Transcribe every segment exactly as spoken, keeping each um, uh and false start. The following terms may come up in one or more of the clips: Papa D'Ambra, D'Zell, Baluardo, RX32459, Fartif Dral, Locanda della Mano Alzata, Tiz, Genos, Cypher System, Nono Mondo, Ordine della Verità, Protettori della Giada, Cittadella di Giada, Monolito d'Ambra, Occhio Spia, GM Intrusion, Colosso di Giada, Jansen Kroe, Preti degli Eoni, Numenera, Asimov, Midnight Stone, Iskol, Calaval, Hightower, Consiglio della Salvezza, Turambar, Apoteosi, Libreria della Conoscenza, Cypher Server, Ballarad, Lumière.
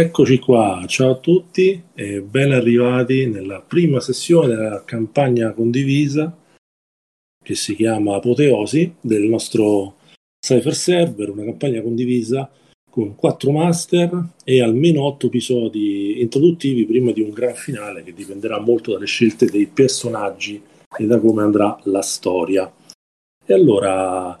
Eccoci qua, ciao a tutti e ben arrivati nella prima sessione della campagna condivisa che si chiama Apoteosi del nostro Cypher Server, una campagna condivisa con quattro master e almeno otto episodi introduttivi prima di un gran finale che dipenderà molto dalle scelte dei personaggi e da come andrà la storia. E allora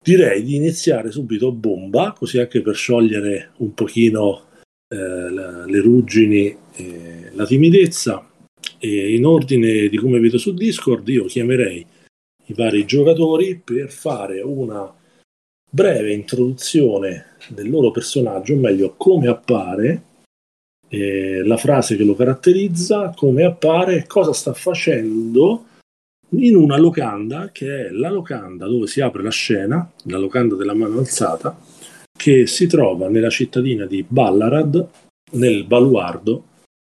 direi di iniziare subito a bomba, così anche per sciogliere un pochino Eh, le ruggini e la timidezza, e in ordine di come vedo su Discord io chiamerei i vari giocatori per fare una breve introduzione del loro personaggio, o meglio come appare, eh, la frase che lo caratterizza, come appare, cosa sta facendo in una locanda che è la locanda dove si apre la scena, la locanda della Mano Alzata, che si trova nella cittadina di Ballarad, nel Baluardo,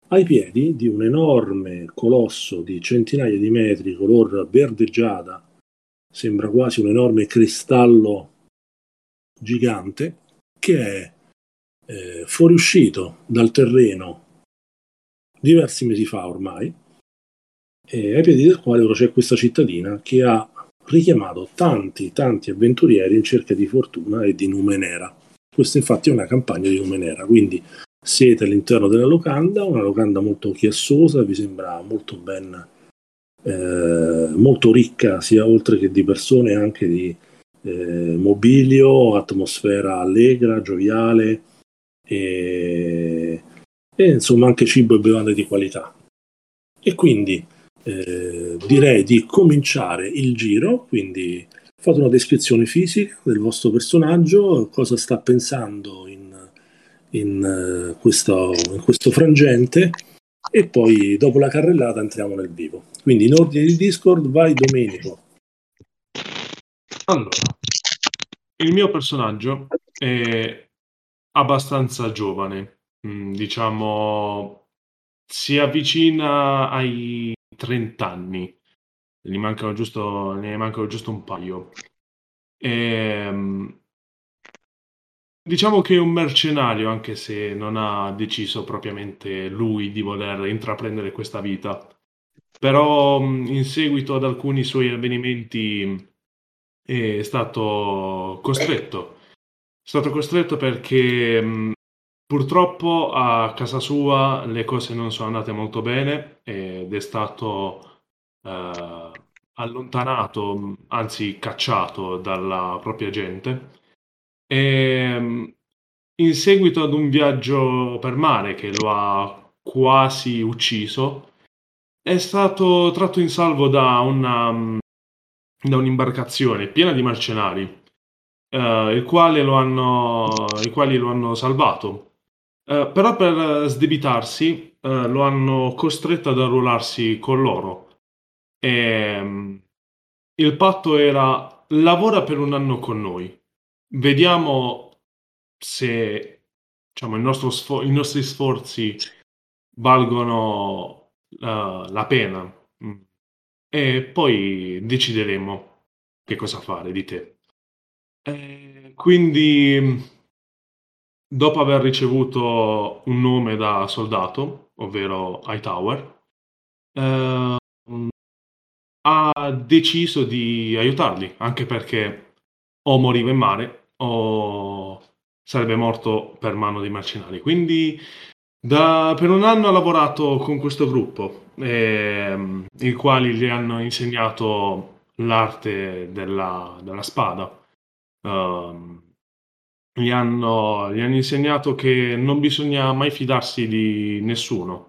ai piedi di un enorme colosso di centinaia di metri, color verde giada, sembra quasi un enorme cristallo gigante, che è eh, fuoriuscito dal terreno diversi mesi fa ormai, e ai piedi del quale ora c'è questa cittadina che ha richiamato tanti tanti avventurieri in cerca di fortuna e di Numenera. Questa infatti è una campagna di Numenera, quindi siete all'interno della locanda, una locanda molto chiassosa, vi sembra molto ben, eh, molto ricca, sia oltre che di persone anche di eh, mobilio, atmosfera allegra, gioviale e, e insomma anche cibo e bevande di qualità. E quindi Eh, direi di cominciare il giro, quindi fate una descrizione fisica del vostro personaggio, cosa sta pensando in, in, uh, questo, in questo frangente, e poi dopo la carrellata entriamo nel vivo. Quindi in ordine di Discord vai Domenico. Allora, il mio personaggio è abbastanza giovane, mm, diciamo si avvicina ai trenta anni, ne mancano giusto, ne mancano giusto un paio. E, diciamo che è un mercenario, anche se non ha deciso propriamente lui di voler intraprendere questa vita. Però in seguito ad alcuni suoi avvenimenti è stato costretto. È stato costretto perché purtroppo a casa sua le cose non sono andate molto bene ed è stato eh, allontanato, anzi cacciato dalla propria gente. E, in seguito ad un viaggio per mare che lo ha quasi ucciso, è stato tratto in salvo da, una, da un'imbarcazione piena di mercenari, eh, il quale lo hanno, i quali lo hanno salvato. Uh, però per sdebitarsi uh, lo hanno costretto ad arruolarsi con loro. E, um, il patto era: lavora per un anno con noi, vediamo se diciamo, il nostro sfor- i nostri sforzi valgono uh, la pena, e poi decideremo che cosa fare di te. E quindi, dopo aver ricevuto un nome da soldato, ovvero Hightower, eh, ha deciso di aiutarli, anche perché o moriva in mare o sarebbe morto per mano dei mercenari. Quindi da, per un anno ha lavorato con questo gruppo, eh, i quali gli hanno insegnato l'arte della, della spada. Eh, Gli hanno, gli hanno insegnato che non bisogna mai fidarsi di nessuno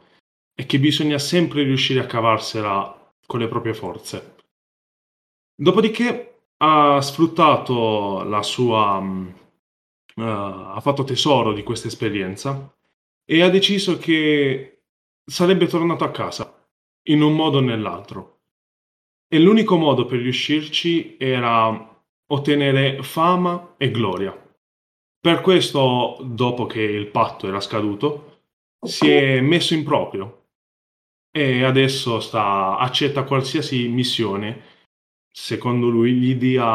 e che bisogna sempre riuscire a cavarsela con le proprie forze. Dopodiché ha sfruttato la sua, uh, ha fatto tesoro di questa esperienza e ha deciso che sarebbe tornato a casa in un modo o nell'altro. E l'unico modo per riuscirci era ottenere fama e gloria. Per questo, dopo che il patto era scaduto, si è messo in proprio e adesso sta, accetta qualsiasi missione, secondo lui, gli dia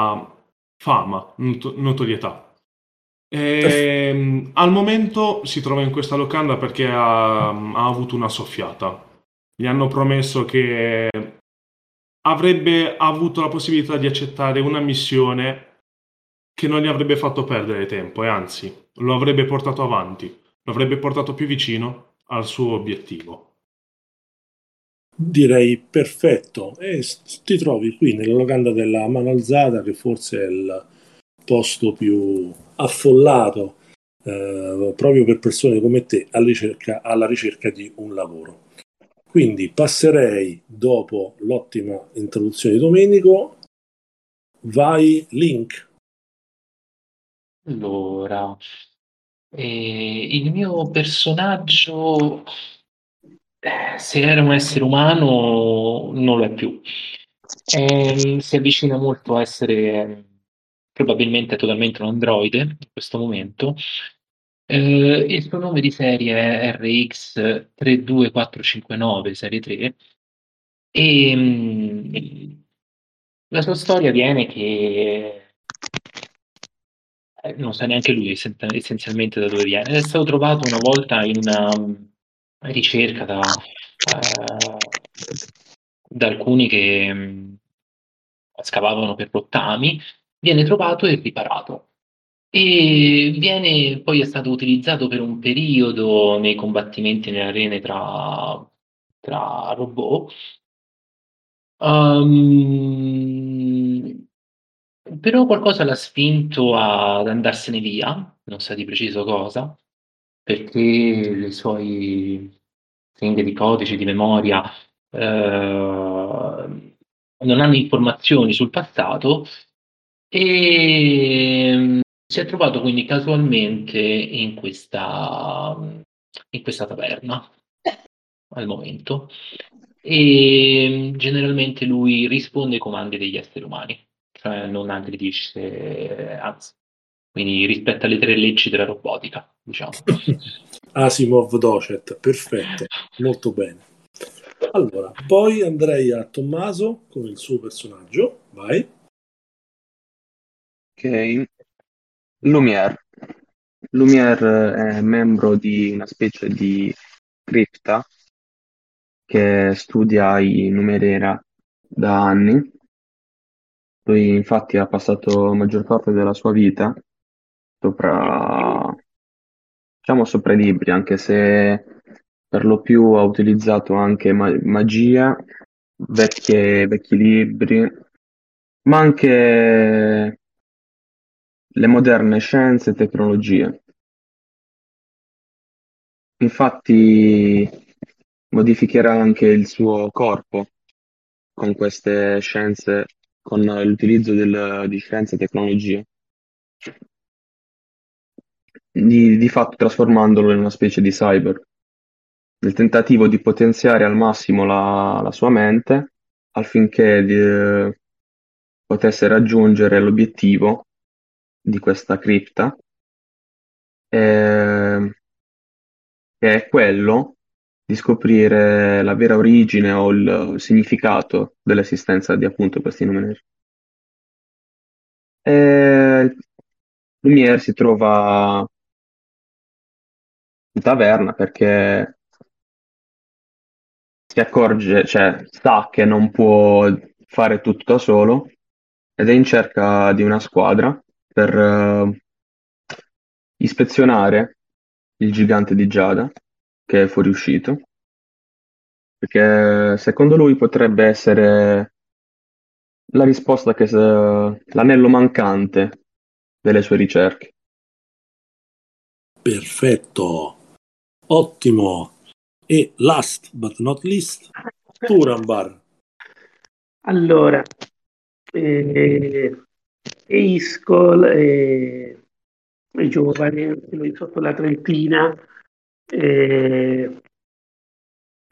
fama, not- notorietà. E, al momento si trova in questa locanda perché ha, ha avuto una soffiata. Gli hanno promesso che avrebbe avuto la possibilità di accettare una missione che non gli avrebbe fatto perdere tempo e anzi lo avrebbe portato avanti, lo avrebbe portato più vicino al suo obiettivo. Direi perfetto. E ti trovi qui nella locanda della Mano Alzata, che forse è il posto più affollato eh, proprio per persone come te alla ricerca, alla ricerca di un lavoro. Quindi passerei, dopo l'ottima introduzione di Domenico, vai Link. Allora, eh, il mio personaggio, se era un essere umano, non lo è più. Eh, si avvicina molto a essere probabilmente totalmente un androide in questo momento. Eh, il suo nome di serie è R X tre due quattro cinque nove, serie tre, e mh, la sua storia viene che eh, non sa neanche lui essenzialmente da dove viene. È stato trovato una volta in una ricerca da, uh, da alcuni che mh, scavavano per rottami, viene trovato e riparato, e viene poi è stato utilizzato per un periodo nei combattimenti nelle arene tra, tra robot, um, però qualcosa l'ha spinto ad andarsene via, non sa di preciso cosa, perché le sue stringhe di codice, di memoria, eh, non hanno informazioni sul passato, e si è trovato quindi casualmente in questa, in questa taverna al momento, e generalmente lui risponde ai comandi degli esseri umani, cioè non aggredisce, anzi. Quindi rispetta le tre leggi della robotica, diciamo. Asimov Docet, perfetto, molto bene. Allora, poi andrei a Tommaso con il suo personaggio, vai. Ok, Lumière. Lumière è membro di una specie di cripta che studia i Numenera da anni. Lui infatti ha passato la maggior parte della sua vita sopra, diciamo, sopra i libri, anche se per lo più ha utilizzato anche ma- magia, vecchie, vecchi libri, ma anche le moderne scienze e tecnologie. Infatti modificherà anche il suo corpo con queste scienze, con l'utilizzo del, di scienze e tecnologie. Di, di fatto trasformandolo in una specie di cyber, nel tentativo di potenziare al massimo la, la sua mente affinché di, eh, potesse raggiungere l'obiettivo di questa cripta, eh, che è quello di scoprire la vera origine o il significato dell'esistenza di appunto questi numeri. Eh, Lumière si trova in taverna perché si accorge, cioè sa che non può fare tutto da solo ed è in cerca di una squadra per uh, ispezionare il gigante di Giada che è fuoriuscito, perché secondo lui potrebbe essere la risposta che se, l'anello mancante delle sue ricerche. Perfetto, ottimo. E last but not least, Turambar. Allora, eh, eh, Iskol eh, è giovane, sotto la trentina, eh,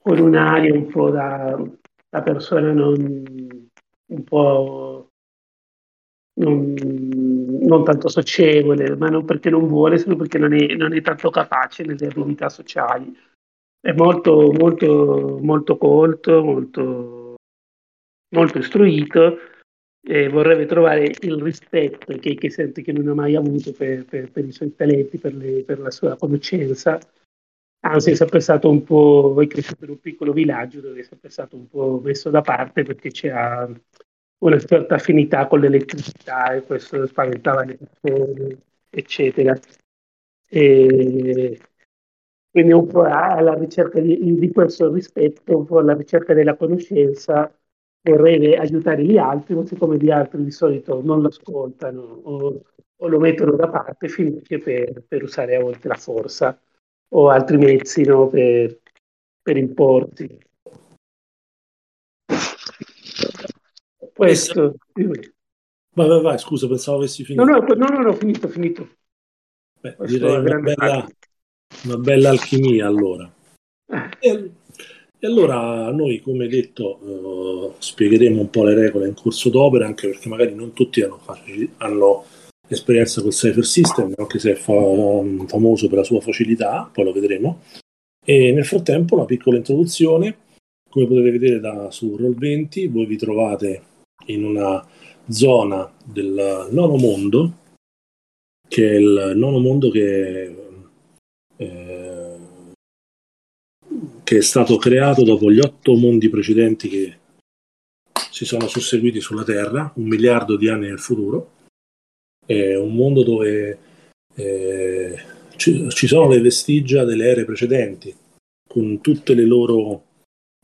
con un'aria un po' da, da persona non un po' non, non tanto socievole, ma non perché non vuole, sino perché non è, non è tanto capace nelle attività sociali. È molto, molto, molto colto, molto, molto istruito, eh, vorrebbe trovare il rispetto che, che sente che non ha mai avuto per, per, per i suoi talenti, per, le, per la sua conoscenza. Anzi, è sempre stato un po', è cresciuto in un piccolo villaggio dove è sempre stato un po' messo da parte perché c'era una certa affinità con l'elettricità e questo spaventava le persone, eccetera. E quindi un po' alla ricerca di, di questo rispetto, un po' alla ricerca della conoscenza, vorrebbe aiutare gli altri, ma siccome gli altri di solito non lo ascoltano o, o lo mettono da parte, finisce per, per usare a volte la forza o altri mezzi, no, per, per importi. Questo. Vai, vai, vai, scusa, pensavo avessi finito. No, no, no, no, no finito, finito. Beh, direi una bella, una bella alchimia, allora. Ah. E, e allora noi, come detto, eh, spiegheremo un po' le regole in corso d'opera, anche perché magari non tutti hanno, hanno esperienza col Cypher System, anche se è fa- famoso per la sua facilità, poi lo vedremo. E nel frattempo una piccola introduzione. Come potete vedere da su Roll venti, voi vi trovate in una zona del Nono Mondo, che è il Nono Mondo che, eh, che è stato creato dopo gli otto mondi precedenti che si sono susseguiti sulla Terra, un miliardo di anni nel futuro. È un mondo dove eh, ci, ci sono le vestigia delle ere precedenti, con tutte le loro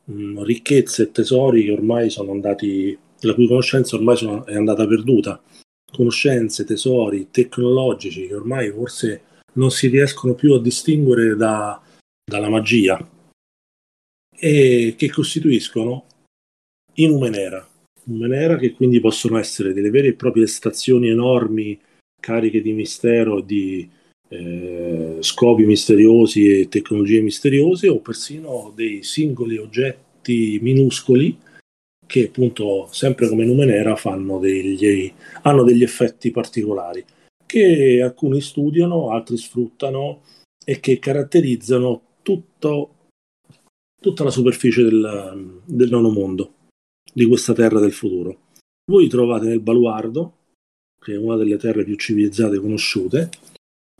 mh, ricchezze e tesori che ormai sono andati, la cui conoscenza ormai sono, è andata perduta. Conoscenze, tesori tecnologici che ormai forse non si riescono più a distinguere da, dalla magia, e che costituiscono i Numenera. Numenera che quindi possono essere delle vere e proprie stazioni enormi, cariche di mistero, di eh, scopi misteriosi e tecnologie misteriose, o persino dei singoli oggetti minuscoli che appunto, sempre come Numenera, fanno degli, hanno degli effetti particolari che alcuni studiano, altri sfruttano e che caratterizzano tutto, tutta la superficie del, del Nono Mondo, di questa terra del futuro. Voi trovate nel Baluardo, che è una delle terre più civilizzate conosciute,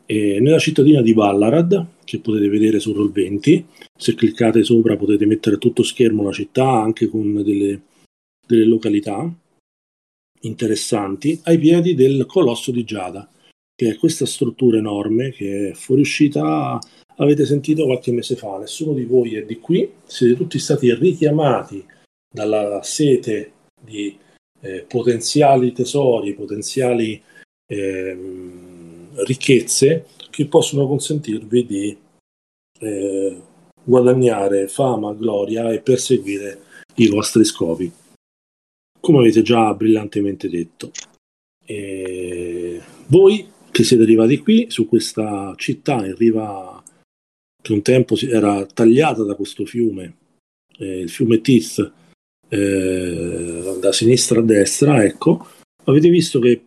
e nella cittadina di Ballarad, che potete vedere su Roll venti. Se cliccate sopra potete mettere tutto schermo la città, anche con delle, delle località interessanti, ai piedi del Colosso di Giada, che è questa struttura enorme che è fuoriuscita, avete sentito qualche mese fa. Nessuno di voi è di qui, siete tutti stati richiamati dalla sete di eh, potenziali tesori, potenziali eh, ricchezze che possono consentirvi di eh, guadagnare fama, gloria e perseguire i vostri scopi, come avete già brillantemente detto. E voi che siete arrivati qui, su questa città in riva che un tempo era tagliata da questo fiume, eh, il fiume Tiz, Eh, da sinistra a destra, ecco, avete visto che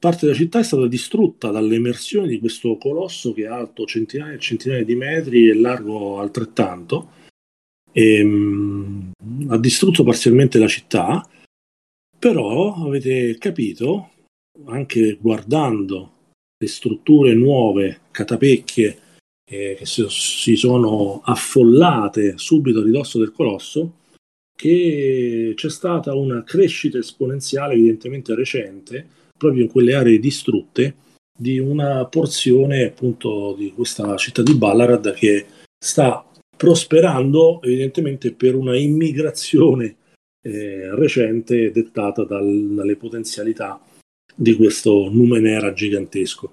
parte della città è stata distrutta dall'emersione di questo colosso che è alto centinaia e centinaia di metri e largo altrettanto, e, mh, ha distrutto parzialmente la città. Però avete capito, anche guardando le strutture nuove, catapecchie eh, che si, si sono affollate subito a ridosso del colosso, che c'è stata una crescita esponenziale, evidentemente recente, proprio in quelle aree distrutte, di una porzione appunto di questa città di Ballarad che sta prosperando evidentemente per una immigrazione eh, recente dettata dal, dalle potenzialità di questo Numenera gigantesco.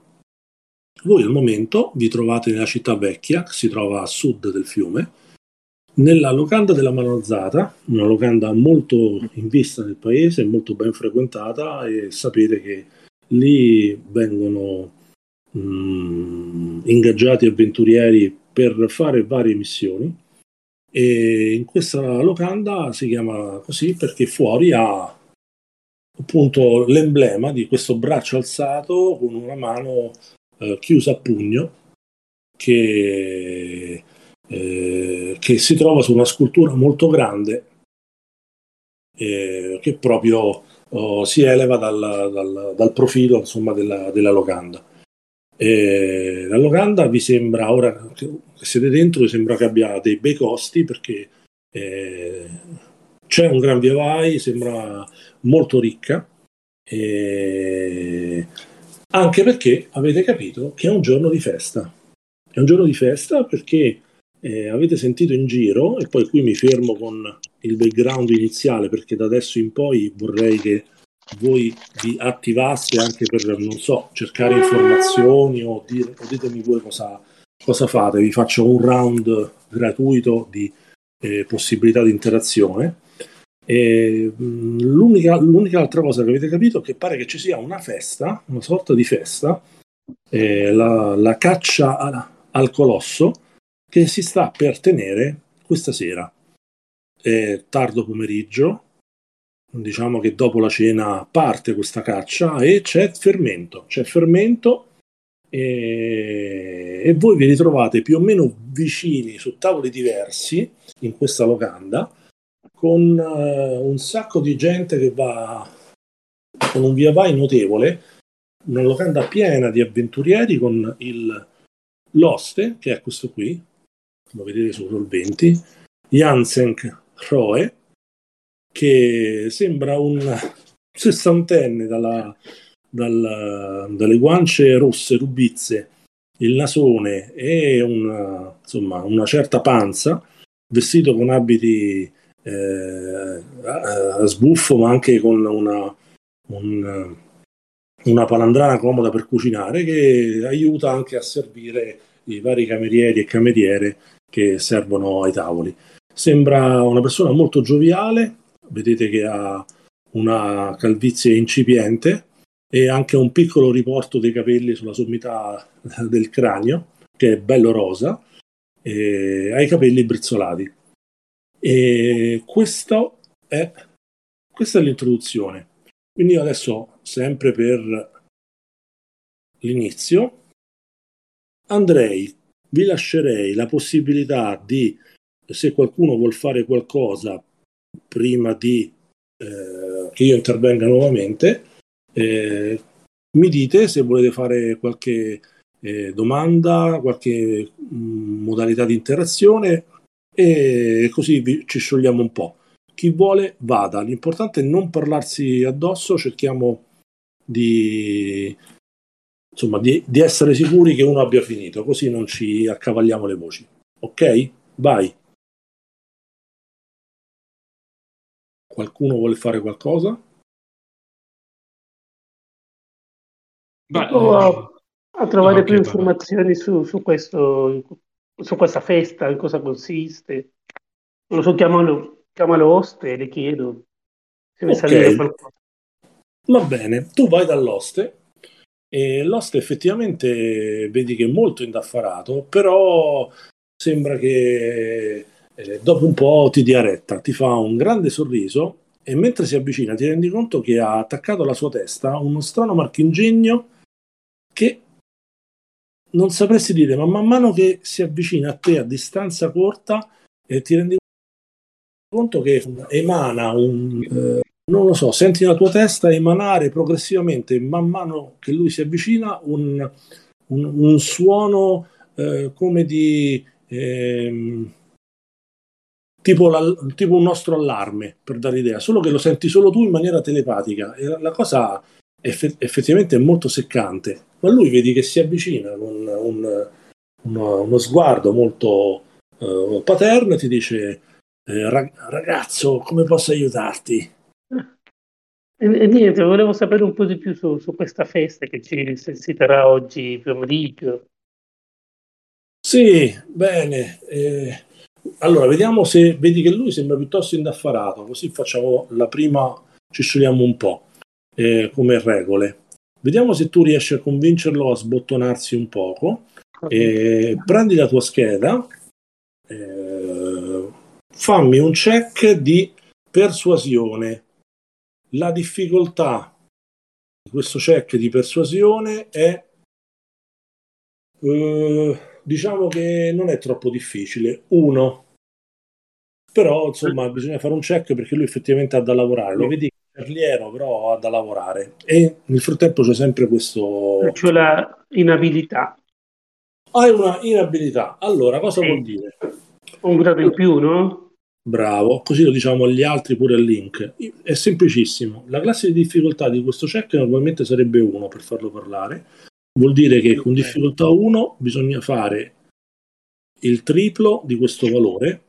Voi al momento vi trovate nella città vecchia, che si trova a sud del fiume, nella locanda della Mano Alzata, una locanda molto in vista nel paese, molto ben frequentata, e sapete che lì vengono mh, ingaggiati avventurieri per fare varie missioni, e in questa locanda si chiama così perché fuori ha appunto l'emblema di questo braccio alzato con una mano eh, chiusa a pugno che... Eh, che si trova su una scultura molto grande eh, che proprio o si eleva dal, dal, dal profilo, insomma, della, della locanda. E la locanda vi sembra, ora che siete dentro, vi sembra che abbia dei bei costi, perché eh, c'è un gran via vai, sembra molto ricca, e anche perché avete capito che è un giorno di festa. È un giorno di festa perché eh, avete sentito in giro, e poi qui mi fermo con il background iniziale, perché da adesso in poi vorrei che voi vi attivaste anche per, non so, cercare informazioni o, dire, o ditemi voi cosa, cosa fate. Vi faccio un round gratuito di eh, possibilità di interazione. E, mh, l'unica, l'unica altra cosa che avete capito è che pare che ci sia una festa, una sorta di festa, eh, la, la caccia al, al colosso, che si sta per tenere questa sera. È tardo pomeriggio, diciamo che dopo la cena parte questa caccia e c'è fermento, c'è fermento e, e voi vi ritrovate più o meno vicini, su tavoli diversi, in questa locanda, con uh, un sacco di gente che va con un via vai notevole, una locanda piena di avventurieri, con il, l'oste, che è questo qui, lo vedete sui solventi, Jansen Kroe, che sembra un sessantenne dalla, dalla, dalle guance rosse, rubizze, il nasone e una, insomma, una certa panza, vestito con abiti eh, a sbuffo, ma anche con una, un, una palandrana comoda per cucinare, che aiuta anche a servire i vari camerieri e cameriere che servono ai tavoli. Sembra una persona molto gioviale, vedete che ha una calvizie incipiente e anche un piccolo riporto dei capelli sulla sommità del cranio, che è bello rosa, e ha i capelli brizzolati. E questo è, questa è l'introduzione. Quindi io adesso, sempre per l'inizio, andrei, vi lascerei la possibilità di, se qualcuno vuol fare qualcosa prima di eh, che io intervenga nuovamente, eh, mi dite se volete fare qualche eh, domanda, qualche mh, modalità di interazione, e così vi, ci sciogliamo un po'. Chi vuole vada, l'importante è non parlarsi addosso, cerchiamo di, insomma, di, di essere sicuri che uno abbia finito, così non ci accavagliamo le voci. Ok? Vai. Qualcuno vuole fare qualcosa? Beh, a trovare no, più informazioni su, su, questo, su questa festa, in cosa consiste. Non so, chiamalo, chiamalo oste e le chiedo se mi okay. Salire qualcosa. Va bene, tu vai dall'oste e l'oste effettivamente vedi che è molto indaffarato, però sembra che eh, dopo un po' ti dia retta, ti fa un grande sorriso e mentre si avvicina ti rendi conto che ha attaccato alla sua testa uno strano marchingegno che non sapresti dire, ma man mano che si avvicina a te a distanza corta eh, ti rendi conto che emana un, eh, non lo so, senti la tua testa emanare progressivamente, man mano che lui si avvicina, un, un, un suono eh, come di... Ehm, Tipo, la, tipo un nostro allarme, per dare idea, solo che lo senti solo tu in maniera telepatica, e la cosa eff- effettivamente è molto seccante, ma lui vedi che si avvicina con un, uno, uno sguardo molto uh, paterno e ti dice eh, ragazzo, come posso aiutarti? E, e niente, volevo sapere un po' di più su, su questa festa che ci susciterà oggi pomeriggio. Sì, bene, eh... allora vediamo se vedi che lui sembra piuttosto indaffarato, così facciamo la prima, ci sciogliamo un po' eh, come regole, vediamo se tu riesci a convincerlo a sbottonarsi un poco. Eh, prendi la tua scheda, eh, fammi un check di persuasione. La difficoltà di questo check di persuasione è eh, diciamo che non è troppo difficile, uno, però insomma bisogna fare un check perché lui effettivamente ha da lavorare, lo vedi Carliero, però ha da lavorare e nel frattempo c'è sempre questo... C'è la inabilità. Hai ah, una inabilità. Allora, cosa sì. vuol dire? Un grado in più, no? Bravo, così lo diciamo agli altri pure al link. È semplicissimo. La classe di difficoltà di questo check normalmente sarebbe uno per farlo parlare. Vuol dire che con difficoltà uno bisogna fare il triplo di questo valore,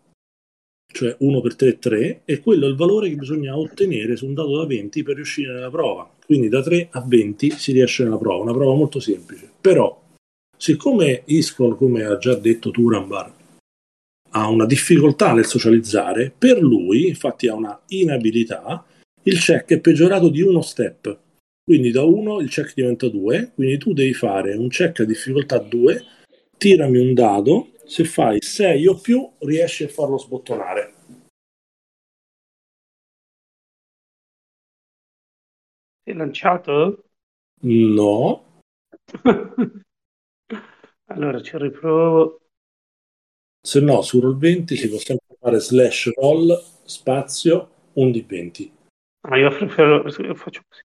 cioè uno per tre è tre, e quello è il valore che bisogna ottenere su un dato da venti per riuscire nella prova. Quindi da tre a venti si riesce nella prova, una prova molto semplice. Però, siccome Iskol, come ha già detto Turambar, ha una difficoltà nel socializzare, per lui, infatti ha una inabilità, il check è peggiorato di uno step. Quindi da uno il check diventa due, quindi tu devi fare un check a difficoltà due, tirami un dado, se fai sei o più riesci a farlo sbottonare. Sei lanciato? No. Allora ci riprovo. Se no, su roll venti si può sempre fare slash roll spazio uno di venti. Ma io prefero, io faccio così.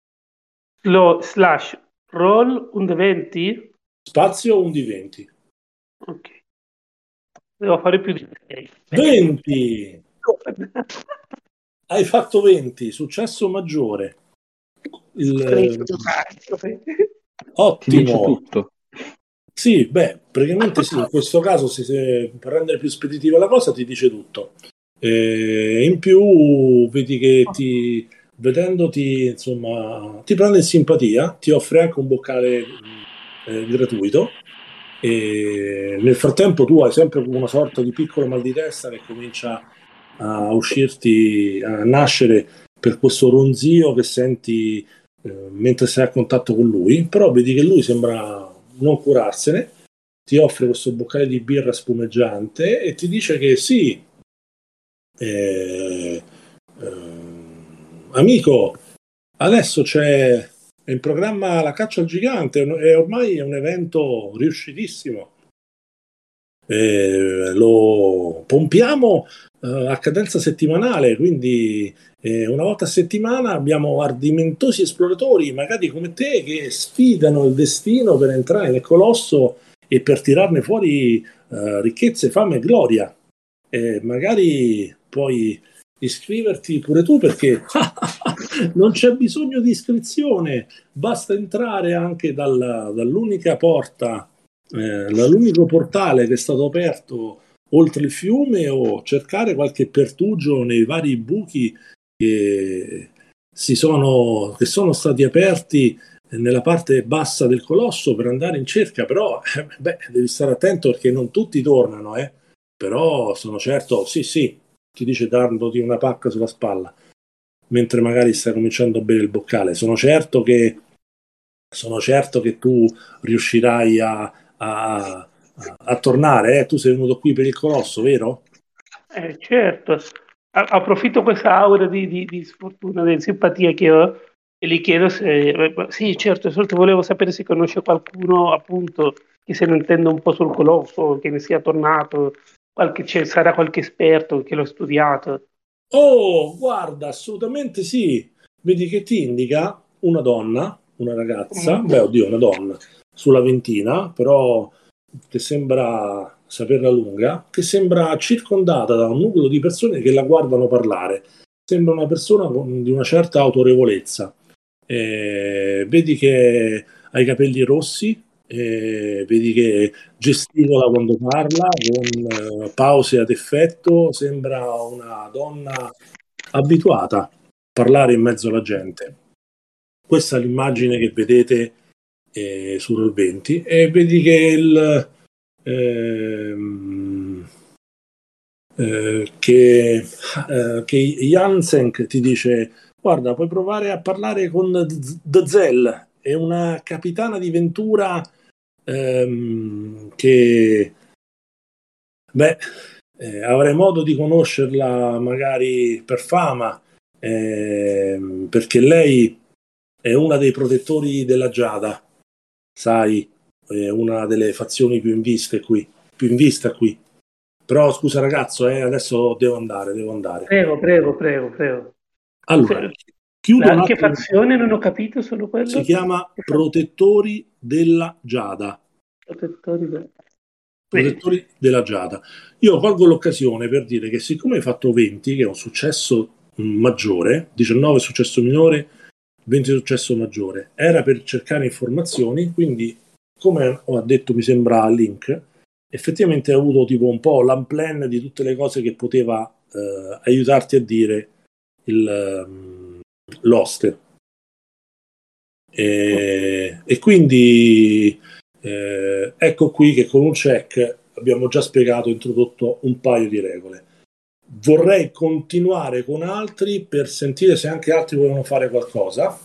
Lo slash roll uno di venti? Spazio uno di venti. Ok. Devo fare più di venti. Hai fatto venti, successo maggiore. Il... Ottimo. Tutto. Sì, beh, praticamente sì, in questo caso se, se, per rendere più speditiva la cosa ti dice tutto. E in più vedi che ti, vedendoti, insomma, ti prende in simpatia, ti offre anche un boccale eh, gratuito. E nel frattempo tu hai sempre una sorta di piccolo mal di testa che comincia a uscirti, a nascere per questo ronzio che senti eh, mentre sei a contatto con lui, però vedi che lui sembra non curarsene, ti offre questo boccale di birra spumeggiante e ti dice che sì, eh, eh, amico, adesso c'è è in programma la caccia al gigante, è ormai è un evento riuscitissimo. Eh, lo pompiamo eh, a cadenza settimanale, quindi eh, una volta a settimana abbiamo ardimentosi esploratori, magari come te, che sfidano il destino per entrare nel colosso e per tirarne fuori eh, ricchezze, fame e gloria. Eh, magari puoi iscriverti pure tu perché... Non c'è bisogno di iscrizione, basta entrare anche dalla, dall'unica porta, eh, dall'unico portale che è stato aperto oltre il fiume, o cercare qualche pertugio nei vari buchi che, si sono, che sono stati aperti nella parte bassa del colosso per andare in cerca. Però eh, beh, devi stare attento perché non tutti tornano, eh. Però sono certo, sì sì, ti dice dandoti una pacca sulla spalla, mentre magari sta cominciando a bere il boccale, sono certo che sono certo che tu riuscirai a, a, a tornare, eh? Tu sei venuto qui per il colosso, vero? Eh, certo, approfitto questa aura di, di, di sfortuna, di simpatia che ho e gli chiedo se... Sì, certo, solo volevo sapere se conosce qualcuno, appunto, che se ne intende un po' sul colosso, che ne sia tornato, qualche, c'è, sarà qualche esperto che l'ho studiato. Oh, guarda, assolutamente sì. Vedi che ti indica una donna, una ragazza, beh, oddio, una donna sulla ventina, però che sembra saperla lunga, che sembra circondata da un nucleo di persone che la guardano parlare. Sembra una persona con, di una certa autorevolezza. Eh, vedi che ha i capelli rossi, eh, vedi che gesticola quando parla con eh, pause ad effetto, sembra una donna abituata a parlare in mezzo alla gente. Questa è l'immagine che vedete eh, su roll venti e vedi che il eh, eh, che, eh, che Jansen ti dice: guarda, puoi provare a parlare con D'Zell, è una capitana di Ventura che beh eh, avrei modo di conoscerla magari per fama, eh, perché lei è una dei protettori della Giada, sai, è una delle fazioni più in vista qui, più in vista qui. Però scusa ragazzo, eh, adesso devo andare, devo andare. Prego, prego, prego, prego. Allora, Chiudo anche altro... fazione non ho capito, sono quello. Si chiama Protettori della Giada. Protettori, de... Protettori della Giada. Io colgo l'occasione per dire che siccome hai fatto venti, che è un successo maggiore, diciannove successo minore, venti successo maggiore, era per cercare informazioni, quindi come ho detto mi sembra Link, effettivamente ha avuto tipo un po' l'unplan di tutte le cose che poteva eh, aiutarti a dire il... Um, l'oste e, e quindi eh, ecco qui che con un check abbiamo già spiegato, introdotto un paio di regole. Vorrei continuare con altri per sentire se anche altri vogliono fare qualcosa.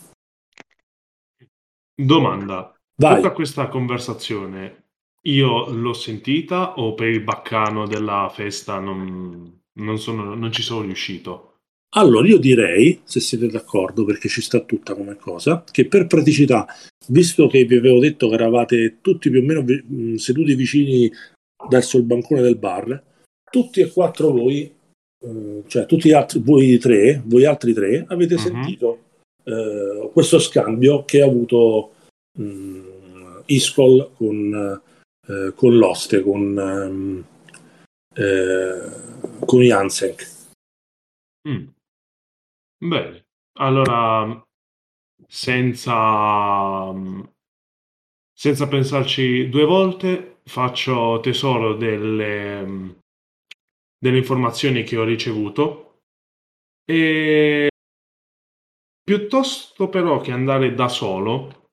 Domanda: vai. Tutta questa conversazione io l'ho sentita o per il baccano della festa non, non, sono, non ci sono riuscito? Allora, io direi, se siete d'accordo, perché ci sta tutta come cosa, che per praticità, visto che vi avevo detto che eravate tutti più o meno vi- mh, seduti vicini verso il bancone del bar, tutti e quattro voi, eh, cioè tutti gli altri, voi tre, voi altri tre, avete mm-hmm. sentito eh, questo scambio che ha avuto mh, Iskol con, eh, con l'oste, con, eh, con Jansen. Mm. Bene, allora senza, senza pensarci due volte faccio tesoro delle, delle informazioni che ho ricevuto e piuttosto però che andare da solo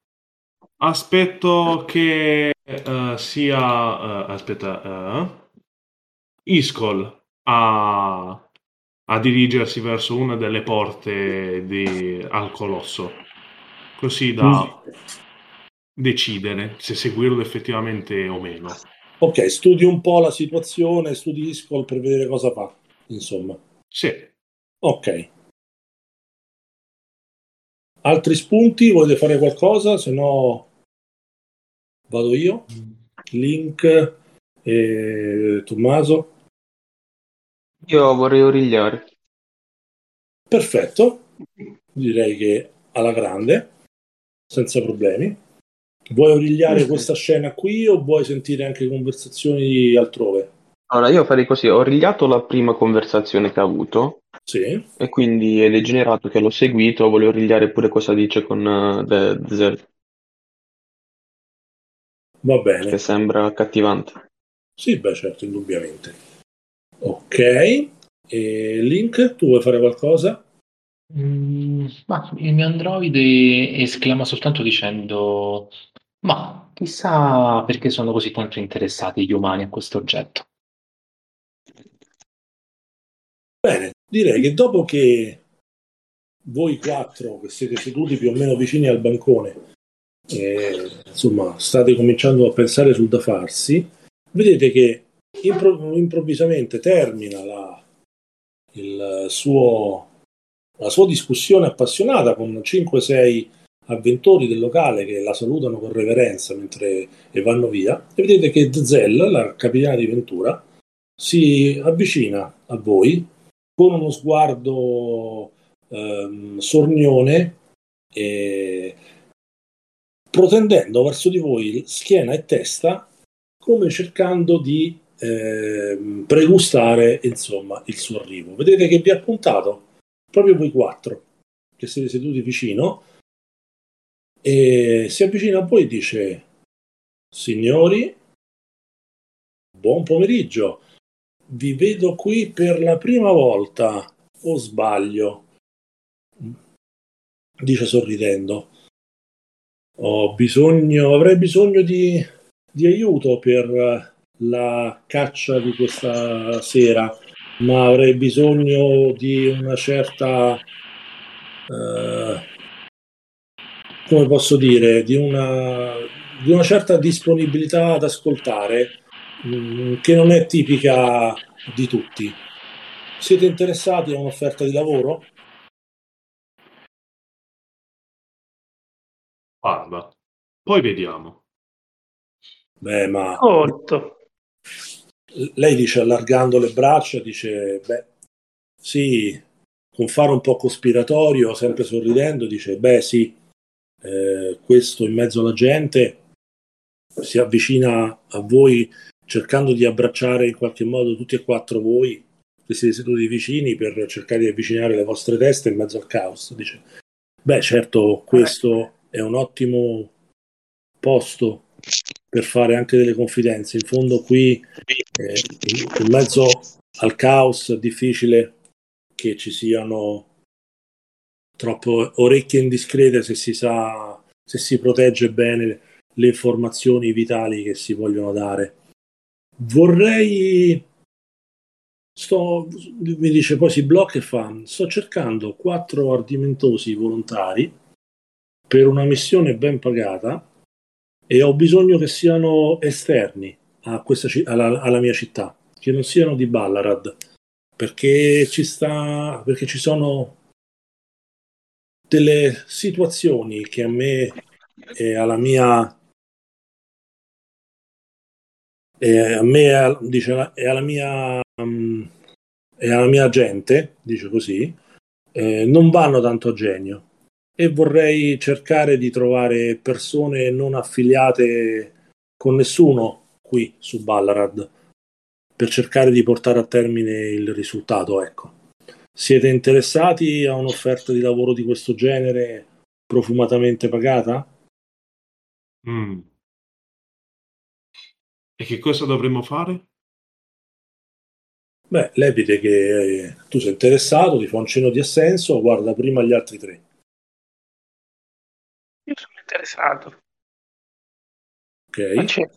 aspetto che uh, sia uh, aspetta uh, Iskol a a dirigersi verso una delle porte di... al Colosso, così da decidere se seguirlo effettivamente o meno. Ok, studi un po' la situazione, studi Iskol per vedere cosa fa, insomma. Sì. Ok. Altri spunti? Volete fare qualcosa? Se no vado io. Link e Tommaso. Io vorrei origliare. Perfetto, direi che alla grande, senza problemi. Vuoi origliare sì. questa scena qui o vuoi sentire anche conversazioni altrove? Allora io farei così, ho origliato la prima conversazione che ha avuto. Sì. E quindi è degenerato che l'ho seguito, voglio origliare pure cosa dice con uh, D'Zell. Va bene. Che sembra accattivante. Sì, beh certo, indubbiamente. Ok, e Link, tu vuoi fare qualcosa? Mm, ma il mio androide esclama soltanto dicendo: ma chissà perché sono così tanto interessati gli umani a questo oggetto. Bene, direi che dopo che voi quattro, che siete seduti più o meno vicini al bancone, eh, insomma, state cominciando a pensare sul da farsi, vedete che Impro- improvvisamente termina la, il suo, la sua discussione appassionata con cinque sei avventori del locale che la salutano con reverenza mentre e vanno via, e vedete che D'Zell, la capitana di Ventura, si avvicina a voi con uno sguardo ehm, sornione e protendendo verso di voi schiena e testa come cercando di Eh, pregustare insomma il suo arrivo. Vedete che vi ha puntato proprio voi quattro che siete seduti vicino e si avvicina a voi e dice: signori, buon pomeriggio, vi vedo qui per la prima volta o sbaglio? Dice sorridendo: ho bisogno, avrei bisogno di, di aiuto per la caccia di questa sera, ma avrei bisogno di una certa eh, come posso dire di una di una certa disponibilità ad ascoltare mh, che non è tipica di tutti. Siete interessati a un'offerta di lavoro? Guarda, poi vediamo. Beh, ma Otto. Lei dice allargando le braccia, dice: beh, sì, con fare un po' cospiratorio, sempre sorridendo, dice: beh sì, eh, questo in mezzo alla gente si avvicina a voi cercando di abbracciare in qualche modo tutti e quattro voi che siete seduti vicini, per cercare di avvicinare le vostre teste in mezzo al caos. Dice: beh certo, questo è un ottimo posto per fare anche delle confidenze, in fondo qui eh, in mezzo al caos è difficile che ci siano troppe orecchie indiscrete, se si sa, se si protegge bene le informazioni vitali che si vogliono dare. Vorrei sto mi dice, poi si blocca e fa: sto cercando quattro ardimentosi volontari per una missione ben pagata e ho bisogno che siano esterni a questa, alla, alla mia città, che non siano di Ballarad, perché ci sta perché ci sono delle situazioni che a me e alla mia e a me dice e alla mia um, e alla mia gente, dice così, eh, non vanno tanto a genio, e vorrei cercare di trovare persone non affiliate con nessuno qui su Ballarad per cercare di portare a termine il risultato. Ecco, siete interessati a un'offerta di lavoro di questo genere, profumatamente pagata? Mm. E che cosa dovremmo fare? Beh, lepite che eh, tu sei interessato, ti fa un cenno di assenso, guarda prima gli altri tre. Io sono interessato. Ok.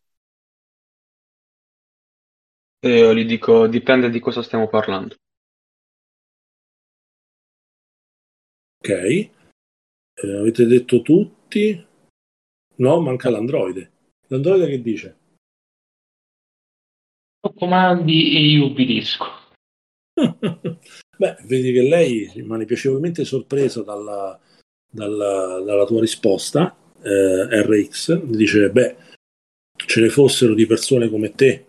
Io gli dico: dipende di cosa stiamo parlando. Ok. Eh, avete detto tutti? No, manca l'androide. L'androide che dice? Comandi e io obbedisco. Beh, vedi che lei rimane piacevolmente sorpresa dalla, dalla, dalla tua risposta, eh, R X. Dice: beh, ce ne fossero di persone come te,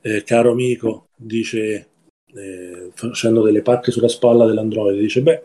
eh, caro amico, dice, eh, facendo delle pacche sulla spalla dell'androide. Dice: beh,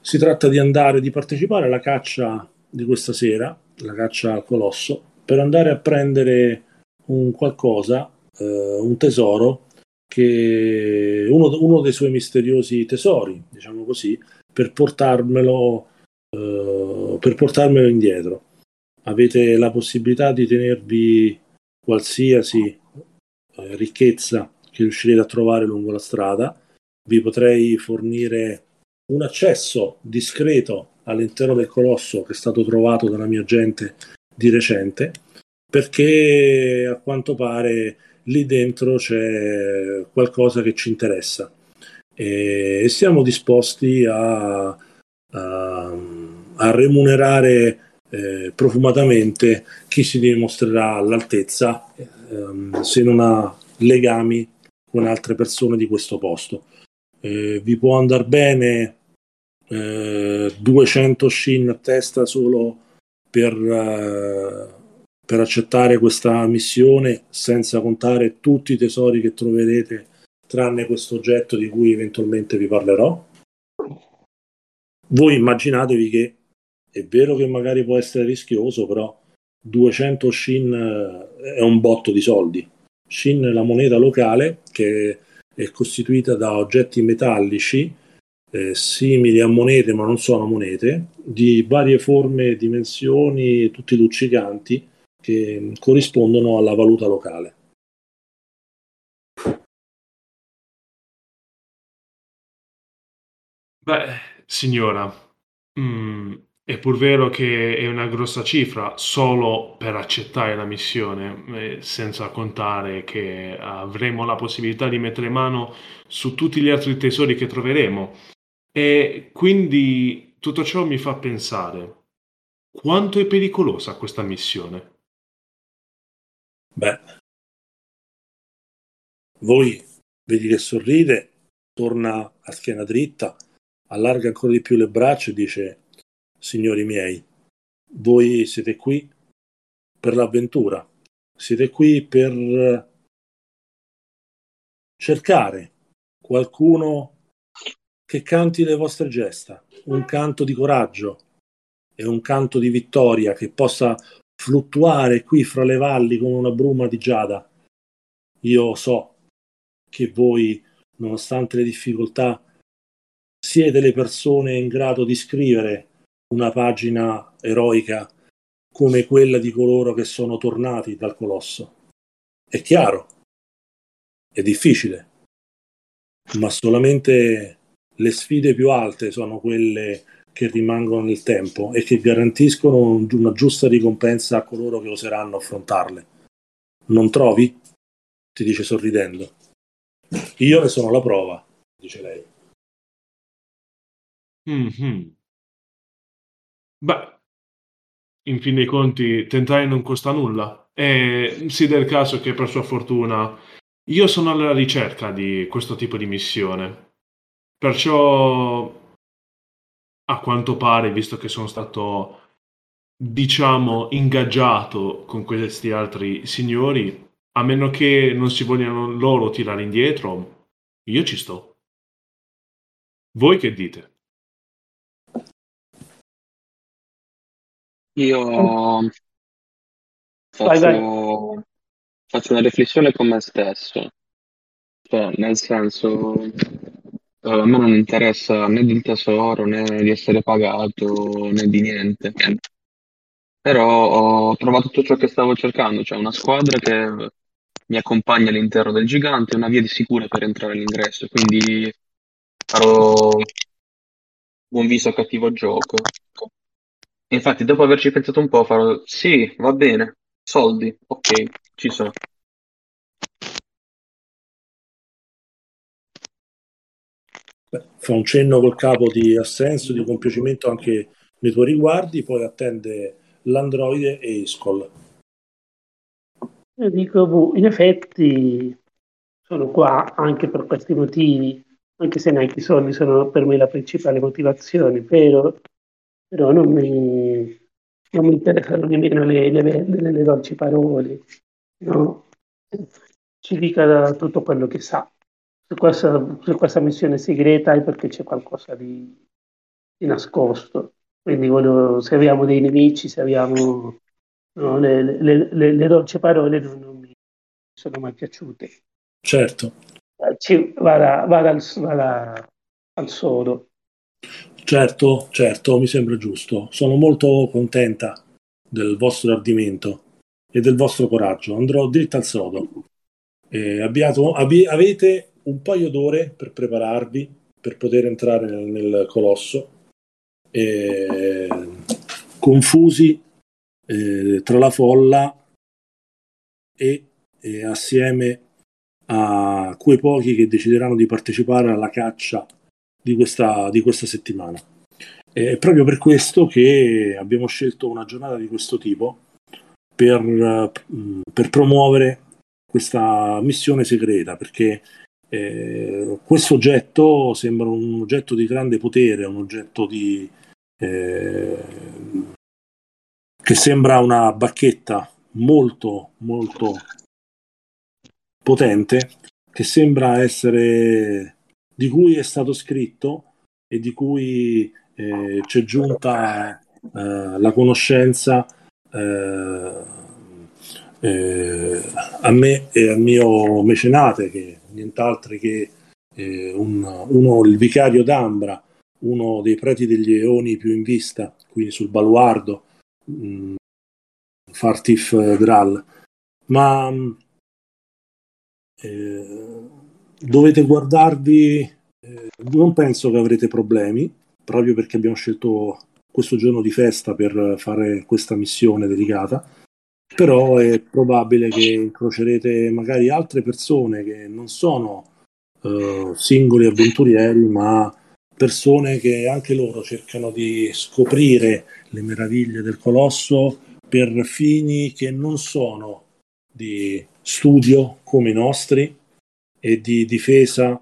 si tratta di andare, di partecipare alla caccia di questa sera, la caccia al Colosso, per andare a prendere un qualcosa, Uh, un tesoro, che uno, uno dei suoi misteriosi tesori, diciamo così, per portarmelo uh, per portarmelo indietro. Avete la possibilità di tenervi qualsiasi uh, ricchezza che riuscirete a trovare lungo la strada. Vi potrei fornire un accesso discreto all'interno del Colosso, che è stato trovato dalla mia gente di recente, perché a quanto pare lì dentro c'è qualcosa che ci interessa, e siamo disposti a, a, a remunerare eh, profumatamente chi si dimostrerà all'altezza, ehm, se non ha legami con altre persone di questo posto. Eh, vi può andar bene eh, duecento shin a testa solo per... Eh, per accettare questa missione, senza contare tutti i tesori che troverete, tranne questo oggetto di cui eventualmente vi parlerò. Voi immaginatevi che è vero che magari può essere rischioso, però duecento shin è un botto di soldi. Shin è la moneta locale, che è costituita da oggetti metallici eh, simili a monete ma non sono monete, di varie forme, dimensioni, tutti luccicanti, che corrispondono alla valuta locale. Beh, signora, mm, è pur vero che è una grossa cifra solo per accettare la missione, eh, senza contare che avremo la possibilità di mettere mano su tutti gli altri tesori che troveremo. E quindi tutto ciò mi fa pensare: quanto è pericolosa questa missione? Beh, voi vedi che sorride, torna a schiena dritta, allarga ancora di più le braccia e dice: signori miei, voi siete qui per l'avventura, siete qui per cercare qualcuno che canti le vostre gesta, un canto di coraggio e un canto di vittoria che possa fluttuare qui fra le valli come una bruma di giada. Io so che voi, nonostante le difficoltà, siete le persone in grado di scrivere una pagina eroica come quella di coloro che sono tornati dal Colosso. È chiaro, è difficile, ma solamente le sfide più alte sono quelle che rimangono nel tempo e che garantiscono una giusta ricompensa a coloro che oseranno affrontarle. Non trovi? Ti dice sorridendo. Io ne sono la prova, dice lei. Mm-hmm. Beh, in fin dei conti, tentare non costa nulla. E si dà il caso che, per sua fortuna, io sono alla ricerca di questo tipo di missione. Perciò, a quanto pare, visto che sono stato, diciamo, ingaggiato con questi altri signori, a meno che non si vogliano loro tirare indietro, io ci sto. Voi che dite? Io faccio, dai, dai. faccio una riflessione con me stesso, cioè, nel senso, a me non interessa né del tesoro, né di essere pagato, né di niente. Però ho trovato tutto ciò che stavo cercando, cioè una squadra che mi accompagna all'interno del gigante, una via di sicura per entrare all'ingresso, quindi farò buon viso a cattivo gioco. E infatti, dopo averci pensato un po', farò sì, va bene, soldi, ok, ci sono. Beh, fa un cenno col capo di assenso, di compiacimento anche nei tuoi riguardi, poi attende l'androide e Iskol. Io dico, boh, in effetti sono qua anche per questi motivi, anche se neanche i soldi sono per me la principale motivazione, però, però non, mi, non mi interessano nemmeno le, le vendite, le dolci parole, no? Ci dica tutto quello che sa su questa, su questa missione segreta, e perché c'è qualcosa di, di nascosto. Quindi voglio, se abbiamo dei nemici, se abbiamo, no, le, le, le, le dolci parole non, non mi sono mai piaciute. Certo. Ci, vada, vada, al, vada al sodo. Certo, certo, mi sembra giusto. Sono molto contenta del vostro ardimento e del vostro coraggio. Andrò dritto al sodo. E abbiato, abbi, avete un paio d'ore per prepararvi, per poter entrare nel, nel Colosso. Eh, confusi eh, tra la folla e eh, assieme a quei pochi che decideranno di partecipare alla caccia di questa, di questa settimana. È eh, proprio per questo che abbiamo scelto una giornata di questo tipo per, eh, per promuovere questa missione segreta, perché eh, questo oggetto sembra un oggetto di grande potere, un oggetto di Eh, che sembra una bacchetta molto molto potente, che sembra essere, di cui è stato scritto e di cui eh, c'è giunta eh, la conoscenza eh, eh, a me e al mio mecenate, che nient'altro che eh, un, uno il vicario d'Ambra, uno dei preti degli Eoni più in vista, qui sul Baluardo, mh, Fartif Dral. Ma mh, eh, dovete guardarvi, eh, non penso che avrete problemi, proprio perché abbiamo scelto questo giorno di festa per fare questa missione delicata, però è probabile che incrocerete magari altre persone che non sono eh, singoli avventurieri, ma persone che anche loro cercano di scoprire le meraviglie del Colosso per fini che non sono di studio come i nostri e di difesa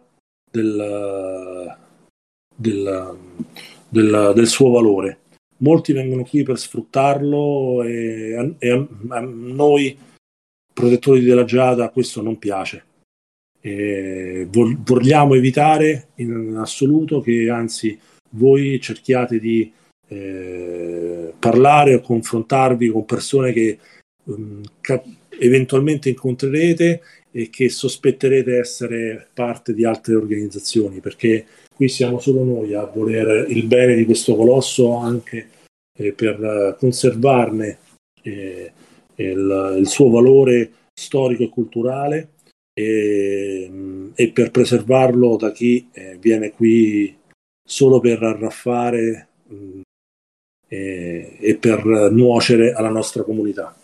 del, del, del, del suo valore. Molti vengono qui per sfruttarlo e a, e a, a noi protettori della Giada questo non piace. Eh, vo- vogliamo evitare in assoluto che, anzi, voi cerchiate di eh, parlare o confrontarvi con persone che um, cap- eventualmente incontrerete e che sospetterete essere parte di altre organizzazioni, perché qui siamo solo noi a voler il bene di questo colosso, anche eh, per conservarne eh, il, il suo valore storico e culturale e, e per preservarlo da chi eh, viene qui solo per arraffare mh, e, e per nuocere alla nostra comunità.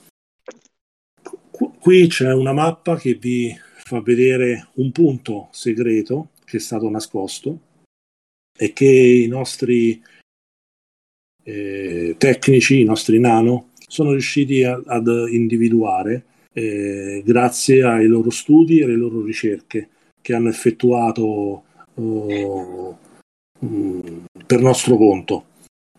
Qui c'è una mappa che vi fa vedere un punto segreto che è stato nascosto e che i nostri eh, tecnici, i nostri nano, sono riusciti a, ad individuare eh, grazie ai loro studi e alle loro ricerche che hanno effettuato eh, mh, per nostro conto.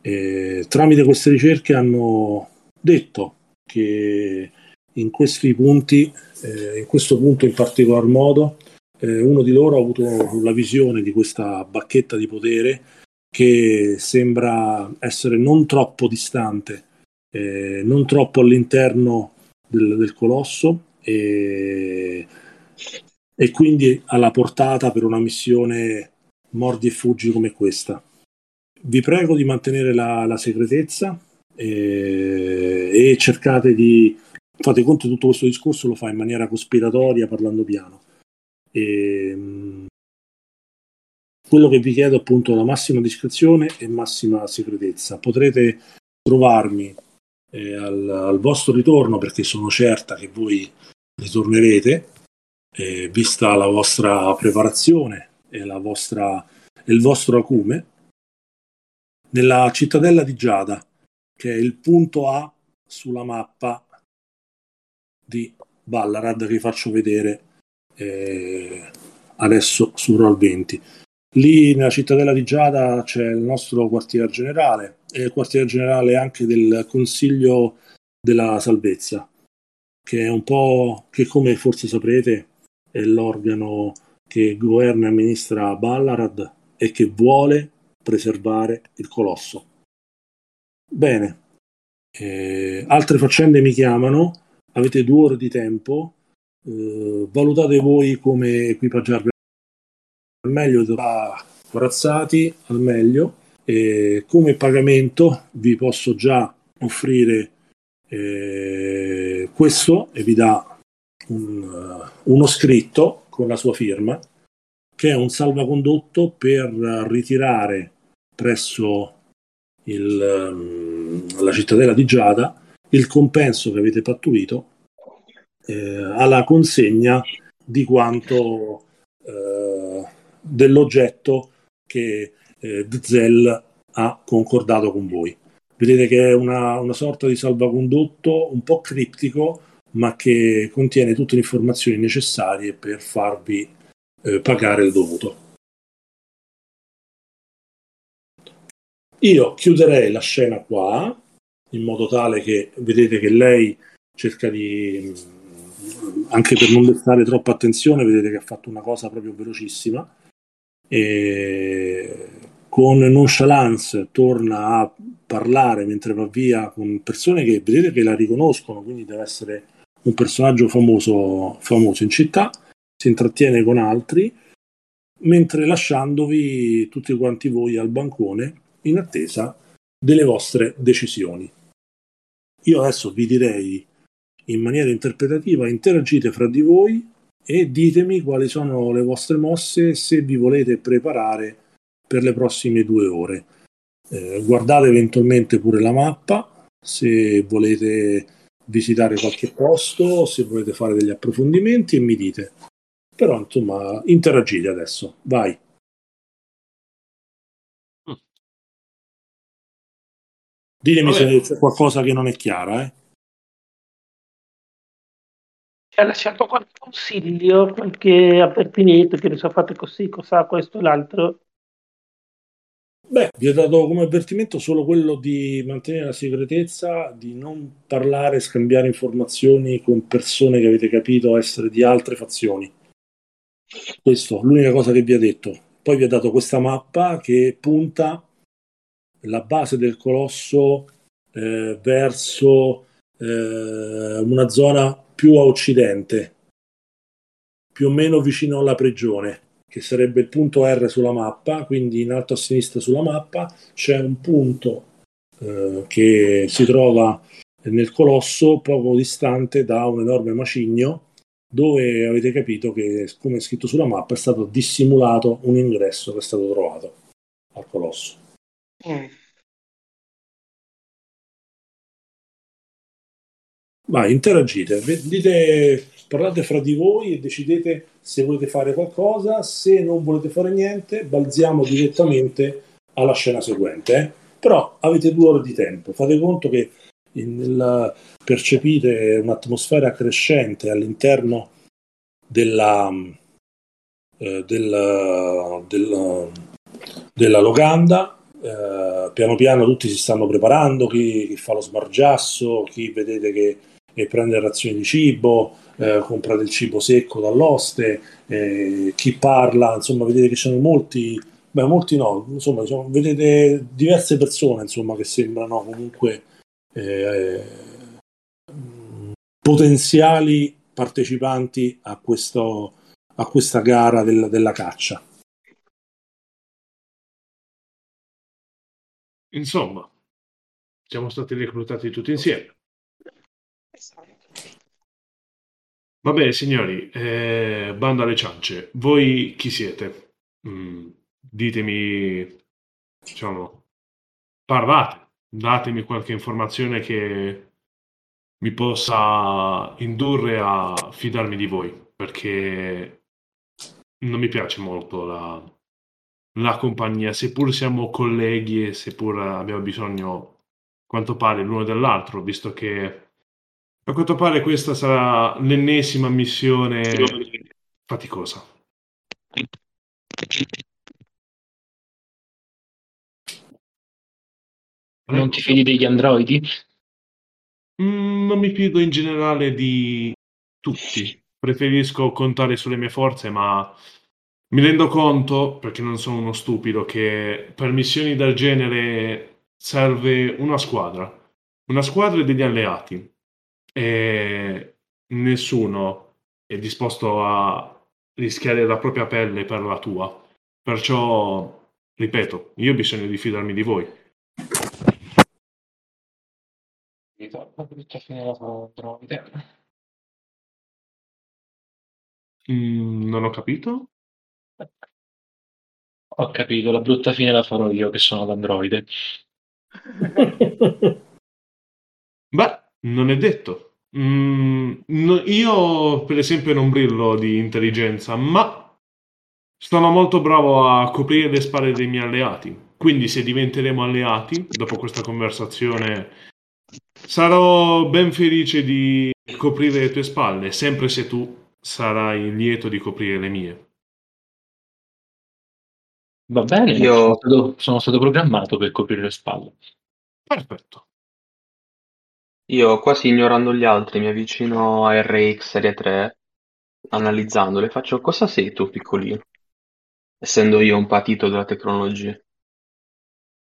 Eh, tramite queste ricerche hanno detto che in questi punti, eh, in questo punto in particolar modo, eh, uno di loro ha avuto la visione di questa bacchetta di potere che sembra essere non troppo distante, eh, non troppo all'interno del, del colosso e, e quindi alla portata per una missione mordi e fuggi come questa. Vi prego di mantenere la, la segretezza eh, e cercate di... Fate conto che tutto questo discorso lo fa in maniera cospiratoria, parlando piano. E, mh, quello che vi chiedo appunto è la massima discrezione e massima segretezza. Potrete trovarmi eh, al, al vostro ritorno, perché sono certa che voi ritornerete, eh, vista la vostra preparazione e, la vostra, e il vostro acume, nella cittadella di Giada, che è il punto A sulla mappa di Ballarad, che vi faccio vedere eh, adesso su Roll venti. Lì nella cittadella di Giada c'è il nostro quartier generale e il quartier generale anche del Consiglio della Salvezza, che è un po' che, come forse saprete, è l'organo che governa e amministra Ballarad e che vuole preservare il colosso. Bene, eh, altre faccende mi chiamano. Avete due ore di tempo, eh, valutate voi come equipaggiarvi al meglio, corazzati al meglio. E come pagamento vi posso già offrire eh, questo, e vi dà un, uh, uno scritto con la sua firma, che è un salvacondotto per ritirare presso il, um, la cittadella di Giada il compenso che avete pattuito eh, alla consegna di quanto eh, dell'oggetto che eh, D'Zell ha concordato con voi. Vedete che è una, una sorta di salvacondotto un po' criptico, ma che contiene tutte le informazioni necessarie per farvi eh, pagare il dovuto. Io chiuderei la scena qua, in modo tale che vedete che lei cerca di, anche per non destare troppa attenzione, vedete che ha fatto una cosa proprio velocissima, e con nonchalance torna a parlare mentre va via con persone che vedete che la riconoscono, quindi deve essere un personaggio famoso, famoso in città. Si intrattiene con altri, mentre lasciandovi tutti quanti voi al bancone in attesa delle vostre decisioni. Io adesso vi direi in maniera interpretativa: interagite fra di voi e ditemi quali sono le vostre mosse, se vi volete preparare per le prossime due ore. Eh, guardate eventualmente pure la mappa, se volete visitare qualche posto, se volete fare degli approfondimenti, e mi dite. Però insomma, interagite adesso, vai. Ditemi se c'è qualcosa che non è chiara. Eh. Ci ha lasciato qualche consiglio, qualche avvertimento, che ne so, fate così, cosa, questo e l'altro? Beh, vi ho dato come avvertimento solo quello di mantenere la segretezza, di non parlare, scambiare informazioni con persone che avete capito essere di altre fazioni. Questo, l'unica cosa che vi ha detto. Poi vi ha dato questa mappa che punta la base del colosso eh, verso eh, una zona più a occidente, più o meno vicino alla prigione, che sarebbe il punto R sulla mappa. Quindi in alto a sinistra sulla mappa c'è un punto eh, che si trova nel colosso poco distante da un enorme macigno, dove avete capito che, come è scritto sulla mappa, è stato dissimulato un ingresso che è stato trovato al colosso. Mm. Vai, interagite, dite, parlate fra di voi e decidete se volete fare qualcosa. Se non volete fare niente, balziamo direttamente alla scena seguente, eh? Però avete due ore di tempo. Fate conto che nella, percepite un'atmosfera crescente all'interno della, eh, della, della, della locanda. Eh, piano piano tutti si stanno preparando, chi, chi fa lo smargiasso, chi vedete che, che prende razioni di cibo, eh, comprate il cibo secco dall'oste, eh, chi parla, insomma vedete che ci sono molti, beh molti no, insomma, insomma vedete diverse persone, insomma, che sembrano comunque Eh, potenziali partecipanti a questo, a questa gara del, della caccia. Insomma, siamo stati reclutati tutti insieme. Va bene, signori, eh, bando alle ciance. Voi chi siete? Mm, ditemi, diciamo, parlate. Datemi qualche informazione che mi possa indurre a fidarmi di voi, perché non mi piace molto la, la compagnia, seppur siamo colleghi e seppur abbiamo bisogno, a quanto pare, l'uno dell'altro, visto che a quanto pare questa sarà l'ennesima missione faticosa. Non ti fidi degli androidi? Mm, non mi fido in generale di tutti. Preferisco contare sulle mie forze, ma mi rendo conto, perché non sono uno stupido, che per missioni del genere serve una squadra. Una squadra e degli alleati. E nessuno è disposto a rischiare la propria pelle per la tua. Perciò, ripeto, io ho bisogno di fidarmi di voi. Mm, non ho capito. Ho capito, la brutta fine la farò io che sono l'androide. Beh, non è detto. Mm, no, io per esempio non brillo di intelligenza, ma sono molto bravo a coprire le spalle dei miei alleati. Quindi se diventeremo alleati dopo questa conversazione, sarò ben felice di coprire le tue spalle, sempre se tu sarai lieto di coprire le mie. Va bene, io sono stato, sono stato programmato per coprire le spalle. Perfetto. Io, quasi ignorando gli altri, mi avvicino a R X tre tre, analizzandole, faccio: cosa sei tu, piccolino? Essendo io un patito della tecnologia.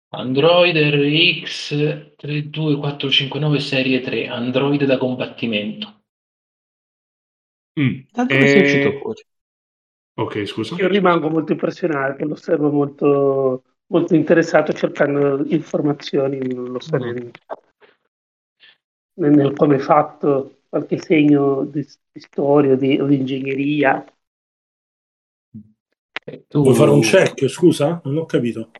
Android R X tre due quattro cinque nove serie tre, android da combattimento. Mm. Tanto e... sei uscito fuori. Ok, scusa. Io rimango molto impressionato, lo osservo molto, molto interessato, cercando informazioni, non lo so, mm. nel, nel, nel come è fatto, qualche segno di, di storia o di, di ingegneria. Tu... Vuoi fare un check, scusa? Non ho capito.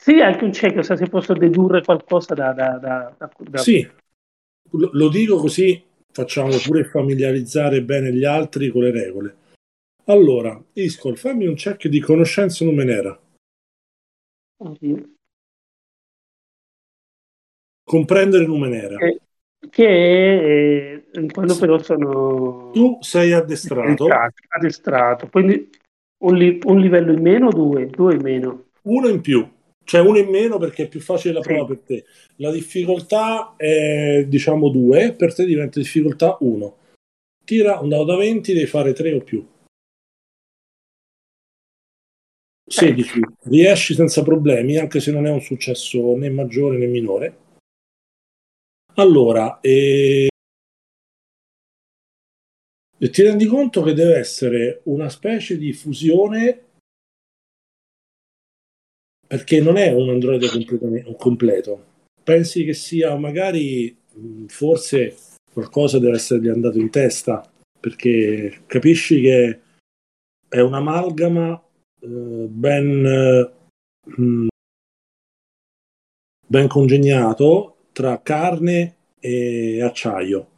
Sì, anche un check, se posso dedurre qualcosa da... da, da, da... Sì, lo, lo dico così facciamo pure familiarizzare bene gli altri con le regole. Allora, Iskol, fammi un check di conoscenza numenera. Oddio. Comprendere numenera. Eh, che eh, quando però sono... Tu sei addestrato. Addestrato, quindi un, li- un livello in meno o due? Due in meno. Uno in più. Cioè uno in meno perché è più facile la prova, sì, per te. La difficoltà è, diciamo, due, per te diventa difficoltà uno. Tira un dado da venti, devi fare tre o più. sedici, riesci senza problemi, anche se non è un successo né maggiore né minore. Allora, e... e ti rendi conto che deve essere una specie di fusione, perché non è un androide completamente completo. Pensi che sia magari, forse qualcosa deve essergli andato in testa, perché capisci che è un'amalgama eh, ben, eh, ben congegnato tra carne e acciaio.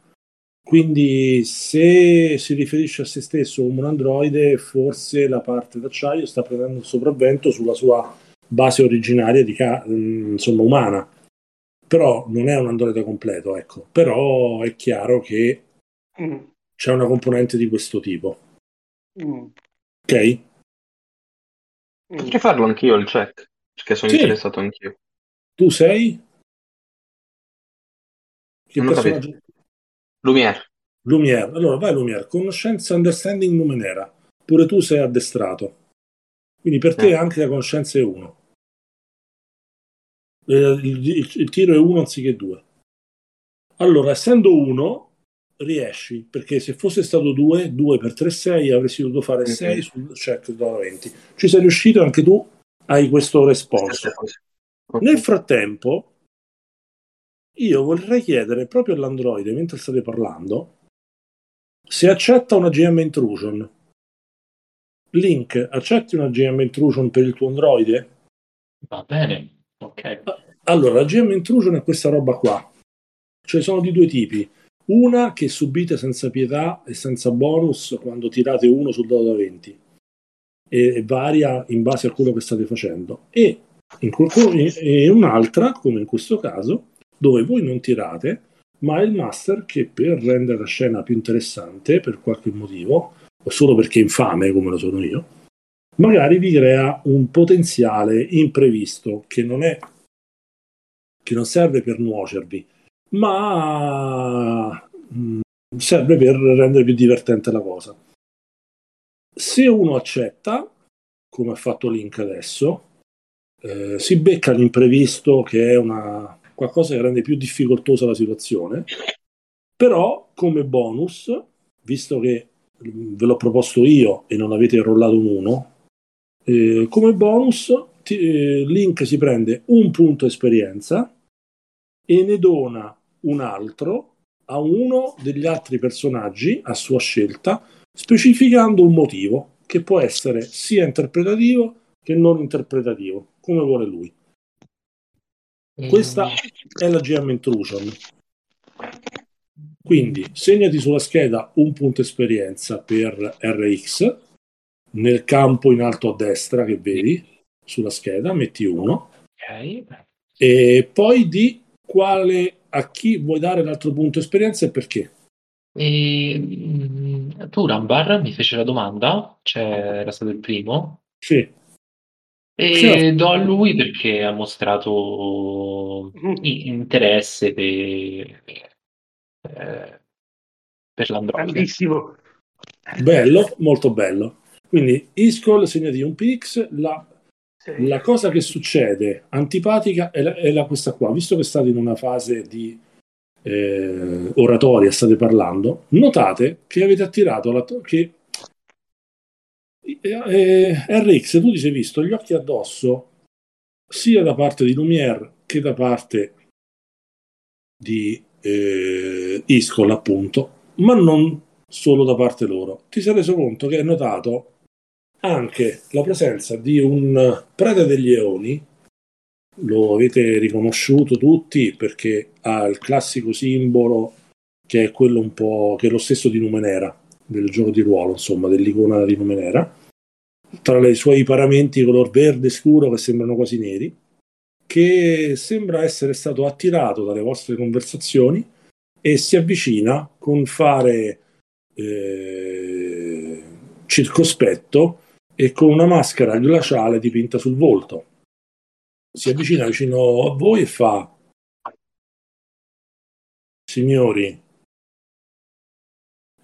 Quindi se si riferisce a se stesso come un androide, forse la parte d'acciaio sta prendendo il sopravvento sulla sua base originaria di ca- insomma umana. Però non è un androide completo, ecco. Però è chiaro che mm. c'è una componente di questo tipo. Mm. Ok? Mm. Potrei farlo anch'io il check, perché sono sì. interessato anch'io. Tu sei? Che personaggio? Lumière. Lumière. Allora vai Lumière, conoscenza understanding Numenera. Pure tu sei addestrato. Quindi per te eh. anche la conoscenza è uno. Eh, il, il, il tiro è uno anziché due. Allora, essendo uno riesci, perché se fosse stato due, due per tre, sei, avresti dovuto fare sei okay. sul check da venti. Ci sei riuscito anche tu, hai questo responso. Okay. Nel frattempo io vorrei chiedere proprio all'androide, mentre state parlando, se accetta una G M Intrusion. Link, accetti una G M Intrusion per il tuo androide? Va bene, ok. Allora, la G M Intrusion è questa roba qua. Ce ne sono di due tipi. Una che subite senza pietà e senza bonus quando tirate uno sul dado da venti. E varia in base a quello che state facendo. E, in qualcuno, e un'altra, come in questo caso, dove voi non tirate, ma è il master che, per rendere la scena più interessante per qualche motivo, o solo perché è infame come lo sono io, magari vi crea un potenziale imprevisto che non è, che non serve per nuocervi, ma serve per rendere più divertente la cosa. Se uno accetta, come ha fatto Link adesso, eh, si becca l'imprevisto, che è una qualcosa che rende più difficoltosa la situazione, però come bonus, visto che ve l'ho proposto io e non avete rollato un uno, eh, come bonus ti, eh, Link si prende un punto esperienza e ne dona un altro a uno degli altri personaggi a sua scelta, specificando un motivo che può essere sia interpretativo che non interpretativo, come vuole lui. Questa è la G M Intrusion. Quindi segnati sulla scheda un punto esperienza per R X nel campo in alto a destra che vedi sulla scheda, metti uno. Okay. E poi di quale, a chi vuoi dare l'altro punto esperienza e perché? E, Turambar mi fece la domanda, cioè era stato il primo. Sì. E sì, do a lui perché ha mostrato interesse per, per, per l'androide. Bellissimo. Bello, molto bello. Quindi Iskol, segnati un P X. La, sì. la cosa che succede antipatica è, la, è la questa qua. Visto che state in una fase di eh, oratoria, state parlando, notate che avete attirato la to- che Eh, R X, tu ti sei visto gli occhi addosso sia da parte di Lumière che da parte di eh, Iskol, appunto, ma non solo da parte loro. Ti sei reso conto che hai notato anche la presenza di un prete degli Eoni, lo avete riconosciuto tutti perché ha il classico simbolo che è quello un po' che è lo stesso di Numenera, del gioco di ruolo, insomma, dell'icona di Numenera, tra i suoi paramenti color verde scuro che sembrano quasi neri, che sembra essere stato attirato dalle vostre conversazioni e si avvicina con fare eh, circospetto e con una maschera glaciale dipinta sul volto. Si avvicina vicino a voi e fa: signori,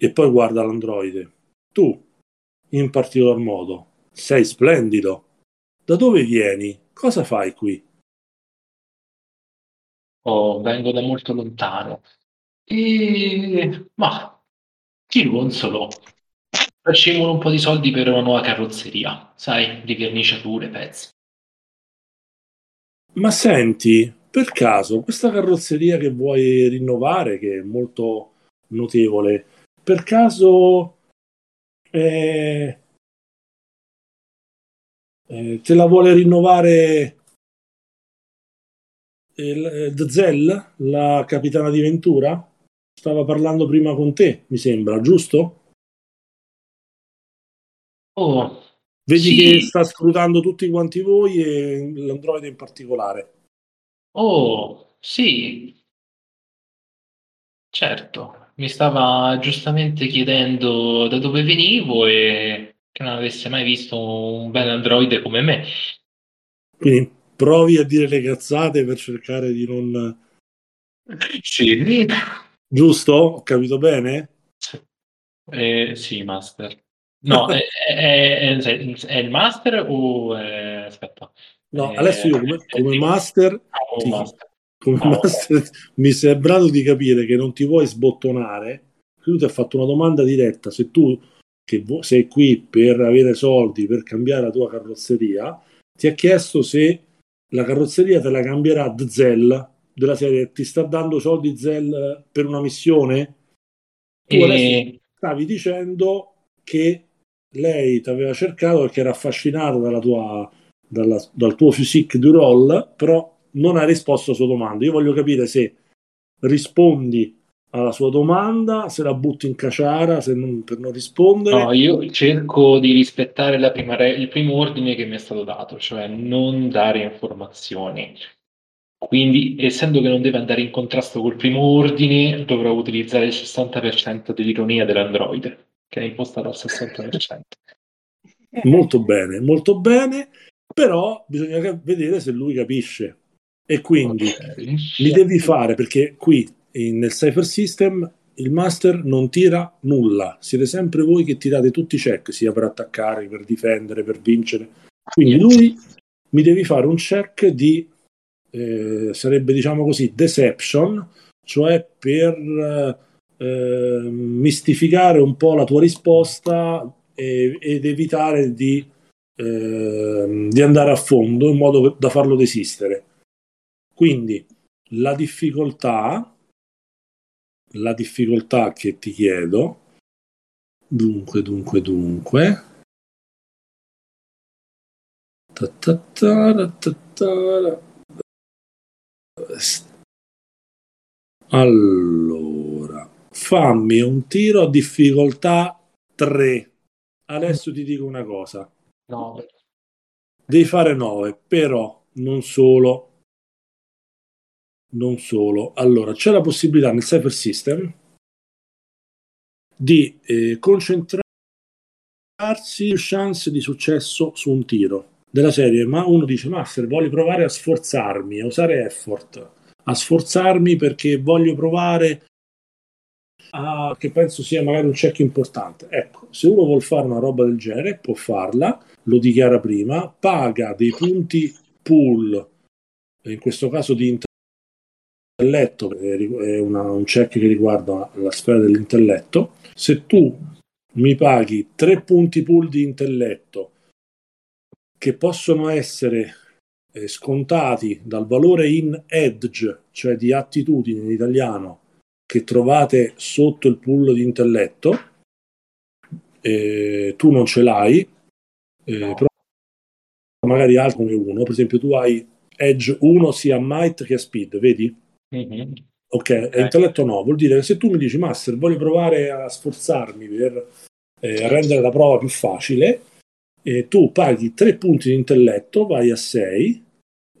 e poi guarda l'androide, tu in particolar modo sei splendido, Da dove vieni? Cosa fai qui? Oh, vengo da molto lontano. E... ma ti consolo. Facciamo un po' di soldi per una nuova carrozzeria, sai, di verniciature, pezzi. Ma senti, per caso, questa carrozzeria che vuoi rinnovare, che è molto notevole, per caso eh, eh, te la vuole rinnovare eh, D'Zell, la capitana di Ventura? Stava parlando prima con te, mi sembra, giusto? Oh, vedi sì. Che sta scrutando tutti quanti voi e l'androide in particolare. Oh, sì. Certo, mi stava giustamente chiedendo da dove venivo e che non avesse mai visto un bel androide come me. Quindi provi a dire le cazzate per cercare di non... Sì. Giusto? Ho capito bene? Eh, sì, master. No, è, è, è, è il master o è... aspetta? No, adesso io come, come master, no, ti, master. Come no. master mi è sembrato di capire che non ti vuoi sbottonare. Lui ti ha fatto una domanda diretta: se tu che sei qui per avere soldi per cambiare la tua carrozzeria, ti ha chiesto se la carrozzeria te la cambierà D'Zell, della serie ti sta dando soldi D'Zell per una missione. Tu e... adesso stavi dicendo che lei ti aveva cercato perché era affascinata dalla tua, dalla, dal tuo physique du roll, però non ha risposto alla sua domanda. Io voglio capire se rispondi alla sua domanda, se la butti in caciara, se non, per non rispondere. No, io cerco di rispettare la prima re- il primo ordine che mi è stato dato, cioè non dare informazioni. Quindi, essendo che non deve andare in contrasto col primo ordine, dovrò utilizzare il sessanta per cento dell'ironia dell'androide, che è impostata al sessanta per cento. Molto bene, molto bene, però bisogna vedere se lui capisce. E quindi okay, li devi fare, perché qui in, nel Cypher System il master non tira nulla, siete sempre voi che tirate tutti i check, sia per attaccare, per difendere, per vincere. Quindi lui mi devi fare un check di eh, sarebbe diciamo così deception, cioè per eh, Eh, mistificare un po' la tua risposta e, ed evitare di, eh, di andare a fondo in modo da farlo desistere. Quindi la difficoltà la difficoltà che ti chiedo dunque dunque dunque ta ta ta ta ta. Allora fammi un tiro a difficoltà tre. Adesso ti dico una cosa. nove. Devi fare nove, però non solo. Non solo. Allora, c'è la possibilità nel Cypher System di eh, concentrarsi su chance di successo su un tiro. Della serie, ma uno dice, master, voglio provare a sforzarmi, a usare effort, a sforzarmi perché voglio provare... Ah, che penso sia magari un check importante. Ecco, se uno vuol fare una roba del genere può farla, lo dichiara prima, paga dei punti pool, in questo caso di intelletto, è una, un check che riguarda la sfera dell'intelletto. Se tu mi paghi tre punti pool di intelletto che possono essere eh, scontati dal valore in edge, cioè di attitudine in italiano, che trovate sotto il pool di intelletto, eh, tu non ce l'hai, eh, no. Però magari altro come uno, per esempio tu hai edge uno sia a might che a speed, vedi? Mm-hmm. Okay, ok, intelletto no, vuol dire che se tu mi dici master voglio provare a sforzarmi per eh, rendere la prova più facile, eh, tu paghi tre punti di intelletto, vai a sei,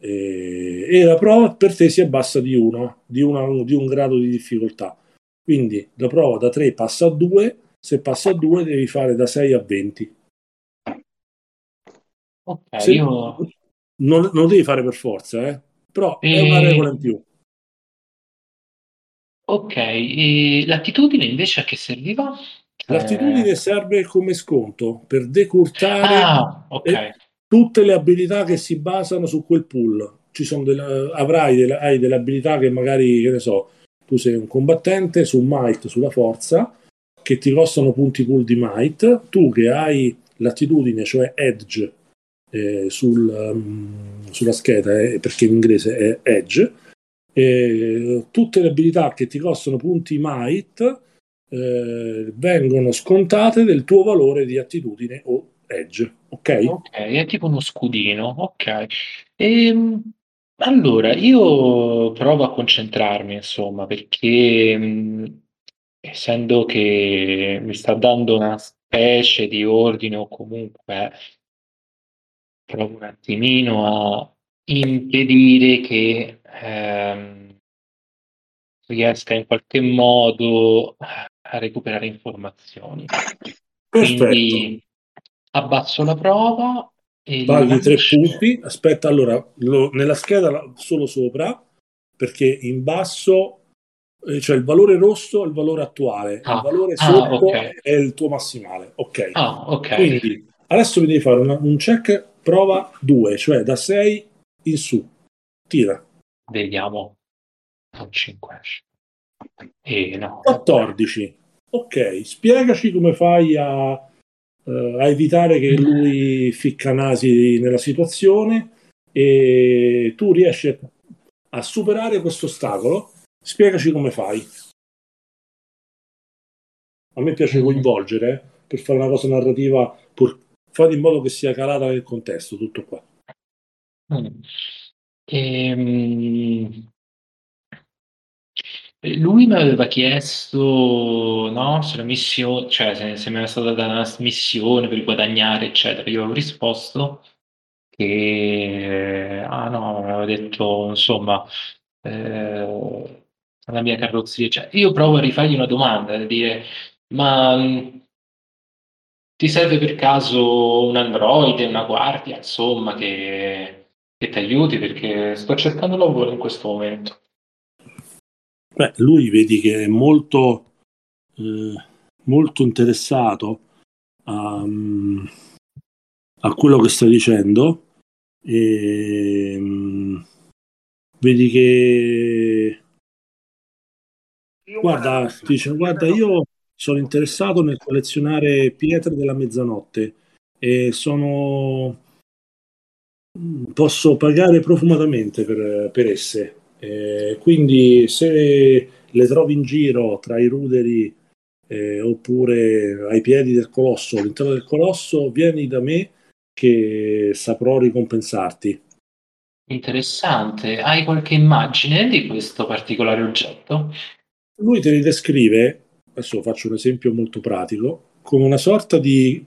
e la prova per te si abbassa di uno di, una, di un grado di difficoltà, quindi la prova da tre passa a due, se passa a due devi fare da sei a venti. Okay, io... non, non lo devi fare per forza, eh? Però e... è una regola in più. Ok, e l'attitudine invece a che serviva? L'attitudine eh... serve come sconto per decurtare ah, okay. e... tutte le abilità che si basano su quel pool. Ci sono delle, avrai delle, hai delle abilità che magari, che ne so, tu sei un combattente su Might, sulla forza, che ti costano punti pool di Might. Tu che hai l'attitudine, cioè Edge, eh, sul, um, sulla scheda, eh, perché in inglese è Edge, eh, tutte le abilità che ti costano punti Might eh, vengono scontate del tuo valore di attitudine o Edge, ok? Ok, è tipo uno scudino, ok. Ehm... Allora, io provo a concentrarmi, insomma, perché mh, essendo che mi sta dando una specie di ordine o comunque provo un attimino a impedire che ehm, riesca in qualche modo a recuperare informazioni. Perfetto. Quindi abbasso la prova. Paghi tre punti, aspetta, allora lo, nella scheda solo sopra, perché in basso eh, cioè il valore rosso è il valore attuale, ah, il valore ah, sotto okay. è il tuo massimale, ok, ah, okay. Quindi adesso mi devi fare una, un check prova due, cioè da sei in su, tira, vediamo, cinque eh, no. quattordici, ok, spiegaci come fai a a evitare che lui ficca nasi nella situazione e tu riesci a superare questo ostacolo. Spiegaci come fai. A me piace coinvolgere eh, per fare una cosa narrativa, pur... fate in modo che sia calata nel contesto, tutto qua. Ehm... Lui mi aveva chiesto, no, se la missione, cioè se, se mi era stata data una missione per guadagnare, eccetera. Io avevo risposto che, ah no, mi aveva detto, insomma, eh, la mia carrozzeria. Cioè, io provo a rifargli una domanda, a dire, ma mh, ti serve per caso un androide, una guardia, insomma, che, che ti aiuti? Perché sto cercando lavoro in questo momento. Beh, lui vedi che è molto, eh, molto interessato a, a quello che stai dicendo e um, vedi che guarda, ti dice, guarda, io sono interessato nel collezionare pietre della mezzanotte e sono posso pagare profumatamente per, per esse. Eh, quindi se le trovi in giro tra i ruderi eh, oppure ai piedi del colosso, all'interno del colosso, vieni da me che saprò ricompensarti. Interessante. Hai qualche immagine di questo particolare oggetto? Lui te li descrive, adesso faccio un esempio molto pratico, come una sorta di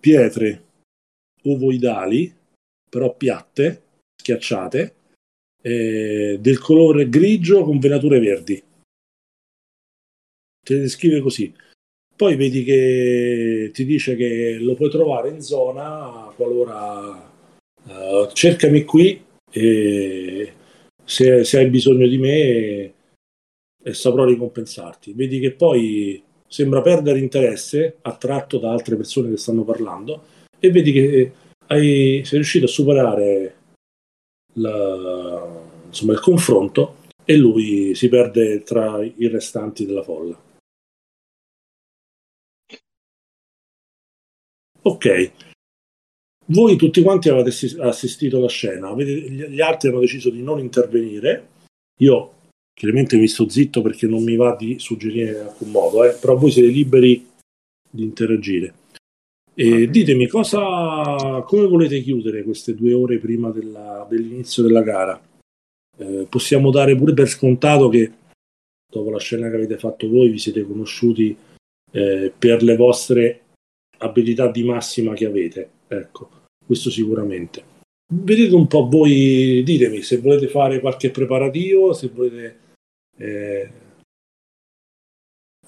pietre ovoidali però piatte, schiacciate, eh, del colore grigio con venature verdi. Te le descrive così. Poi vedi che ti dice che lo puoi trovare in zona qualora uh, cercami qui e se, se hai bisogno di me e, e saprò ricompensarti. Vedi che poi sembra perdere interesse, attratto da altre persone che stanno parlando, e vedi che hai, sei riuscito a superare La, insomma il confronto e lui si perde tra i restanti della folla. Ok, voi tutti quanti avete assistito alla scena, gli altri hanno deciso di non intervenire. Io chiaramente mi sto zitto perché non mi va di suggerire in alcun modo, eh? Però voi siete liberi di interagire e ditemi cosa, come volete chiudere queste due ore prima della, dell'inizio della gara. Eh, possiamo dare pure per scontato che dopo la scena che avete fatto voi vi siete conosciuti eh, per le vostre abilità di massima che avete, ecco, questo sicuramente. Vedete un po' voi, ditemi se volete fare qualche preparativo, se volete eh,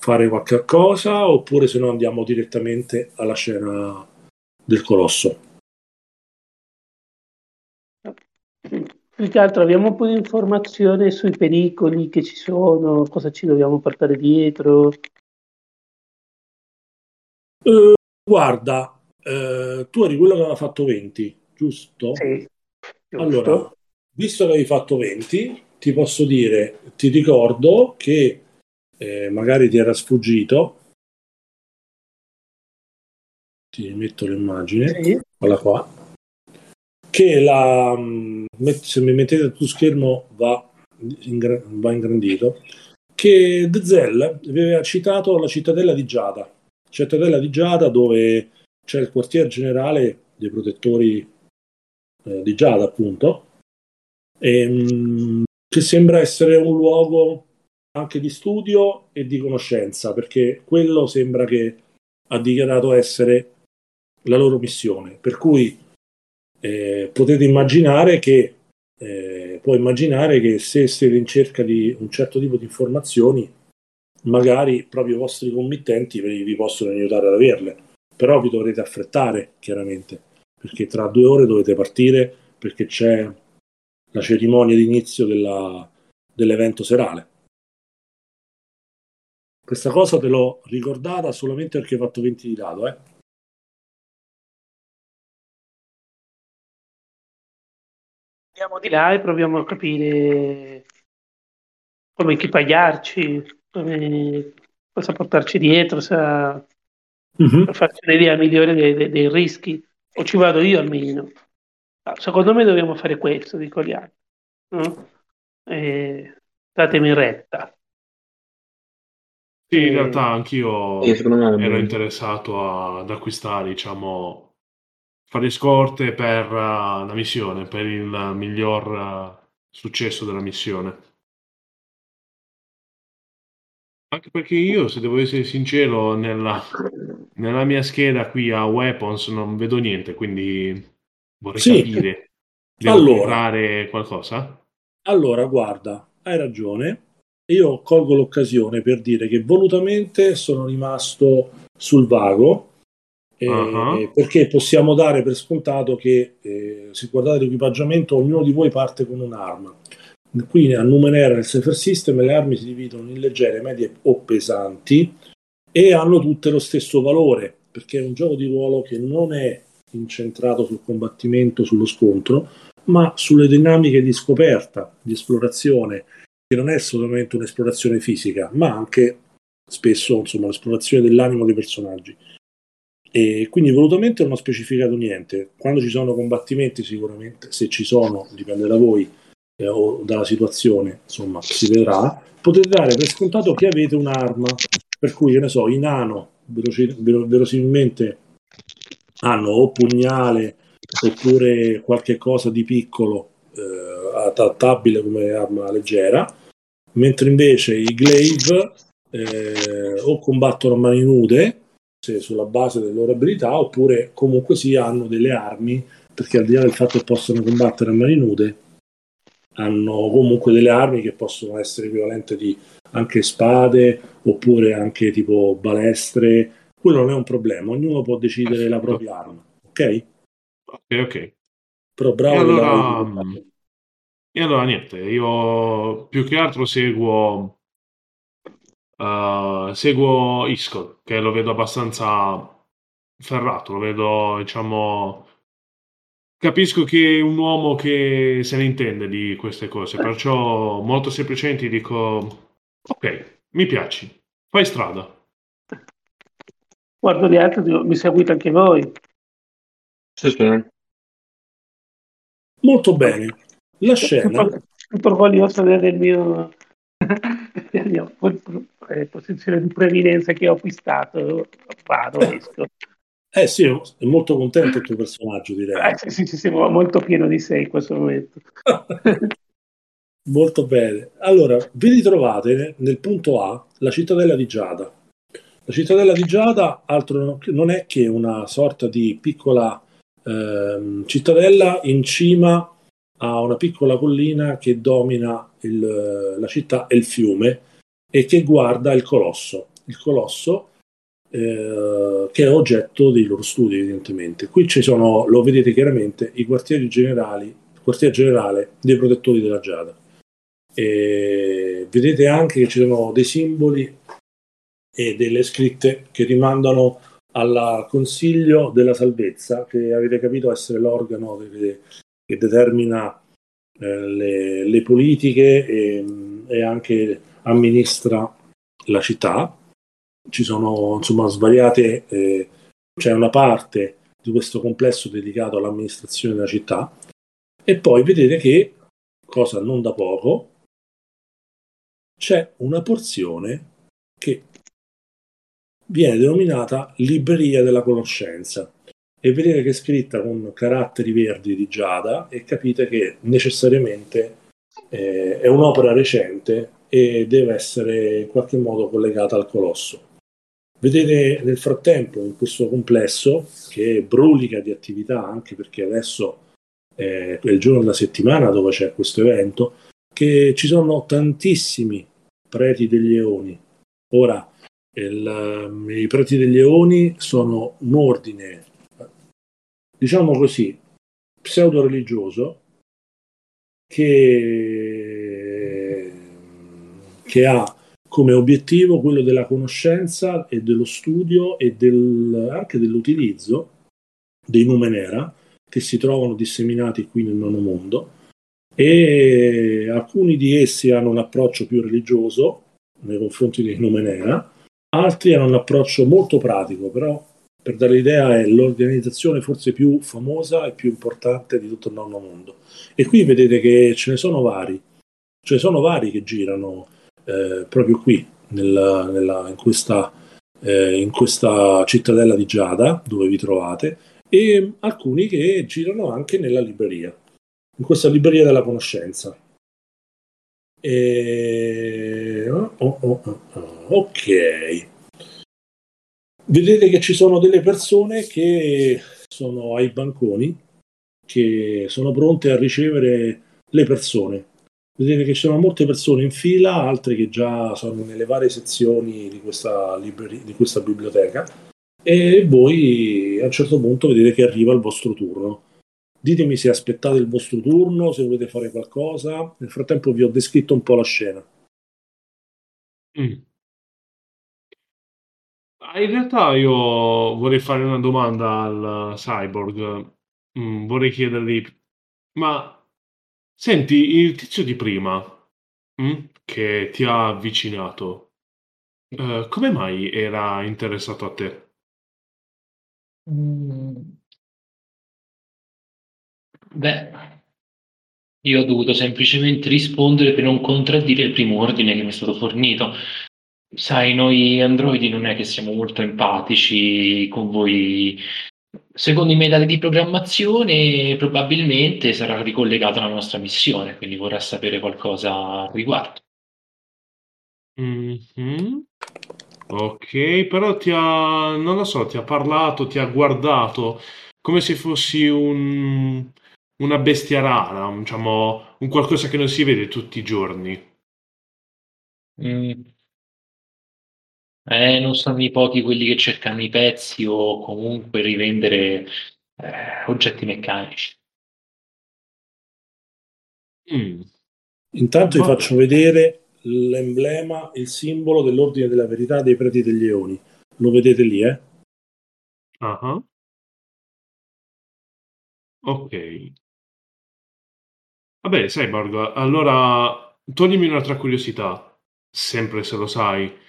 fare qualche cosa, oppure se no andiamo direttamente alla scena del colosso. Più che altro abbiamo un po' di informazione sui pericoli che ci sono, cosa ci dobbiamo portare dietro. Eh, guarda, eh, tu eri quello che aveva fatto venti, giusto? Sì, giusto. Allora, visto che avevi fatto venti, ti posso dire, ti ricordo che eh, magari ti era sfuggito, ti metto l'immagine, sì. Guarda qua, che la, se mi mettete il tuo schermo va, ingra- va ingrandito, che D'Zell aveva citato la cittadella di Giada, cittadella di Giada dove c'è il quartier generale dei protettori eh, di Giada, appunto, e, mh, che sembra essere un luogo anche di studio e di conoscenza, perché quello sembra che ha dichiarato essere la loro missione, per cui eh, potete immaginare che eh, puoi immaginare che se siete in cerca di un certo tipo di informazioni, magari proprio i vostri committenti vi, vi possono aiutare ad averle, però vi dovrete affrettare chiaramente, perché tra due ore dovete partire, perché c'è la cerimonia di inizio della, dell'evento serale. Questa cosa te l'ho ricordata solamente perché ho fatto venti di dado, eh. Andiamo di là e proviamo a capire come equipagliarci, come, cosa portarci dietro, sa, uh-huh. per farci un'idea migliore dei, dei, dei rischi, o ci vado io almeno. Secondo me dobbiamo fare questo, dico gli altri, no? E datemi retta. Sì, in realtà anch'io eh, ero interessato ad acquistare, diciamo, fare scorte per uh, la missione, per il uh, miglior uh, successo della missione. Anche perché io, se devo essere sincero, nella, nella mia scheda qui a Weapons non vedo niente, quindi vorrei sì. capire. Devo allora, comprare qualcosa? Allora, guarda, hai ragione. Io colgo l'occasione per dire che volutamente sono rimasto sul vago, Eh, uh-huh. perché possiamo dare per scontato che eh, se guardate l'equipaggiamento ognuno di voi parte con un'arma. Qui a Numenera nel Cypher System le armi si dividono in leggere, medie o pesanti e hanno tutte lo stesso valore, perché è un gioco di ruolo che non è incentrato sul combattimento, sullo scontro, ma sulle dinamiche di scoperta, di esplorazione, che non è solamente un'esplorazione fisica, ma anche spesso, insomma, l'esplorazione dell'animo dei personaggi. E quindi volutamente non ho specificato niente. Quando ci sono combattimenti, sicuramente, se ci sono, dipende da voi eh, o dalla situazione, insomma, si vedrà. Potete dare per scontato che avete un'arma, per cui, che ne so, i nano veloci, vero, verosimilmente hanno o pugnale oppure qualche cosa di piccolo eh, adattabile come arma leggera, mentre invece i glaive eh, o combattono a mani nude sulla base delle loro abilità, oppure comunque sì, hanno delle armi, perché al di là del fatto che possono combattere a mani nude, hanno comunque delle armi che possono essere equivalenti di anche spade, oppure anche tipo balestre. Quello non è un problema, ognuno può decidere Perfetto. La propria arma, ok? Ok, ok. Però bravo. E allora, e allora niente, io più che altro seguo Uh, seguo Iskol, che lo vedo abbastanza ferrato, lo vedo, diciamo, capisco che è un uomo che se ne intende di queste cose, perciò molto semplicemente dico ok, mi piaci, fai strada. Guardo gli altri, mi seguite anche voi? Sì, sì. Molto bene, la scena voglio sapere del mio posizione di preeminenza che ho acquistato, vado, esco. Eh sì, è molto contento il tuo personaggio, direi. Eh, sì, sì, sì, sì, molto pieno di sé in questo momento. Molto bene. Allora, vi ritrovate nel punto A, la cittadella di Giada. La cittadella di Giada altro non è che una sorta di piccola eh, cittadella in cima a una piccola collina che domina il, la città e il fiume, e che guarda il colosso, il colosso eh, che è oggetto dei loro studi, evidentemente. Qui ci sono, lo vedete chiaramente, i quartieri generali, il quartier generale dei protettori della Giada. E vedete anche che ci sono dei simboli e delle scritte che rimandano al Consiglio della Salvezza, che avete capito essere l'organo che, che determina eh, le, le politiche e, e anche amministra la città. Ci sono insomma svariate, eh, c'è una parte di questo complesso dedicato all'amministrazione della città, e poi vedete che, cosa non da poco, c'è una porzione che viene denominata Libreria della Conoscenza, e vedete che è scritta con caratteri verdi di Giada, e capite che necessariamente eh, è un'opera recente e deve essere in qualche modo collegata al Colosso. Vedete nel frattempo in questo complesso, che brulica di attività, anche perché adesso eh, è il giorno della settimana dove c'è questo evento, che ci sono tantissimi preti degli Eoni. Ora, il, i preti degli Eoni sono un ordine, diciamo così, pseudo-religioso, che, che ha come obiettivo quello della conoscenza e dello studio e del, anche dell'utilizzo dei Numenera, che si trovano disseminati qui nel Nono Mondo, e alcuni di essi hanno un approccio più religioso nei confronti dei Numenera, altri hanno un approccio molto pratico, però per dare l'idea è l'organizzazione forse più famosa e più importante di tutto il Nono Mondo. E qui vedete che ce ne sono vari, ce ne sono vari che girano Eh, proprio qui nella, nella, in, questa, eh, in questa cittadella di Giada dove vi trovate, e alcuni che girano anche nella libreria, in questa libreria della conoscenza. E... Oh, oh, oh, oh, ok, vedete che ci sono delle persone che sono ai banconi, che sono pronte a ricevere le persone. Vedete che ci sono molte persone in fila, altre che già sono nelle varie sezioni di questa, libreria, di questa biblioteca, e voi a un certo punto vedete che arriva il vostro turno. Ditemi se aspettate il vostro turno, se volete fare qualcosa. Nel frattempo vi ho descritto un po' la scena. Mm. In realtà io vorrei fare una domanda al cyborg. Mm, vorrei chiedergli, ma... senti, il tizio di prima, mh, che ti ha avvicinato, eh, come mai era interessato a te? Beh, io ho dovuto semplicemente rispondere per non contraddire il primo ordine che mi è stato fornito. Sai, noi androidi non è che siamo molto empatici con voi. Secondo i metodi di programmazione probabilmente sarà ricollegata alla nostra missione, quindi vorrà sapere qualcosa al riguardo. Mm-hmm. Ok, però ti ha, non lo so, ti ha parlato, ti ha guardato come se fossi un, una bestia rara, diciamo, un qualcosa che non si vede tutti i giorni. Mm. Eh, non sono i pochi quelli che cercano i pezzi o comunque rivendere eh, oggetti meccanici. Mm. Intanto vi faccio vedere l'emblema, il simbolo dell'ordine della verità dei preti degli Eoni. Lo vedete lì, eh? Uh-huh. Ok. Vabbè, sai, Borgo, allora toglimi un'altra curiosità, sempre se lo sai.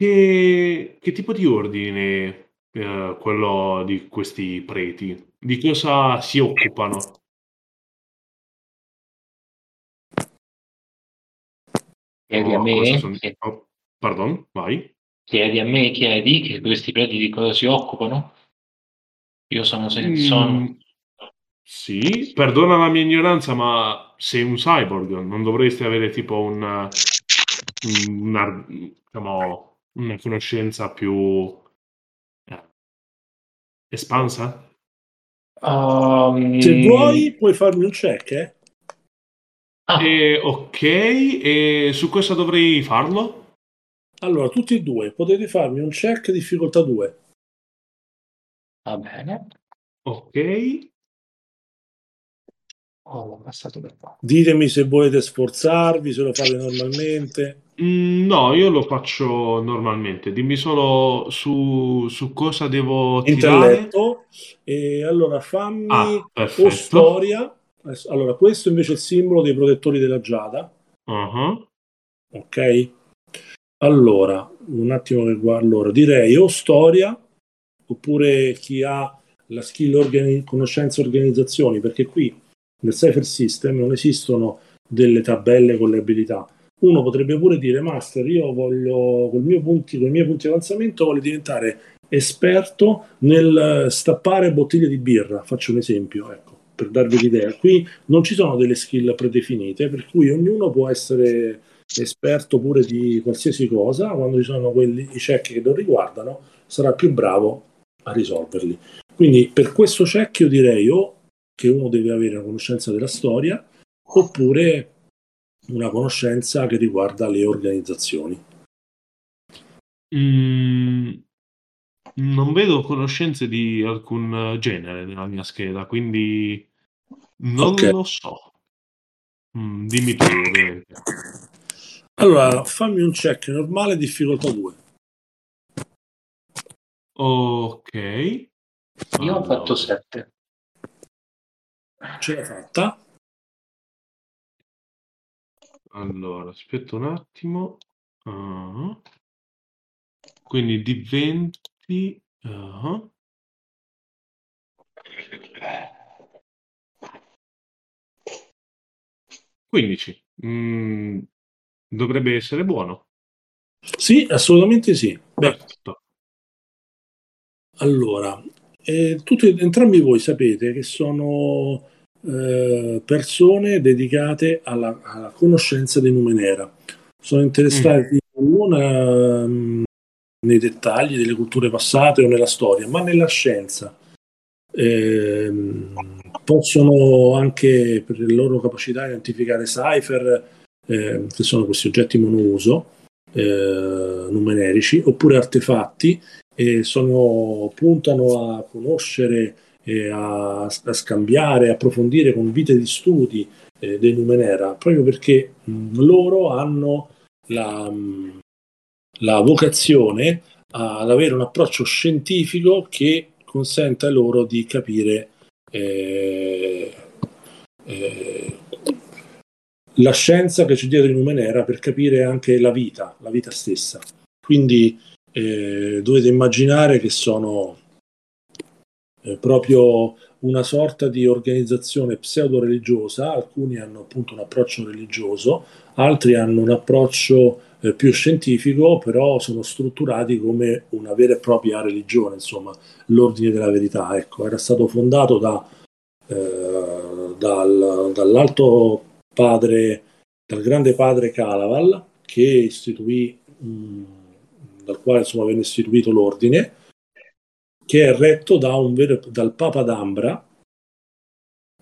Che, che tipo di ordine eh, quello di questi preti? Di cosa si occupano? Chiedi a me, sono... chiedi. Oh, pardon, vai. Chiedi a me, chiedi che questi preti di cosa si occupano? Io sono sen- mm, sono. Sì, perdona la mia ignoranza, ma sei un cyborg, non dovresti avere tipo un una, diciamo, una conoscenza più eh, espansa? Um... Se vuoi puoi farmi un check, eh? Ah. E, ok, e su cosa dovrei farlo? Allora, tutti e due, potete farmi un check difficoltà due. Va bene. Ok. Oh, è passato per qua. Ditemi se volete sforzarvi, se lo fate normalmente. Mm, no, io lo faccio normalmente. Dimmi solo su, su cosa devo Intelletto. tirare. E allora fammi ah, o storia. Allora, questo invece è il simbolo dei protettori della Giada. Uh-huh. Ok. Allora, un attimo che guardo. Allora, direi o storia, oppure chi ha la skill organi- conoscenza organizzazioni, perché qui nel Cypher System non esistono delle tabelle con le abilità. Uno potrebbe pure dire: Master, io voglio, con i miei punti di avanzamento, voglio diventare esperto nel stappare bottiglie di birra. Faccio un esempio, ecco, per darvi l'idea. Qui non ci sono delle skill predefinite, per cui ognuno può essere esperto pure di qualsiasi cosa. Quando ci sono quelli, i check che non riguardano, sarà più bravo a risolverli. Quindi per questo check io direi o che uno deve avere una conoscenza della storia, oppure una conoscenza che riguarda le organizzazioni. Mm, non vedo conoscenze di alcun genere nella mia scheda, quindi non okay. lo so. Mm, dimmi tu. Ovviamente. Allora, fammi un check normale, difficoltà due. Ok. Io allora. ho fatto sette. Ce l'ha fatta. Allora, aspetta un attimo. Uh-huh. Quindi di venti. Uh-huh. quindici. Mm, dovrebbe essere buono. Sì, assolutamente sì. Beh. Allora, eh, tutti, entrambi voi sapete che sono Eh, persone dedicate alla, alla conoscenza di Numenera, sono interessati mm. una, mh, nei dettagli delle culture passate o nella storia, ma nella scienza eh, possono anche per le loro capacità identificare cipher eh, che sono questi oggetti monouso eh, numenerici oppure artefatti e eh, puntano a conoscere e a, a scambiare, approfondire con vite di studi eh, dei Numenera, proprio perché mh, loro hanno la, mh, la vocazione ad avere un approccio scientifico che consenta loro di capire eh, eh, la scienza che c'è dietro i Numenera, per capire anche la vita, la vita stessa. Quindi eh, dovete immaginare che sono Eh, proprio una sorta di organizzazione pseudo-religiosa. Alcuni hanno appunto un approccio religioso, altri hanno un approccio eh, più scientifico, però sono strutturati come una vera e propria religione, insomma, l'ordine della verità, ecco, era stato fondato da, eh, dal, dall'alto padre, dal grande padre Calaval, che istituì, mh, dal quale insomma venne istituito l'ordine, che è retto da un vero, dal Papa D'Ambra,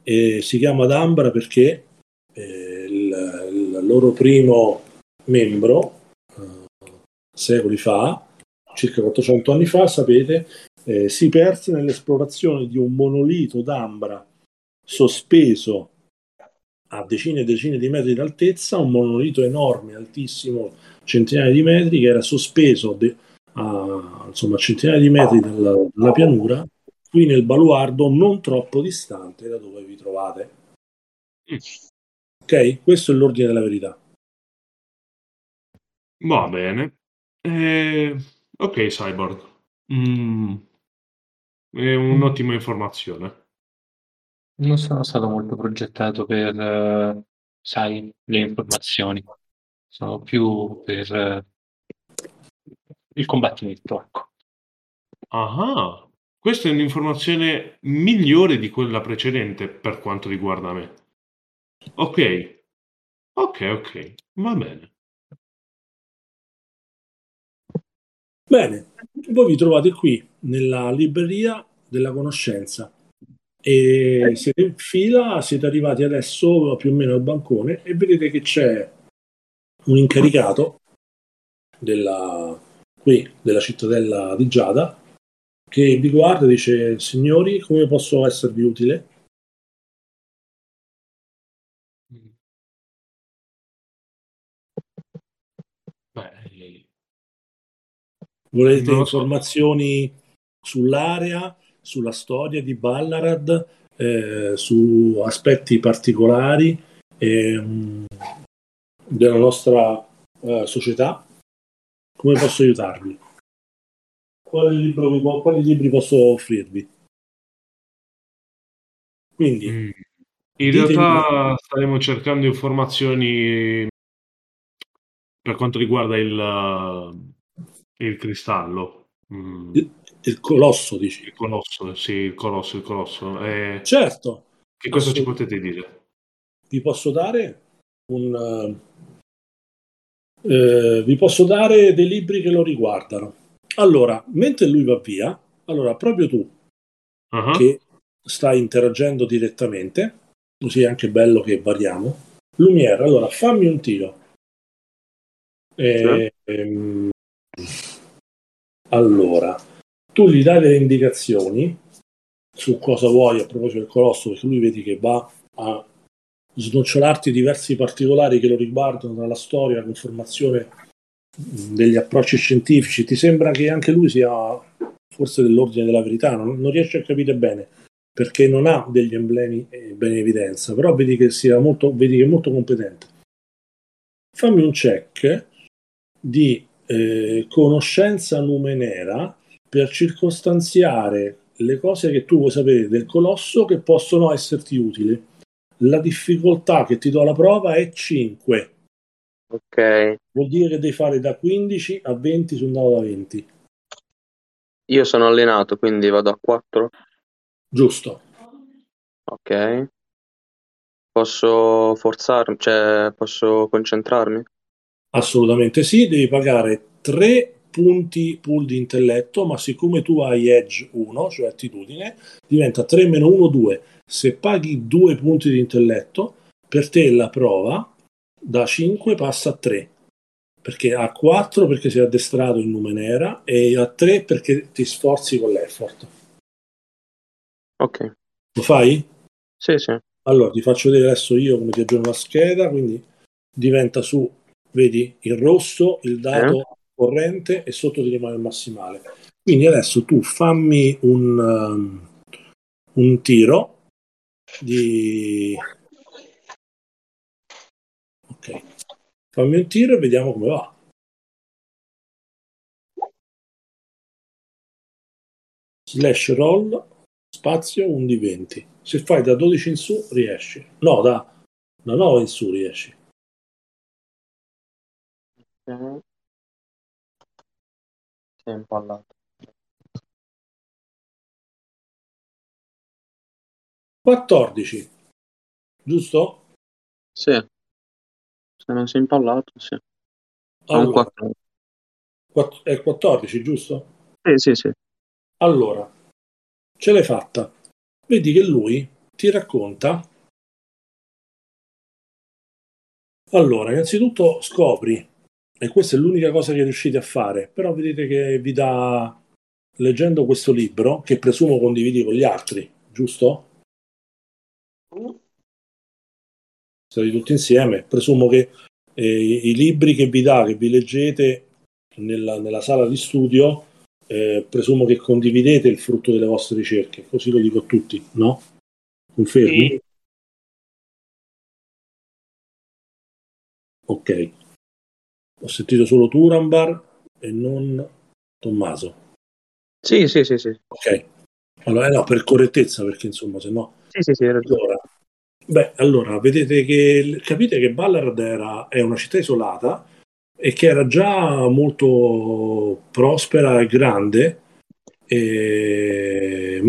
e si chiama D'Ambra perché eh, il, il loro primo membro, eh, secoli fa, circa ottocento anni fa, sapete, eh, si perse nell'esplorazione di un monolito d'ambra sospeso a decine e decine di metri d'altezza, un monolito enorme, altissimo, centinaia di metri, che era sospeso de- a insomma, centinaia di metri dalla, dalla pianura, qui nel baluardo non troppo distante da dove vi trovate. Ok? Questo è l'ordine della verità. Va bene. Eh, ok, Cyborg. Mm. È un'ottima informazione. Non sono stato molto progettato per, eh, sai, le informazioni. Sono più per... Eh, il combattimento, ecco. Ah, questa è un'informazione migliore di quella precedente per quanto riguarda me. Ok, ok, ok, va bene. Bene, voi vi trovate qui nella libreria della conoscenza e siete in fila, siete arrivati adesso più o meno al bancone e vedete che c'è un incaricato della qui della cittadella di Giada che vi guarda e dice: signori, come posso esservi utile? Volete no. informazioni sull'area, sulla storia di Ballarad, eh, su aspetti particolari eh, della nostra eh, società? Come posso aiutarvi? Quali, libro, quali libri posso offrirvi? Quindi mm. in realtà staremo cercando informazioni per quanto riguarda il, il cristallo. Mm. Il, il colosso, dici? Il colosso, sì, il colosso, il colosso. Eh, certo. Che cosa ci potete dire? Vi posso dare un... Eh, vi posso dare dei libri che lo riguardano. Allora, mentre lui va via, allora proprio tu uh-huh. che stai interagendo direttamente, così è anche bello che variamo. Lumière, allora fammi un tiro. E, sì. ehm, allora, tu gli dai delle indicazioni su cosa vuoi a proposito del colosso, perché lui vedi che va a snocciolarti diversi particolari che lo riguardano, dalla storia, conformazione degli approcci scientifici. Ti sembra che anche lui sia forse dell'ordine della verità, non, non riesci a capire bene perché non ha degli emblemi ben in evidenza, però vedi che sia molto, vedi che è molto competente. Fammi un check di eh, conoscenza numenera per circostanziare le cose che tu vuoi sapere del colosso che possono esserti utili. La difficoltà che ti do alla prova è cinque. Ok. Vuol dire che devi fare da quindici a venti su un dado da venti. Io sono allenato, quindi vado a quattro. Giusto. Ok. Posso forzarmi, cioè posso concentrarmi? Assolutamente sì, devi pagare tre punti pool di intelletto, ma siccome tu hai edge uno, cioè attitudine, diventa tre meno uno, due. Se paghi due punti di intelletto, per te la prova da cinque passa a tre, perché a quattro perché sei addestrato in Numenera e a tre perché ti sforzi con l'effort. Ok. Lo fai? Sì, sì. Allora ti faccio vedere adesso io come ti aggiorno la scheda, quindi diventa su, vedi, il rosso, il dato eh? corrente e sotto ti rimane il massimale. Quindi adesso tu fammi un, um, un tiro di... Ok, fammi un tiro e vediamo come va. Slash roll, spazio uno di venti. Se fai da dodici in su riesci. No, da, da nove in su riesci. Ok. Sei impallato. quattordici. Giusto? Sì. Se non sei impallato, sì. Allora, è quattordici, giusto? Sì, sì, sì. Allora, ce l'hai fatta. Vedi che lui ti racconta. Allora, innanzitutto scopri, e questa è l'unica cosa che riuscite a fare, però vedete che vi dà, leggendo questo libro, che presumo condividi con gli altri, giusto? Siete tutti insieme, presumo che eh, i libri che vi dà, che vi leggete nella, nella sala di studio, eh, presumo che condividete il frutto delle vostre ricerche, così lo dico a tutti, no? Confermi? Sì. Ok, ho sentito solo Turambar e non Tommaso. Sì, sì, sì, sì. Ok, allora eh, no, per correttezza, perché insomma, se no... Sì, sì, sì, era allora. Beh, allora, vedete che capite che Ballarad era, è una città isolata e che era già molto prospera e grande, e...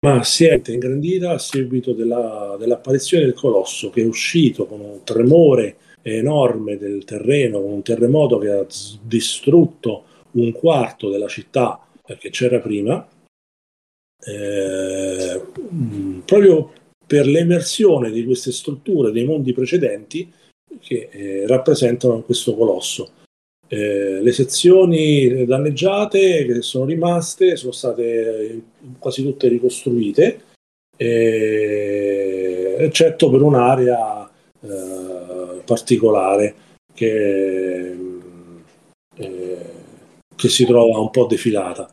ma si è ingrandita a seguito della, dell'apparizione del Colosso, che è uscito con un tremore enorme del terreno, con un terremoto che ha distrutto un quarto della città che c'era prima, eh, proprio per l'emersione di queste strutture dei mondi precedenti che eh, rappresentano questo colosso. Eh, le sezioni danneggiate che sono rimaste sono state quasi tutte ricostruite, eh, eccetto per un'area eh, particolare che, eh, che che si trova un po' defilata.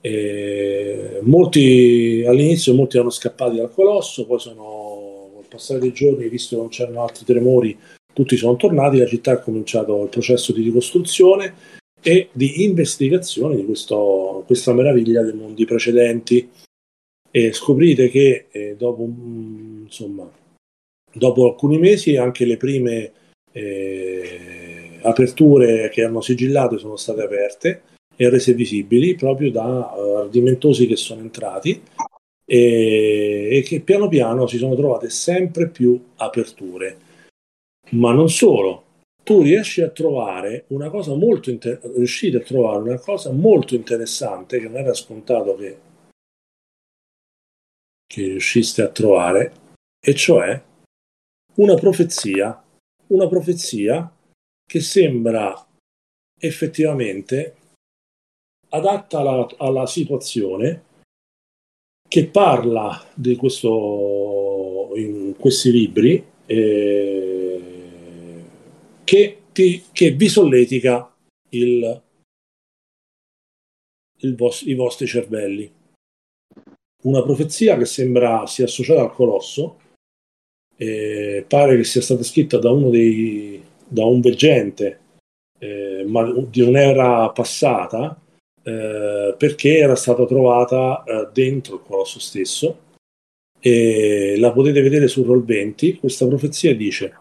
E molti all'inizio molti erano scappati dal colosso, poi sono, col passare dei giorni, visto che non c'erano altri tremori, tutti sono tornati. La città ha cominciato il processo di ricostruzione e di investigazione di questo, questa meraviglia dei mondi precedenti. E scoprite che eh, dopo mh, insomma dopo alcuni mesi anche le prime eh, aperture che hanno sigillato sono state aperte e rese visibili proprio da uh, ardimentosi che sono entrati e, e che piano piano si sono trovate sempre più aperture. Ma non solo, tu riesci a trovare una cosa molto inter- riuscite a trovare una cosa molto interessante che non era scontato che, che riusciste a trovare, e cioè una profezia, una profezia che sembra effettivamente adatta alla, alla situazione, che parla di questo in questi libri eh, che, ti, che vi solletica il, il vos, i vostri cervelli. Una profezia che sembra sia associata al colosso, eh, pare che sia stata scritta da uno dei da un veggente, eh, ma di un'era passata, Eh, perché era stata trovata eh, dentro il colosso stesso, e la potete vedere sul roll venti. Questa profezia dice: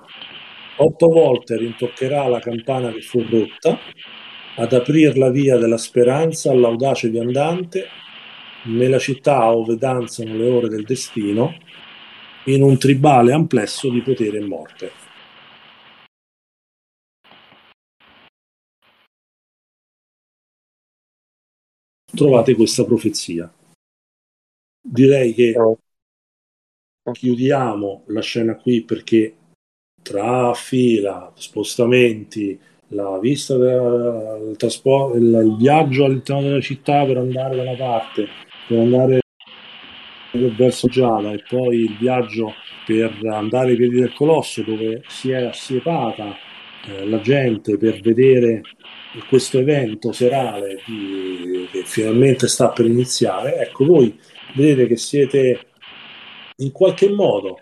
otto volte rintoccherà la campana che fu rotta ad aprir la via della speranza all'audace viandante nella città ove danzano le ore del destino in un tribale amplesso di potere e morte. Trovate questa profezia. Direi che chiudiamo la scena qui, perché tra fila, spostamenti, la vista del il trasporto, il, il viaggio all'interno della città per andare da una parte, per andare verso Giada, e poi il viaggio per andare ai piedi del colosso, dove si è assiepata eh, la gente per vedere questo evento serale di, che finalmente sta per iniziare. Ecco, voi vedete che siete in qualche modo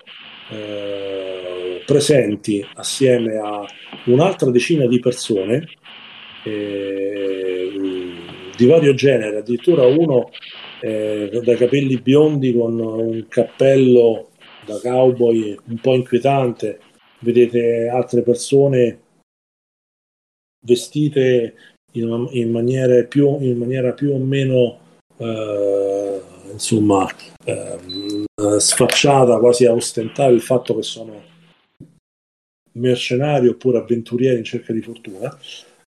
eh, presenti assieme a un'altra decina di persone eh, di vario genere, addirittura uno eh, dai capelli biondi con un cappello da cowboy un po' inquietante. Vedete altre persone vestite in, in, maniera più, in maniera più o meno eh, insomma eh, sfacciata, quasi a ostentare il fatto che sono mercenari oppure avventurieri in cerca di fortuna,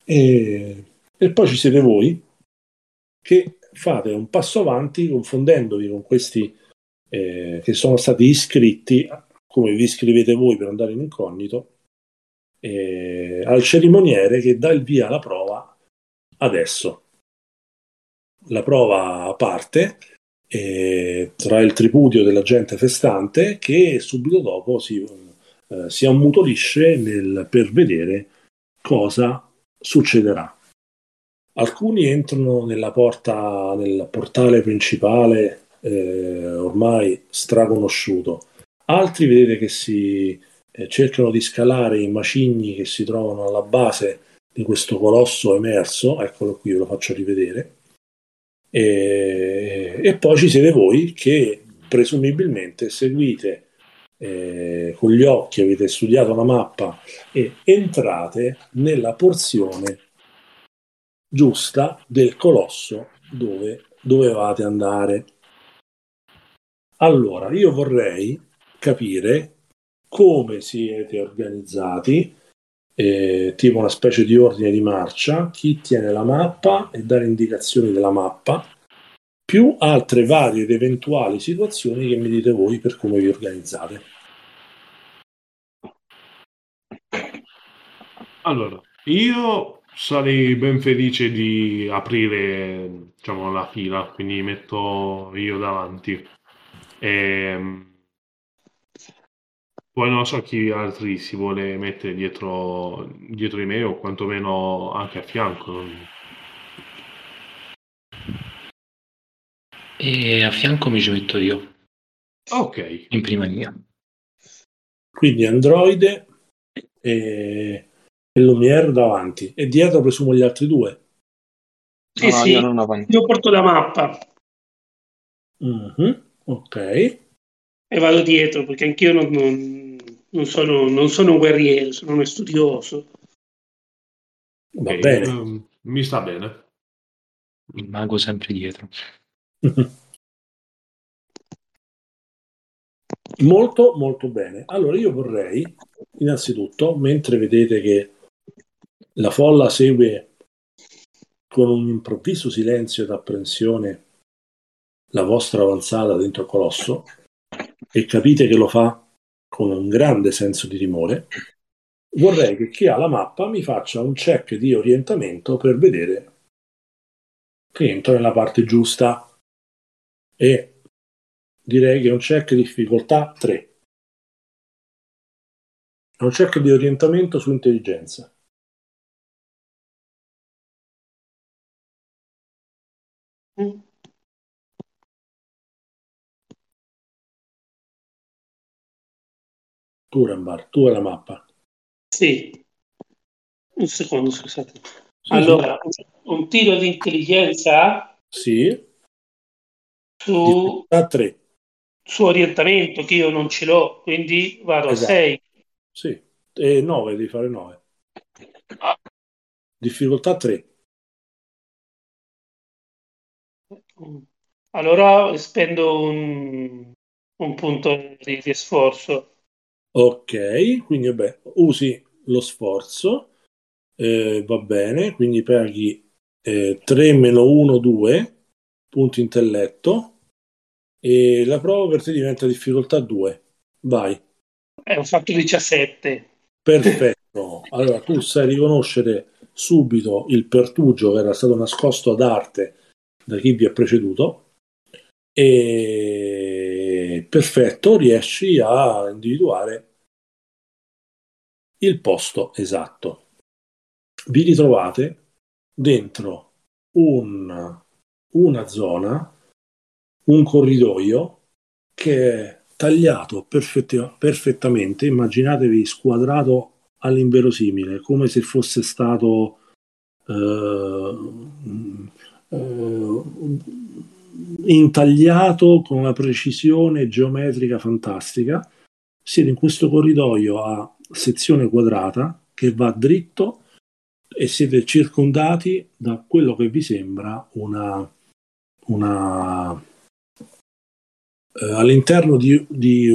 e, e poi ci siete voi che fate un passo avanti confondendovi con questi eh, che sono stati iscritti, come vi iscrivete voi per andare in incognito, Eh, al cerimoniere che dà il via alla prova. Adesso la prova parte eh, tra il tripudio della gente festante, che subito dopo si, eh, si ammutolisce nel, per vedere cosa succederà. Alcuni entrano nella porta, nel portale principale eh, ormai straconosciuto, altri vedete che si cercano di scalare i macigni che si trovano alla base di questo colosso emerso. Eccolo qui, ve lo faccio rivedere. E, e poi ci siete voi che presumibilmente seguite eh, con gli occhi, avete studiato la mappa e entrate nella porzione giusta del colosso dove dovevate andare. Allora, io vorrei capire come siete organizzati, eh, tipo una specie di ordine di marcia, chi tiene la mappa e dà le indicazioni della mappa, più altre varie ed eventuali situazioni che mi dite voi per come vi organizzate. Allora, io sarei ben felice di aprire, diciamo, la fila, quindi mi metto io davanti. Ehm... Poi non so chi altri si vuole mettere dietro, dietro di me, o quantomeno anche a fianco. e a fianco mi ci metto io. Ok. In prima linea. Quindi androide e, e Lumière davanti. E dietro presumo gli altri due. Sì, no, sì, io, non io porto la mappa. Mm-hmm. Ok. E vado dietro, perché anch'io non, non, non, sono, non sono un guerriero, sono uno studioso. Va okay. bene. Um, mi sta bene. Il mago sempre dietro. Molto, molto bene. Allora io vorrei, innanzitutto, mentre vedete che la folla segue con un improvviso silenzio ed apprensione la vostra avanzata dentro Colosso, e capite che lo fa con un grande senso di timore, vorrei che chi ha la mappa mi faccia un check di orientamento per vedere che entro nella parte giusta, e direi che è un check difficoltà tre. È un check di orientamento su intelligenza. Mm. Turambar, tu hai la mappa? Sì. Un secondo, scusate. Sì, allora, sì. Un tiro di intelligenza? Sì. Su a tre. Su orientamento, che io non ce l'ho, quindi vado esatto. a sei. Sì, e nove, devi fare nove. Difficoltà tre. Allora spendo un, un punto di, di sforzo. Ok, quindi vabbè, usi lo sforzo, eh, va bene, quindi paghi eh, tre meno uno, due punti intelletto, e la prova per te diventa difficoltà due. Vai. Eh, ho fatto diciassette. Perfetto. Allora tu sai riconoscere subito il pertugio che era stato nascosto ad arte da chi vi ha preceduto, e perfetto, riesci a individuare il posto esatto. Vi ritrovate dentro un, una zona, un corridoio che è tagliato perfett- perfettamente, immaginatevi squadrato all'inverosimile, come se fosse stato eh, eh, intagliato con una precisione geometrica fantastica. Siete in questo corridoio a sezione quadrata che va dritto e siete circondati da quello che vi sembra una, una eh, all'interno di, di,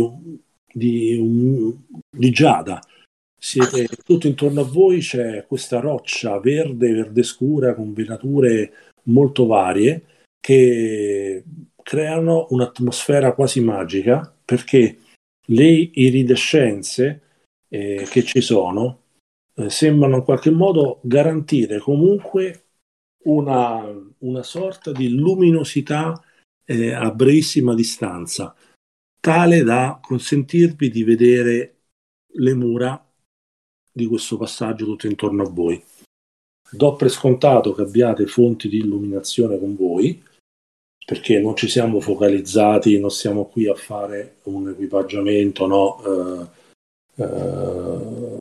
di, un, di Giada. Siete tutto intorno a voi, c'è questa roccia verde, verde scura con venature molto varie che creano un'atmosfera quasi magica, perché le iridescenze eh, che ci sono eh, sembrano in qualche modo garantire comunque una, una sorta di luminosità eh, a brevissima distanza, tale da consentirvi di vedere le mura di questo passaggio tutto intorno a voi. Do per scontato che abbiate fonti di illuminazione con voi, perché non ci siamo focalizzati, non siamo qui a fare un equipaggiamento, no? Eh, eh,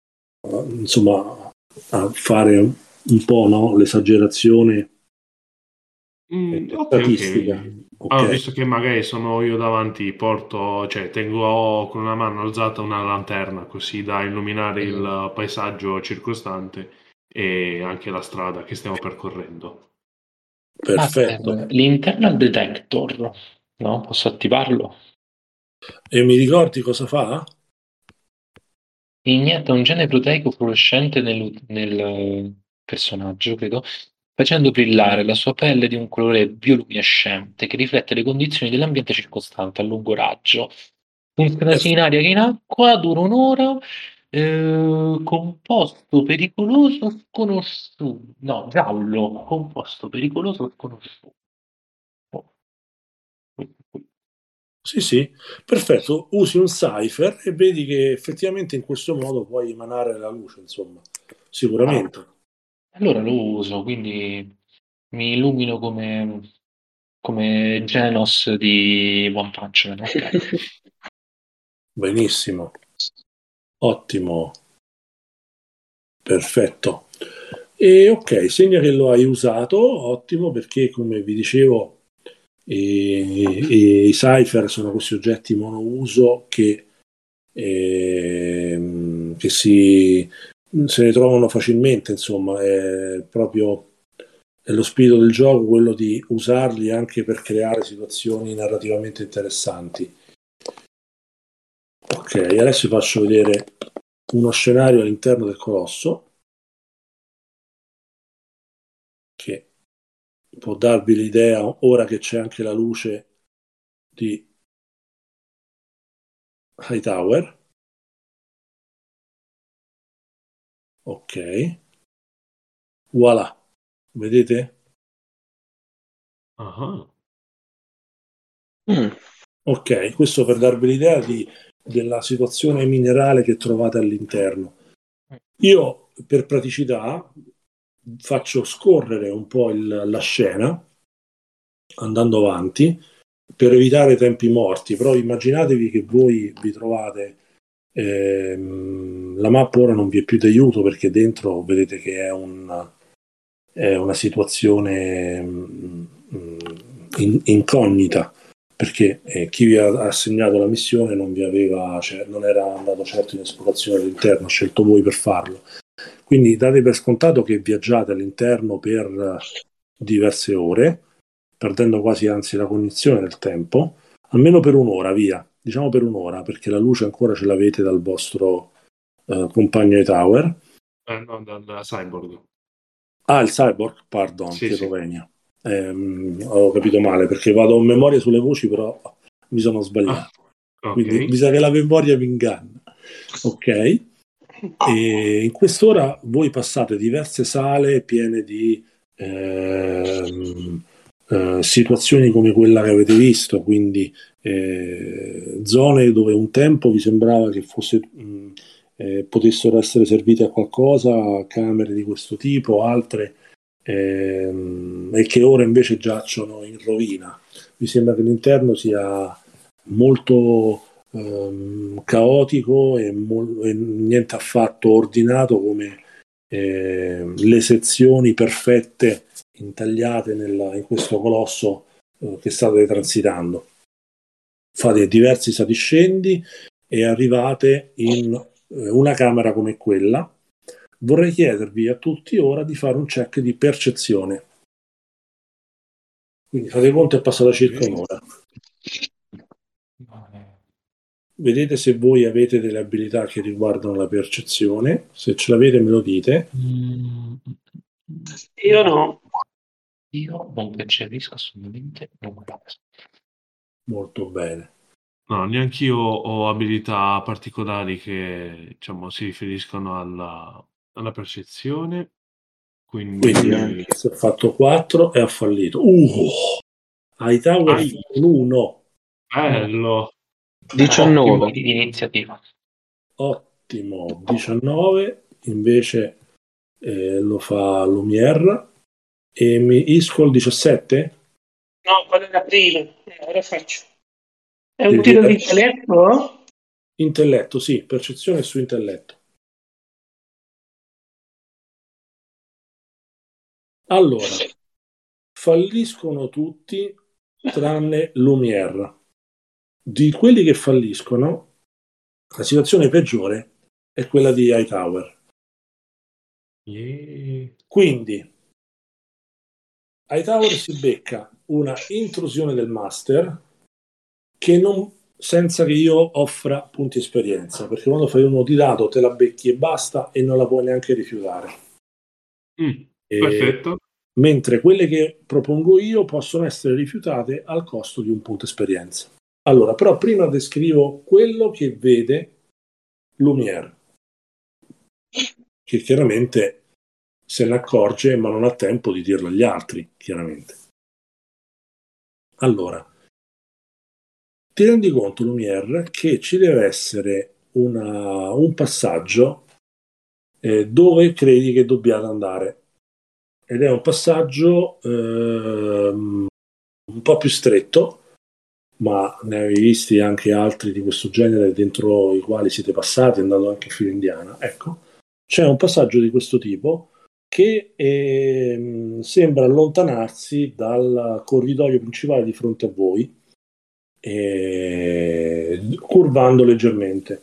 insomma, a fare un, un po', no? L'esagerazione mm, okay, statistica. Okay. Okay. Allora, visto che magari sono io davanti, porto, cioè tengo con una mano alzata una lanterna, così da illuminare mm. il paesaggio circostante e anche la strada che stiamo percorrendo. Perfetto. Master, l'internal detector, no? Posso attivarlo? E mi ricordi cosa fa? Inietta un gene proteico fluorescente nel, nel personaggio, credo, facendo brillare la sua pelle di un colore bioluminescente che riflette le condizioni dell'ambiente circostante a lungo raggio. Funziona sia in aria che in acqua, dura un'ora. Eh, composto pericoloso sconosciuto, no, giallo, composto pericoloso sconosciuto. Oh. Sì, sì, perfetto. Usi un cipher e vedi che effettivamente in questo modo puoi emanare la luce, insomma, sicuramente. Ah, allora lo uso, quindi mi illumino come come Genos di One Punch Man. Okay. Benissimo, ottimo, perfetto. E ok, segna che lo hai usato, ottimo, perché come vi dicevo i, i, i Cypher sono questi oggetti monouso che, eh, che si, se ne trovano facilmente, insomma è proprio è lo spirito del gioco quello di usarli anche per creare situazioni narrativamente interessanti. Ok, adesso vi faccio vedere uno scenario all'interno del Colosso che può darvi l'idea, ora che c'è anche la luce di Hightower. Ok, voilà, vedete? Uh-huh. mm. Ok, questo per darvi l'idea di della situazione minerale che trovate all'interno. Io per praticità faccio scorrere un po' il, la scena andando avanti per evitare tempi morti, però immaginatevi che voi vi trovate, ehm, la mappa ora non vi è più d'aiuto perché dentro vedete che è, un, è una situazione mh, in, incognita, perché eh, chi vi ha assegnato la missione non vi aveva, cioè, non era andato certo in esplorazione all'interno, ha scelto voi per farlo. Quindi date per scontato che viaggiate all'interno per diverse ore, perdendo quasi anzi la cognizione del tempo, almeno per un'ora, via, diciamo per un'ora, perché la luce ancora ce l'avete dal vostro eh, compagno Hightower. Eh, no, dal cyborg. Ah, il cyborg, pardon, sì, che sì. Rovenia. Eh, ho capito male perché vado a memoria sulle voci, però mi sono sbagliato. Ah, okay. Quindi mi sa che la memoria mi inganna. Ok, e in quest'ora voi passate diverse sale piene di eh, eh, situazioni come quella che avete visto, quindi eh, zone dove un tempo vi sembrava che fosse mh, eh, potessero essere servite a qualcosa, camere di questo tipo, altre e che ora invece giacciono in rovina. Mi sembra che l'interno sia molto ehm, caotico e, mo- e niente affatto ordinato, come ehm, le sezioni perfette intagliate nella, in questo colosso eh, che state transitando. Fate diversi saliscendi e arrivate in eh, una camera come quella. Vorrei chiedervi a tutti ora di fare un check di percezione. Quindi fate conto, è passata circa un'ora. Vedete se voi avete delle abilità che riguardano la percezione. Se ce l'avete me lo dite. Io no. Io non percepisco assolutamente nulla. Molto bene. No, neanch'io ho abilità particolari che, diciamo, si riferiscono alla... alla percezione, quindi, quindi se ha fatto quattro e ha fallito. Uh, Hightower uno, bello, diciannove. Ottimo, di iniziativa. Ottimo, diciannove invece eh, lo fa Lumière e mi Iskol diciassette. No, quello era prima, eh, ora faccio. È un tiro di intelletto? Intelletto, sì, percezione su intelletto. Allora, falliscono tutti tranne Lumière. Di quelli che falliscono, la situazione peggiore è quella di Hightower. Yeah. Quindi Hightower si becca una intrusione del master che non, senza che io offra punti esperienza, perché quando fai uno di dato te la becchi e basta e non la puoi neanche rifiutare. Mm. E, perfetto. Mentre quelle che propongo io possono essere rifiutate al costo di un punto esperienza. Allora, però prima descrivo quello che vede Lumière, che chiaramente se ne accorge ma non ha tempo di dirlo agli altri, chiaramente. Allora, ti rendi conto, Lumière, che ci deve essere una, un passaggio eh, dove credi che dobbiate andare. Ed è un passaggio ehm, un po' più stretto, ma ne avevi visti anche altri di questo genere dentro i quali siete passati andando anche fino in Indiana. Ecco, c'è un passaggio di questo tipo che eh, sembra allontanarsi dal corridoio principale di fronte a voi, eh, curvando leggermente,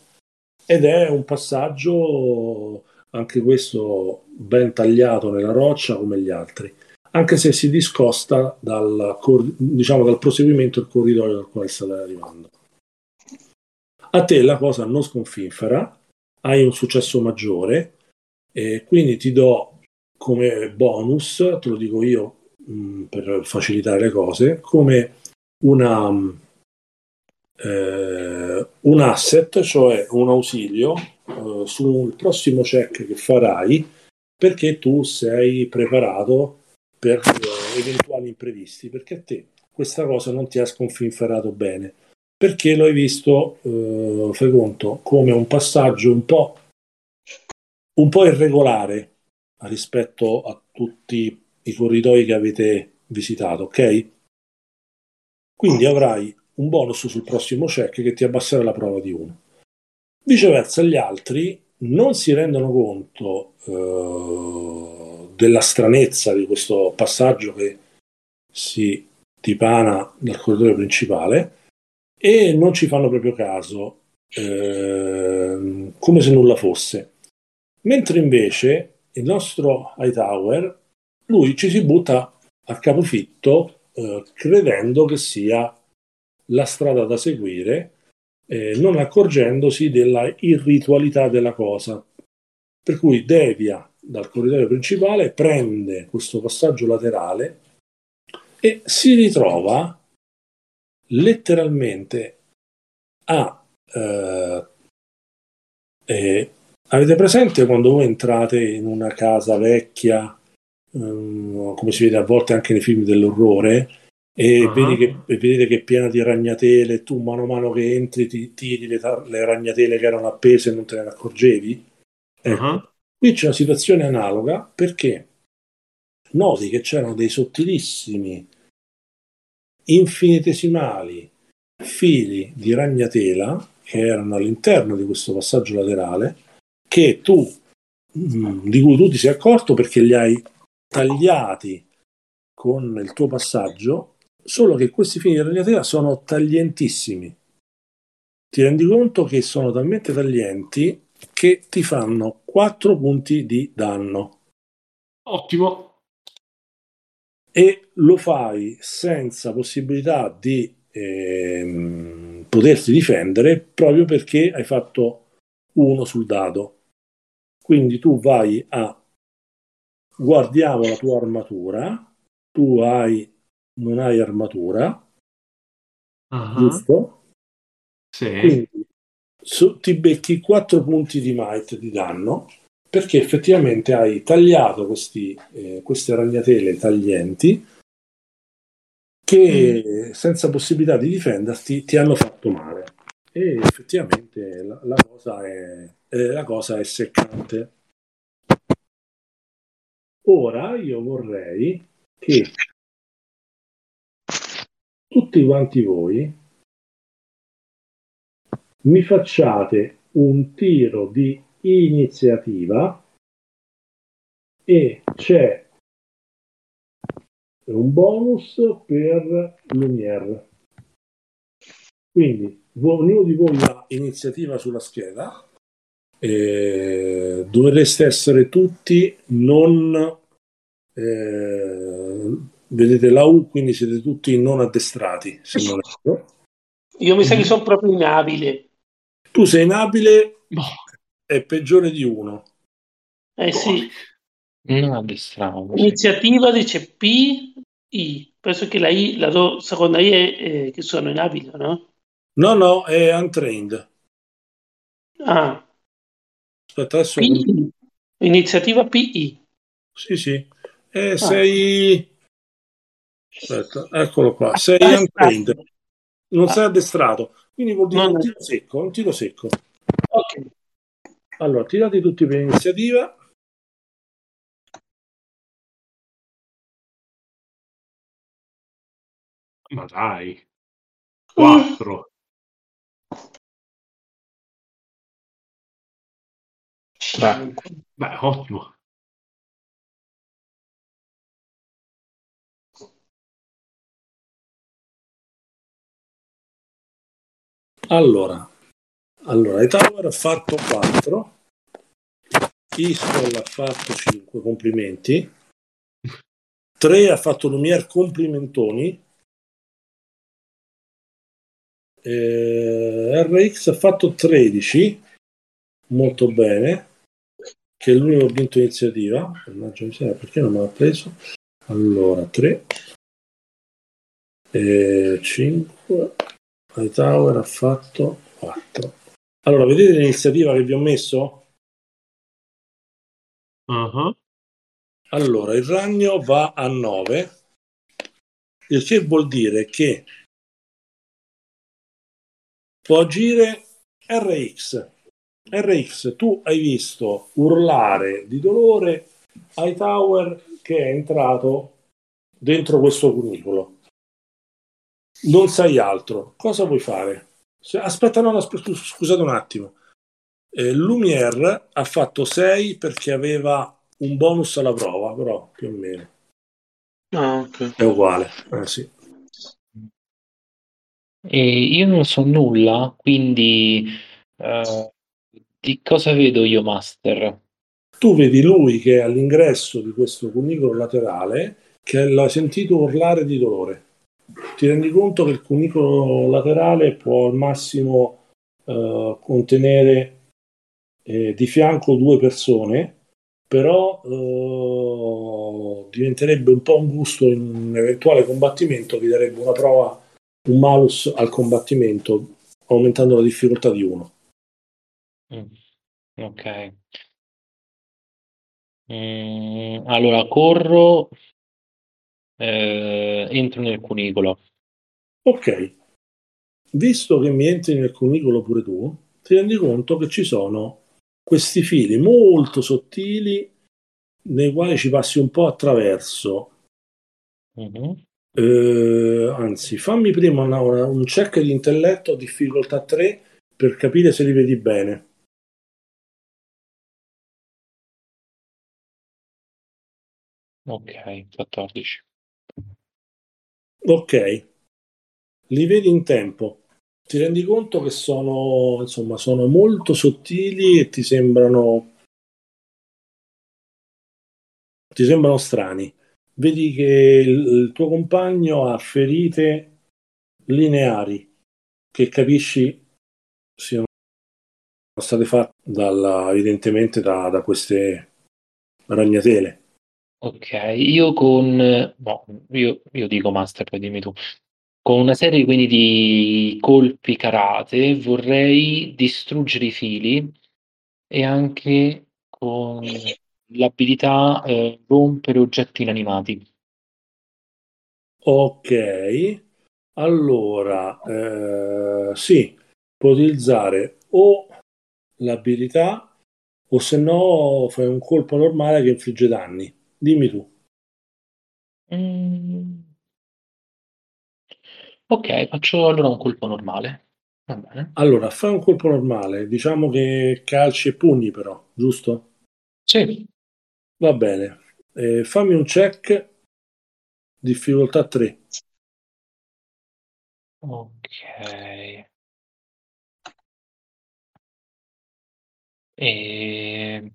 ed è un passaggio anche questo ben tagliato nella roccia come gli altri, anche se si discosta dal, diciamo, dal proseguimento del corridoio dal quale state arrivando. A te la cosa non sconfinfera, hai un successo maggiore, e quindi ti do come bonus, te lo dico io mh, per facilitare le cose, come una, mh, eh, un asset, cioè un ausilio eh, sul prossimo check che farai, perché tu sei preparato per eh, eventuali imprevisti, perché a te questa cosa non ti ha sconfinferato bene, perché l'hai visto, eh, fai conto, come un passaggio un po' un po' irregolare rispetto a tutti i corridoi che avete visitato, ok? Quindi avrai un bonus sul prossimo check che ti abbasserà la prova di uno. Viceversa, gli altri non si rendono conto eh, della stranezza di questo passaggio che si dipana dal corridoio principale e non ci fanno proprio caso, eh, come se nulla fosse. Mentre invece il nostro Hightower, lui ci si butta a capofitto eh, credendo che sia la strada da seguire, eh, non accorgendosi della irritualità della cosa, per cui devia dal corridoio principale, prende questo passaggio laterale e si ritrova letteralmente a eh, eh, avete presente quando voi entrate in una casa vecchia, um, come si vede a volte anche nei film dell'orrore, e, uh-huh. vedi che, e vedete che è piena di ragnatele, tu mano a mano che entri ti tiri le, ta- le ragnatele che erano appese e non te ne accorgevi? Ecco. Uh-huh. Qui c'è una situazione analoga, perché noti che c'erano dei sottilissimi, infinitesimali fili di ragnatela che erano all'interno di questo passaggio laterale, che tu, di cui tu ti sei accorto perché li hai tagliati con il tuo passaggio, solo che questi fili di ragnatela sono taglientissimi. Ti rendi conto che sono talmente taglienti che ti fanno quattro punti di danno. Ottimo. E lo fai senza possibilità di eh, poterti difendere, proprio perché hai fatto uno sul dado. Quindi tu vai a guardiamo la tua armatura, tu hai non hai armatura, uh-huh. giusto? Sì. Quindi su, ti becchi quattro punti di might di danno, perché effettivamente hai tagliato questi, eh, queste ragnatele taglienti che mm. senza possibilità di difenderti ti hanno fatto male. E effettivamente la, la cosa è eh, la cosa è seccante. Ora io vorrei che tutti quanti voi mi facciate un tiro di iniziativa, e c'è un bonus per Lumière. Quindi ognuno di voi ha iniziativa sulla scheda, eh, dovreste essere tutti non eh, vedete la U, quindi siete tutti non addestrati, se non erro. Io mi sa che sono proprio inabile. Tu sei inabile, è peggiore di uno. Eh sì. Non addestravo. Iniziativa dice P, I. Penso che la I, la do, seconda I è eh, che sono inabile, no? No, no, è untrained. Ah. Aspetta, adesso... P I. Iniziativa P I. Sì, sì. Eh, ah. Sei... Aspetta, eccolo qua. Sei ah, untrained. Non ah. sei addestrato. Quindi vuol dire no, un tiro no. secco, un tiro secco. Ok. Allora, tirate tutti per iniziativa. Ma dai, quattro. Beh, beh, ottimo. Allora, allora Hightower ha fatto quattro, Iskol ha fatto cinque, complimenti, tre ha fatto Lumière, complimentoni, eh, R X ha fatto tredici, molto bene, che è l'unico vinto iniziativa, perché non me l'ha preso? Allora, tre, eh, cinque... Hightower ha fatto quattro. Allora, vedete l'iniziativa che vi ho messo? Uh-huh. Allora, il ragno va a nove, il che vuol dire che può agire R X. R X, tu hai visto urlare di dolore Hightower che è entrato dentro questo cunicolo. Non sai altro, cosa vuoi fare? Aspetta, no, aspetta, scusate un attimo. Eh, Lumière ha fatto sei perché aveva un bonus alla prova, però più o meno. Ah, ok. È uguale, eh, sì. E io non so nulla, quindi eh, di cosa vedo io, Master? Tu vedi lui che è all'ingresso di questo cunicolo laterale, che l'ha sentito urlare di dolore. Ti rendi conto che il cunicolo laterale può al massimo eh, contenere eh, di fianco due persone, però eh, diventerebbe un po' un gusto in un eventuale combattimento, che darebbe una prova, un malus al combattimento, aumentando la difficoltà di uno. Mm. Ok. Mm, allora corro. Eh, entro nel cunicolo. Ok, visto che mi entri nel cunicolo pure tu, ti rendi conto che ci sono questi fili molto sottili nei quali ci passi un po' attraverso. Uh-huh. eh, anzi, fammi prima una, una, un check di intelletto difficoltà tre per capire se li vedi bene. Ok, quattordici. Ok, li vedi in tempo, ti rendi conto che sono, insomma, sono molto sottili e ti sembrano ti sembrano strani. Vedi che il, il tuo compagno ha ferite lineari che capisci siano state fatte dalla, evidentemente da, da queste ragnatele. Ok, io con no, io, io dico Master, poi dimmi tu. Con una serie quindi di colpi karate vorrei distruggere i fili, e anche con l'abilità eh, rompere oggetti inanimati. Ok, allora eh, sì, puoi utilizzare o l'abilità, o se no fai un colpo normale che infligge danni. Dimmi tu. Mm. Ok, faccio allora un colpo normale. Va bene. Allora, fai un colpo normale, diciamo che calci e pugni però, giusto? Sì. Va bene. Eh, fammi un check, difficoltà tre. Ok. E...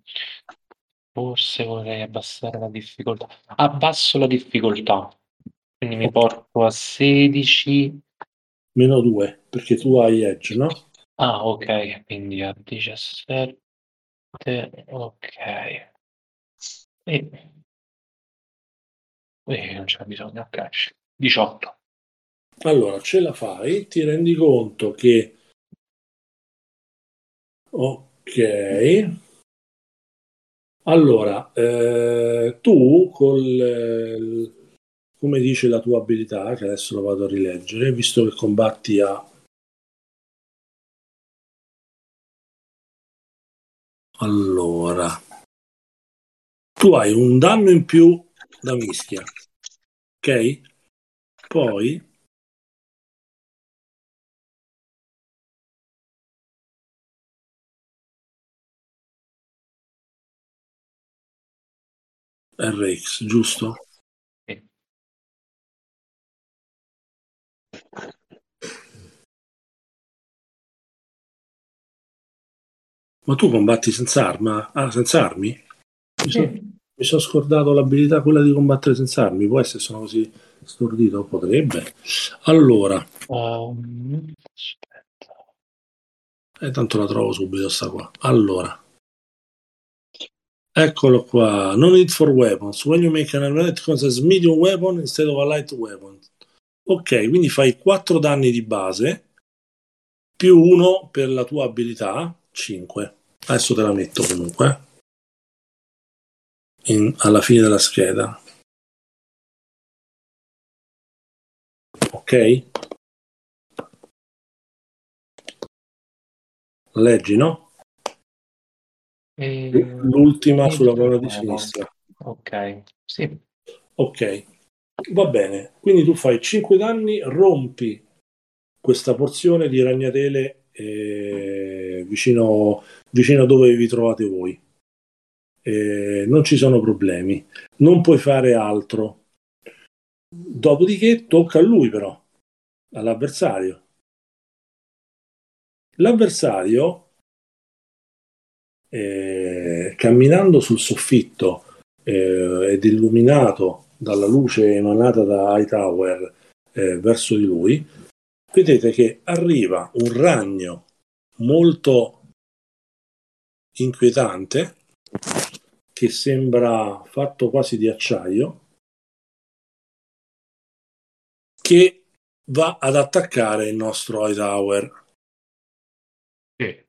forse vorrei abbassare la difficoltà. Abbasso la difficoltà, quindi mi porto a sedici. Meno due, perché tu hai edge, no? Ah, ok, quindi a diciassette. Ok. E... e non c'è bisogno, ok. diciotto. Allora, ce la fai, ti rendi conto che... ok... Allora, eh, tu col, eh, come dice la tua abilità, che adesso lo vado a rileggere, visto che combatti a allora, tu hai un danno in più da mischia, ok? Poi R X, giusto? Sì. Ma tu combatti senza arma? Ah, senza armi? Mi, sì. so, mi sono scordato l'abilità quella di combattere senza armi. Può essere, sono così stordito? Potrebbe. Allora. Um, aspetta. E tanto la trovo subito sta qua. Allora. Eccolo qua. No need for weapons. When you make an armanet consists medium weapon instead of a light weapon. Ok, quindi fai quattro danni di base più uno per la tua abilità, cinque. Adesso te la metto comunque In, alla fine della scheda. Ok? Leggi, no? L'ultima e... sulla prova di sinistra. Ok, sì. Ok, va bene. Quindi tu fai cinque danni, rompi questa porzione di ragnatele eh, vicino, vicino a dove vi trovate voi. Eh, non ci sono problemi. Non puoi fare altro. Dopodiché tocca a lui però, all'avversario. L'avversario... Eh, camminando sul soffitto eh, ed illuminato dalla luce emanata da Hightower eh, verso di lui, vedete che arriva un ragno molto inquietante che sembra fatto quasi di acciaio, che va ad attaccare il nostro Hightower. eh.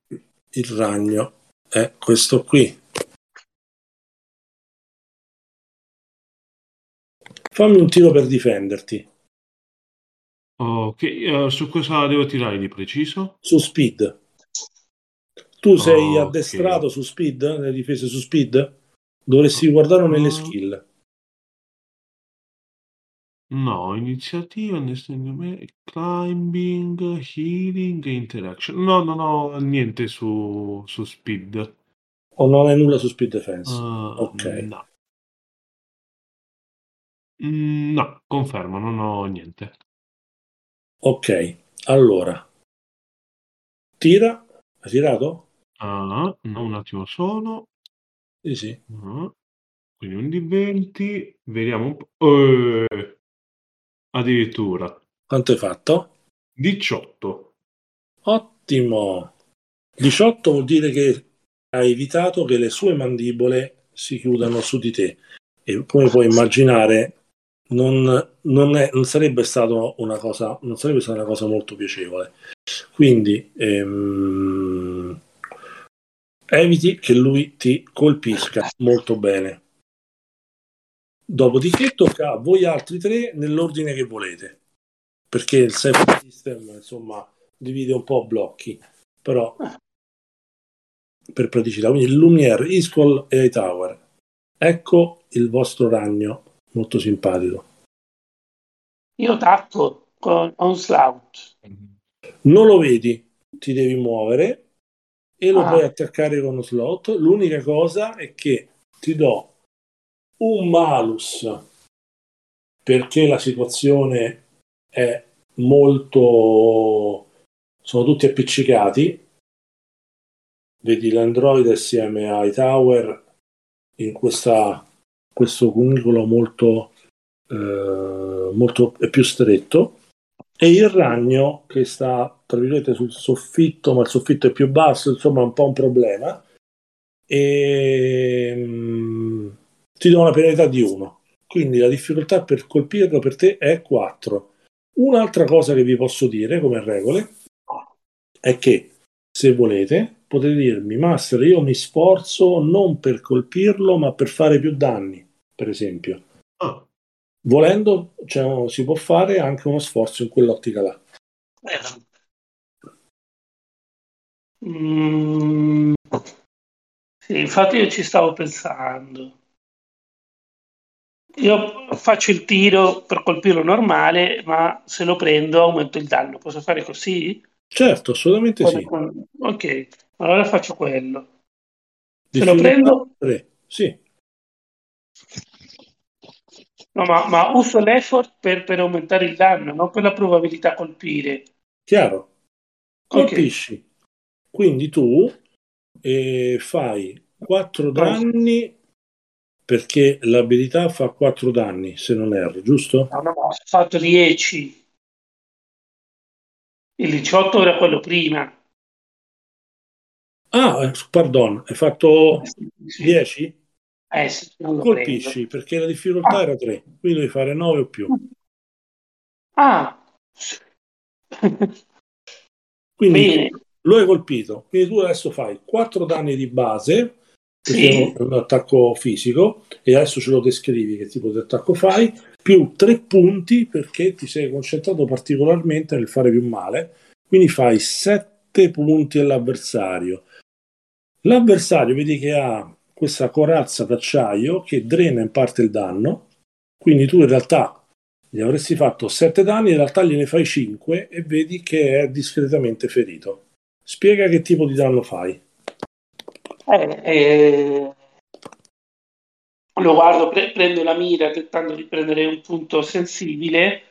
Il ragno è questo qui. Fammi un tiro per difenderti. Ok, uh, su cosa devo tirare di preciso? Su speed. Tu sei oh, addestrato okay. su speed, nelle difese su speed? Dovresti guardarlo nelle uh, skill. No, iniziativa, climbing, healing, interaction. No, no, no, niente su, su speed. O oh, non è nulla su speed defense. Uh, ok. No. Mm, no, confermo, non ho niente. Ok, allora. Tira. Ha tirato? Ah, uh, no, un attimo solo. Sì, sì. Uh, quindi un D venti. Vediamo un po'. Uh. Addirittura. Quanto hai fatto? diciotto. Ottimo. diciotto vuol dire che hai evitato che le sue mandibole si chiudano su di te. E come puoi immaginare, non, non, è, non sarebbe stato una cosa, non sarebbe stata una cosa molto piacevole. Quindi ehm, eviti che lui ti colpisca molto bene. Dopodiché tocca a voi altri tre nell'ordine che volete, perché il Cypher System insomma divide un po' blocchi, però per praticità. Quindi Lumière, Iskol e Hightower. Ecco il vostro ragno molto simpatico. Io attacco con onslaught. Non lo vedi, ti devi muovere e lo ah. puoi attaccare con onslaught. L'unica cosa è che ti do un malus perché la situazione è molto, sono tutti appiccicati, vedi l'android assieme a Hightower in questa, questo cunicolo molto eh, molto più stretto, e il ragno che sta tra virgolette sul soffitto, ma il soffitto è più basso, insomma è un po' un problema. E mh, ti do una penalità di uno, quindi la difficoltà per colpirlo per te è quattro. Un'altra cosa che vi posso dire come regole è che se volete potete dirmi: Master, io mi sforzo non per colpirlo ma per fare più danni, per esempio. Ah. Volendo, cioè, si può fare anche uno sforzo in quell'ottica là. Mm. Sì, infatti io ci stavo pensando. Io faccio il tiro per colpirlo normale, ma se lo prendo aumento il danno. Posso fare così? Certo, assolutamente sì. Ok, allora faccio quello. Se lo prendo... Sì. No, ma, ma uso l'effort per, per aumentare il danno, non per la probabilità colpire. Chiaro. Colpisci. Okay. Quindi tu eh, fai quattro danni, perché l'abilità fa quattro danni, se non erro, giusto? No, no, no, ho fatto dieci. Il diciotto era quello prima. Ah, pardon, hai fatto dieci? Eh sì, non lo colpisci, prendo. Perché la difficoltà ah. era tre, quindi devi fare nove o più. Ah! Quindi bene, lo hai colpito, quindi tu adesso fai quattro danni di base, perché sì, è un attacco fisico, e adesso ce lo descrivi che tipo di attacco fai, più tre punti perché ti sei concentrato particolarmente nel fare più male, quindi fai sette punti all'avversario. L'avversario vedi che ha questa corazza d'acciaio che drena in parte il danno, quindi tu in realtà gli avresti fatto sette danni, in realtà gliene fai cinque e vedi che è discretamente ferito. Spiega che tipo di danno fai. Eh, eh, lo guardo, pre- prendo la mira tentando di prendere un punto sensibile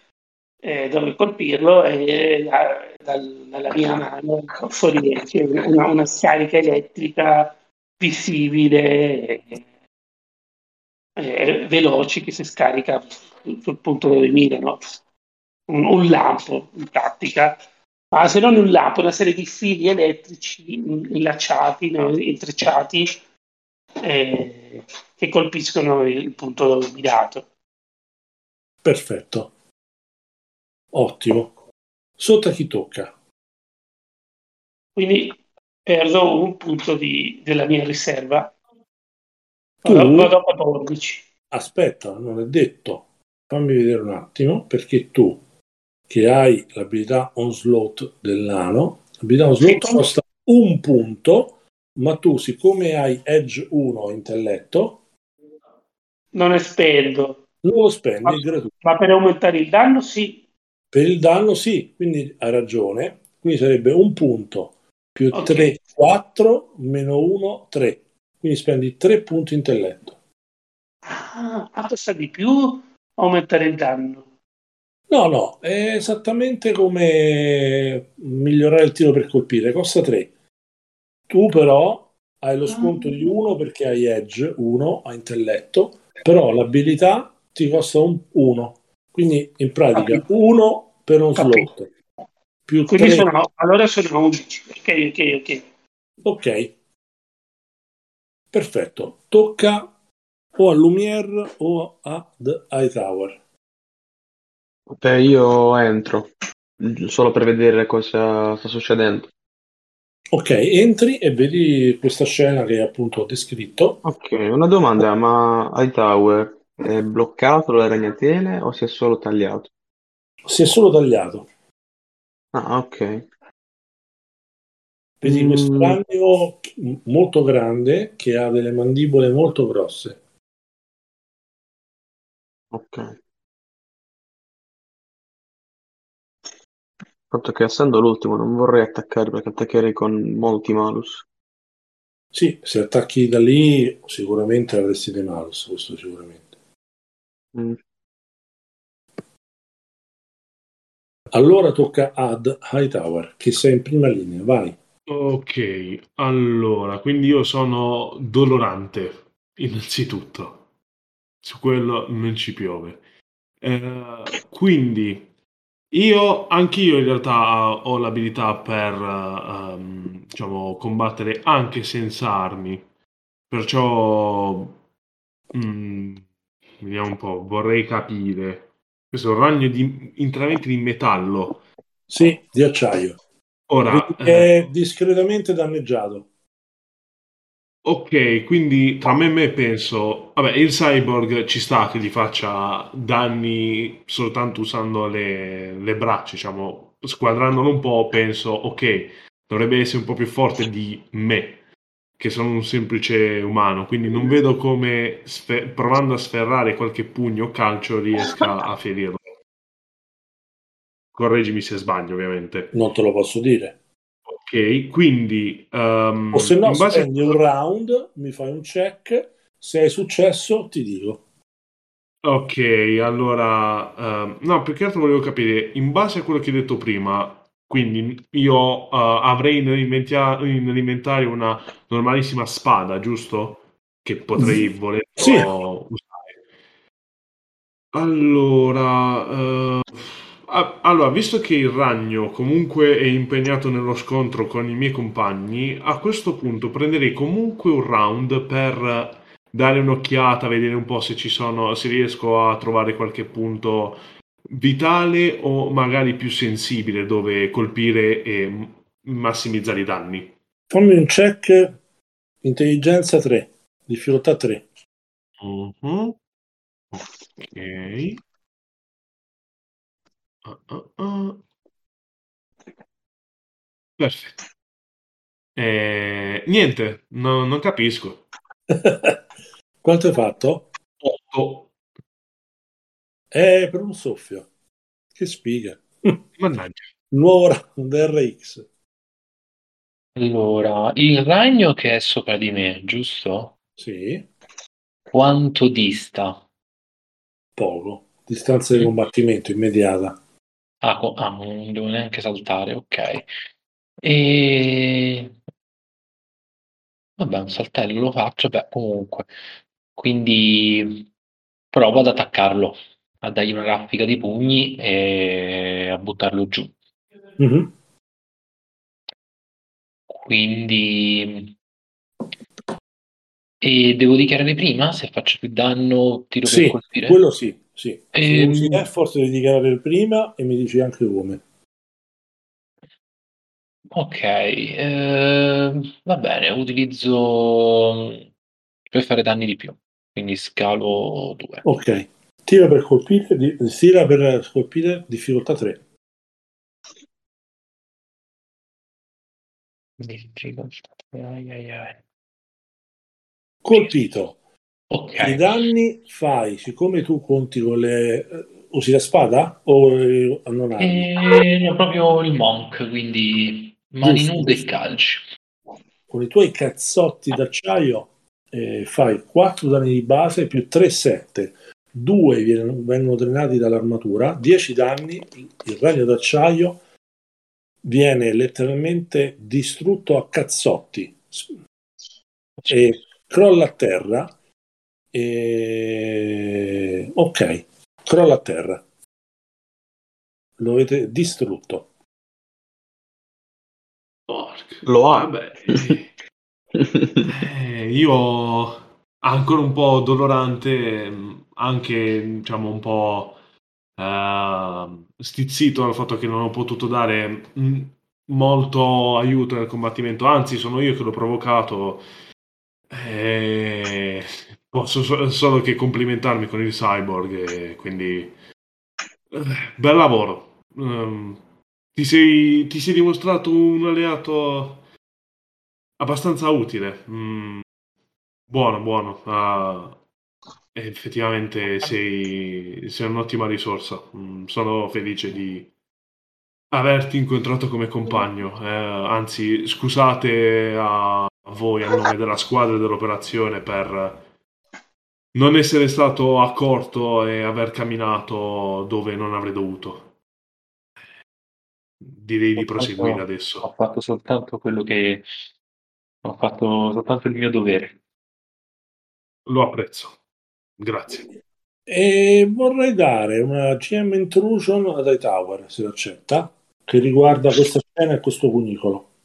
eh, dove colpirlo e da, dal, dalla mia mano fuori una, una scarica elettrica visibile e eh, veloce che si scarica sul punto dove mirano, un, un lampo in pratica, ma ah, se non un lampo, una serie di fili elettrici inlacciati, no? intrecciati eh, che colpiscono il punto mirato. Perfetto, ottimo. Sotto a chi tocca? Quindi perdo un punto di, della mia riserva. Vado, vado a quattordici. Aspetta, non è detto. Fammi vedere un attimo, perché tu che hai l'abilità onslaught dell'ano, l'abilità onslaught sì, costa un punto, ma tu siccome hai edge uno intelletto non ne spendo. Non lo spendi, ma, gratuito. Ma per aumentare il danno sì. Per il danno sì, quindi hai ragione. Quindi sarebbe un punto più okay. tre, quattro, meno uno, tre. Quindi spendi tre punti intelletto. Ah, ma costa di più aumentare il danno? No, no, è esattamente come migliorare il tiro per colpire, costa tre. Tu però hai lo sconto ah. di uno perché hai edge, uno, hai intelletto, però l'abilità ti costa un uno. Quindi in pratica uno per un Capito. slot. Più Quindi sono, allora sono undici. Ok, ok, ok. Ok. Perfetto. Tocca o a Lumière o a The Hightower. Ok, io entro solo per vedere cosa sta succedendo. Ok, entri e vedi questa scena che appunto ho descritto. Ok, una domanda, ma Hightower è bloccato dalle ragnatele o si è solo tagliato? Si è solo tagliato. Ah, ok. Vedi questo ragno molto grande che ha delle mandibole molto grosse. Ok. Fatto che essendo l'ultimo non vorrei attaccare perché attaccherei con molti malus. Sì, se attacchi da lì sicuramente avresti dei malus, questo sicuramente. Mm. Allora tocca ad Hightower, che sei in prima linea, vai. Ok, allora, quindi io sono dolorante, innanzitutto. Su quello non ci piove. Eh, quindi, io, anch'io in realtà ho l'abilità per, um, diciamo, combattere anche senza armi. Perciò, mm, vediamo un po', vorrei capire... Questo è un ragno di, interamente di metallo. Sì, di acciaio. Ora è eh... discretamente danneggiato. Ok, quindi tra me e me penso... Vabbè, il cyborg ci sta che gli faccia danni soltanto usando le, le braccia, diciamo. Squadrandolo un po', penso, ok, dovrebbe essere un po' più forte di me, che sono un semplice umano, quindi non vedo come sfer- provando a sferrare qualche pugno o calcio riesca a ferirlo. Correggimi se sbaglio, ovviamente. Non te lo posso dire. Ok, quindi... Um, o se no, base... spendi un round, mi fai un check, se hai successo ti dico. Ok, allora, ehm, no, più che altro volevo capire, in base a quello che hai detto prima, quindi io eh, avrei nell'inventia- nell'inventario una normalissima spada, giusto? Che potrei voler Sì, usare. Allora, eh, a- allora, visto che il ragno comunque è impegnato nello scontro con i miei compagni, a questo punto prenderei comunque un round per eh, dare un'occhiata, vedere un po' se ci sono, se riesco a trovare qualche punto vitale o magari più sensibile dove colpire e m- massimizzare i danni. fammi un check. Intelligenza tre, difficoltà tre. Mhm. Ok. Ah, ah, ah. Perfetto. Eh, niente, no- non capisco. Quanto hai fatto? Otto. Eh, per un soffio. Che sfiga. Mannaggia. Nuovo round R X. Allora, il ragno che è sopra di me, giusto? Sì, Quanto dista? poco. Distanza di combattimento immediata. Ah, co- ah, non devo neanche saltare, ok. E vabbè, un saltello lo faccio, beh, comunque. Quindi provo ad attaccarlo, a dargli una raffica di pugni e a buttarlo giù. Mhm. Quindi, e devo dichiarare prima se faccio più danno, tiro per Sì, colpire. quello sì, sì. Se usi Ehm, effort devi dichiarare prima e mi dici anche come. Ok, ehm, va bene, utilizzo per fare danni di più, quindi scalo due. Ok. Tira per colpire, di- tira per colpire, difficoltà tre. Ai, ai, ai. Colpito. Ok, I danni fai, siccome tu conti con le... eh, usi la spada o eh, non armi? e ho proprio il monk, quindi mani Giusto, nude e giusto. calci. Con i tuoi cazzotti d'acciaio eh, fai quattro danni di base più tre, sette. due vengono drenati dall'armatura, dieci danni, il ragno d'acciaio viene letteralmente distrutto a cazzotti s- e crolla a terra. E... Ok, crolla a terra, lo avete distrutto. Porca. Lo ha. Vabbè. eh, eh, io ancora un po' dolorante, ehm, anche diciamo un po' eh, stizzito dal fatto che non ho potuto dare mm, molto aiuto nel combattimento, anzi sono io che l'ho provocato. Eh, Posso so- solo che complimentarmi con il cyborg, e quindi eh, bel lavoro. Ehm, ti sei, ti sei dimostrato un alleato abbastanza utile. Mm, buono, buono. Ah, effettivamente sei, sei un'ottima risorsa. Mm, sono felice di averti incontrato come compagno. Eh, anzi, scusate a voi a nome della squadra e dell'operazione per non essere stato accorto e aver camminato dove non avrei dovuto. Direi Ho di proseguire fatto, ho adesso. fatto soltanto quello che ho fatto soltanto il mio dovere. Lo apprezzo. Grazie. E vorrei dare una G M intrusion ad Hightower, se l'accetta, che riguarda questa scena e questo cunicolo.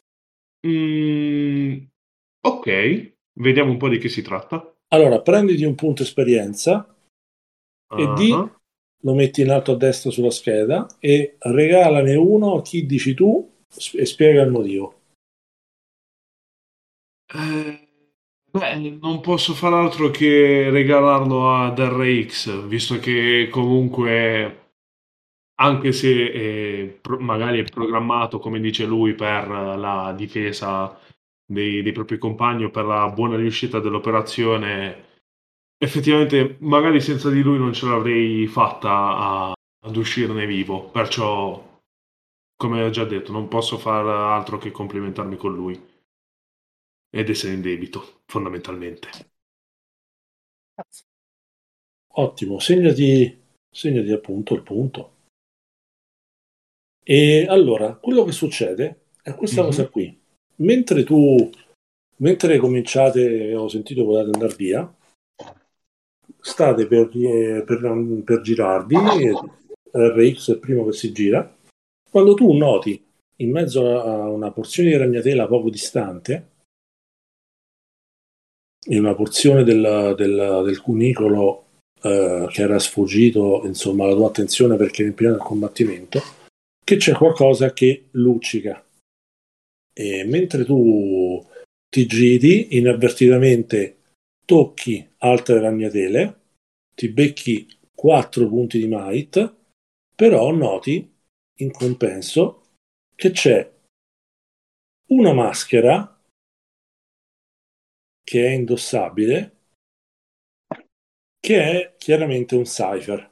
Mm, ok, vediamo un po' di che si tratta. Allora, prenditi un punto esperienza e di Ah, lo metti in alto a destra sulla scheda e regalane uno a chi dici tu sp- e spiega il motivo. eh, beh, non posso far altro che regalarlo ad R X, visto che comunque, anche se eh, pro- magari è programmato, come dice lui, per la difesa dei, dei propri compagni o per la buona riuscita dell'operazione, effettivamente magari senza di lui non ce l'avrei fatta a- ad uscirne vivo. Perciò, come ho già detto, non posso far altro che complimentarmi con lui ed essere in debito, fondamentalmente. Ottimo, segnati, segnati appunto il punto. E allora, quello che succede è questa mm-hmm. cosa qui. Mentre tu, mentre cominciate, ho sentito che volete andare via, state per, per, per girarvi, R X è il primo che si gira, quando tu noti in mezzo a una porzione di ragnatela poco distante, in una porzione del, del, del cunicolo eh, che era sfuggito, insomma, la tua attenzione perché è impegnata al combattimento, che c'è qualcosa che luccica. E mentre tu ti giri, inavvertitamente tocchi altre ragnatele, ti becchi quattro punti di might, però noti in compenso che c'è una maschera che è indossabile, che è chiaramente un Cypher.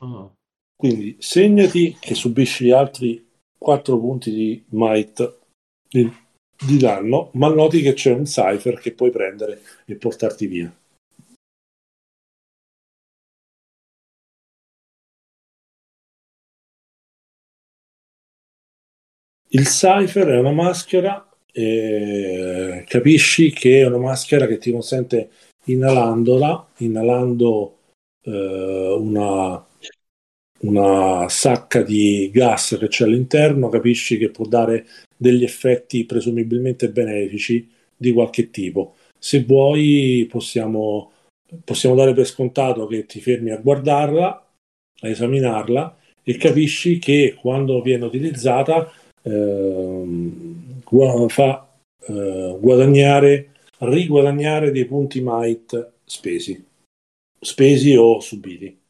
Oh. Quindi segnati che subisci altri quattro punti di might di, di danno, ma noti che c'è un Cypher che puoi prendere e portarti via. Il Cypher è una maschera. Eh, capisci che è una maschera che ti consente, inalandola, inalando eh, una, una sacca di gas che c'è all'interno, capisci che può dare degli effetti presumibilmente benefici di qualche tipo. Se vuoi possiamo, possiamo dare per scontato che ti fermi a guardarla, a esaminarla, e capisci che quando viene utilizzata eh, fa eh, guadagnare, riguadagnare dei punti might spesi, spesi o subiti.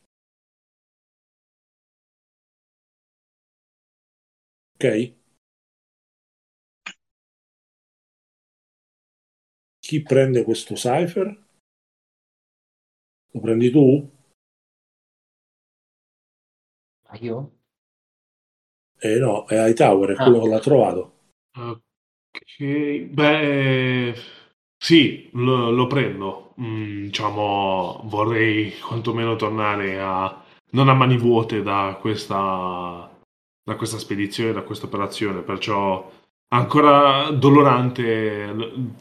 Ok? Chi prende questo Cypher? Lo prendi tu? Ma io? Eh no, è Hightower, è ah. quello che l'ha trovato. Uh. Beh, sì, lo, lo prendo. Mm, diciamo, vorrei quantomeno tornare a non a mani vuote da questa da questa spedizione, da questa operazione. Perciò, ancora dolorante,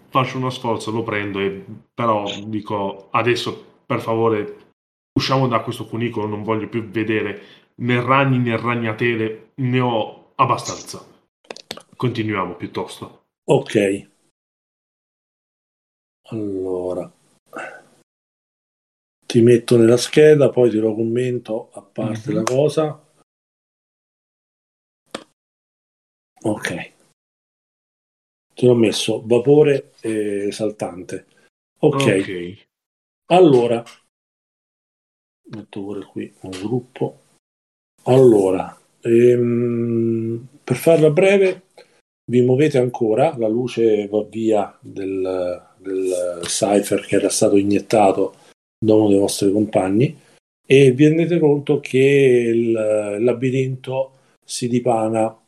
faccio uno sforzo, lo prendo e però dico adesso, per favore, usciamo da questo cunicolo. Non voglio più vedere né ragni né ragnatele, ne ho abbastanza. Continuiamo piuttosto. Ok, allora ti metto nella scheda, poi te lo commento a parte mm-hmm. la cosa. Ok, te l'ho messo vapore e saltante. Ok, okay. Allora metto pure qui un gruppo. Allora ehm, per farla breve, vi muovete ancora, la luce va via del, del Cypher che era stato iniettato da uno dei vostri compagni, e vi rendete conto che il labirinto si dipana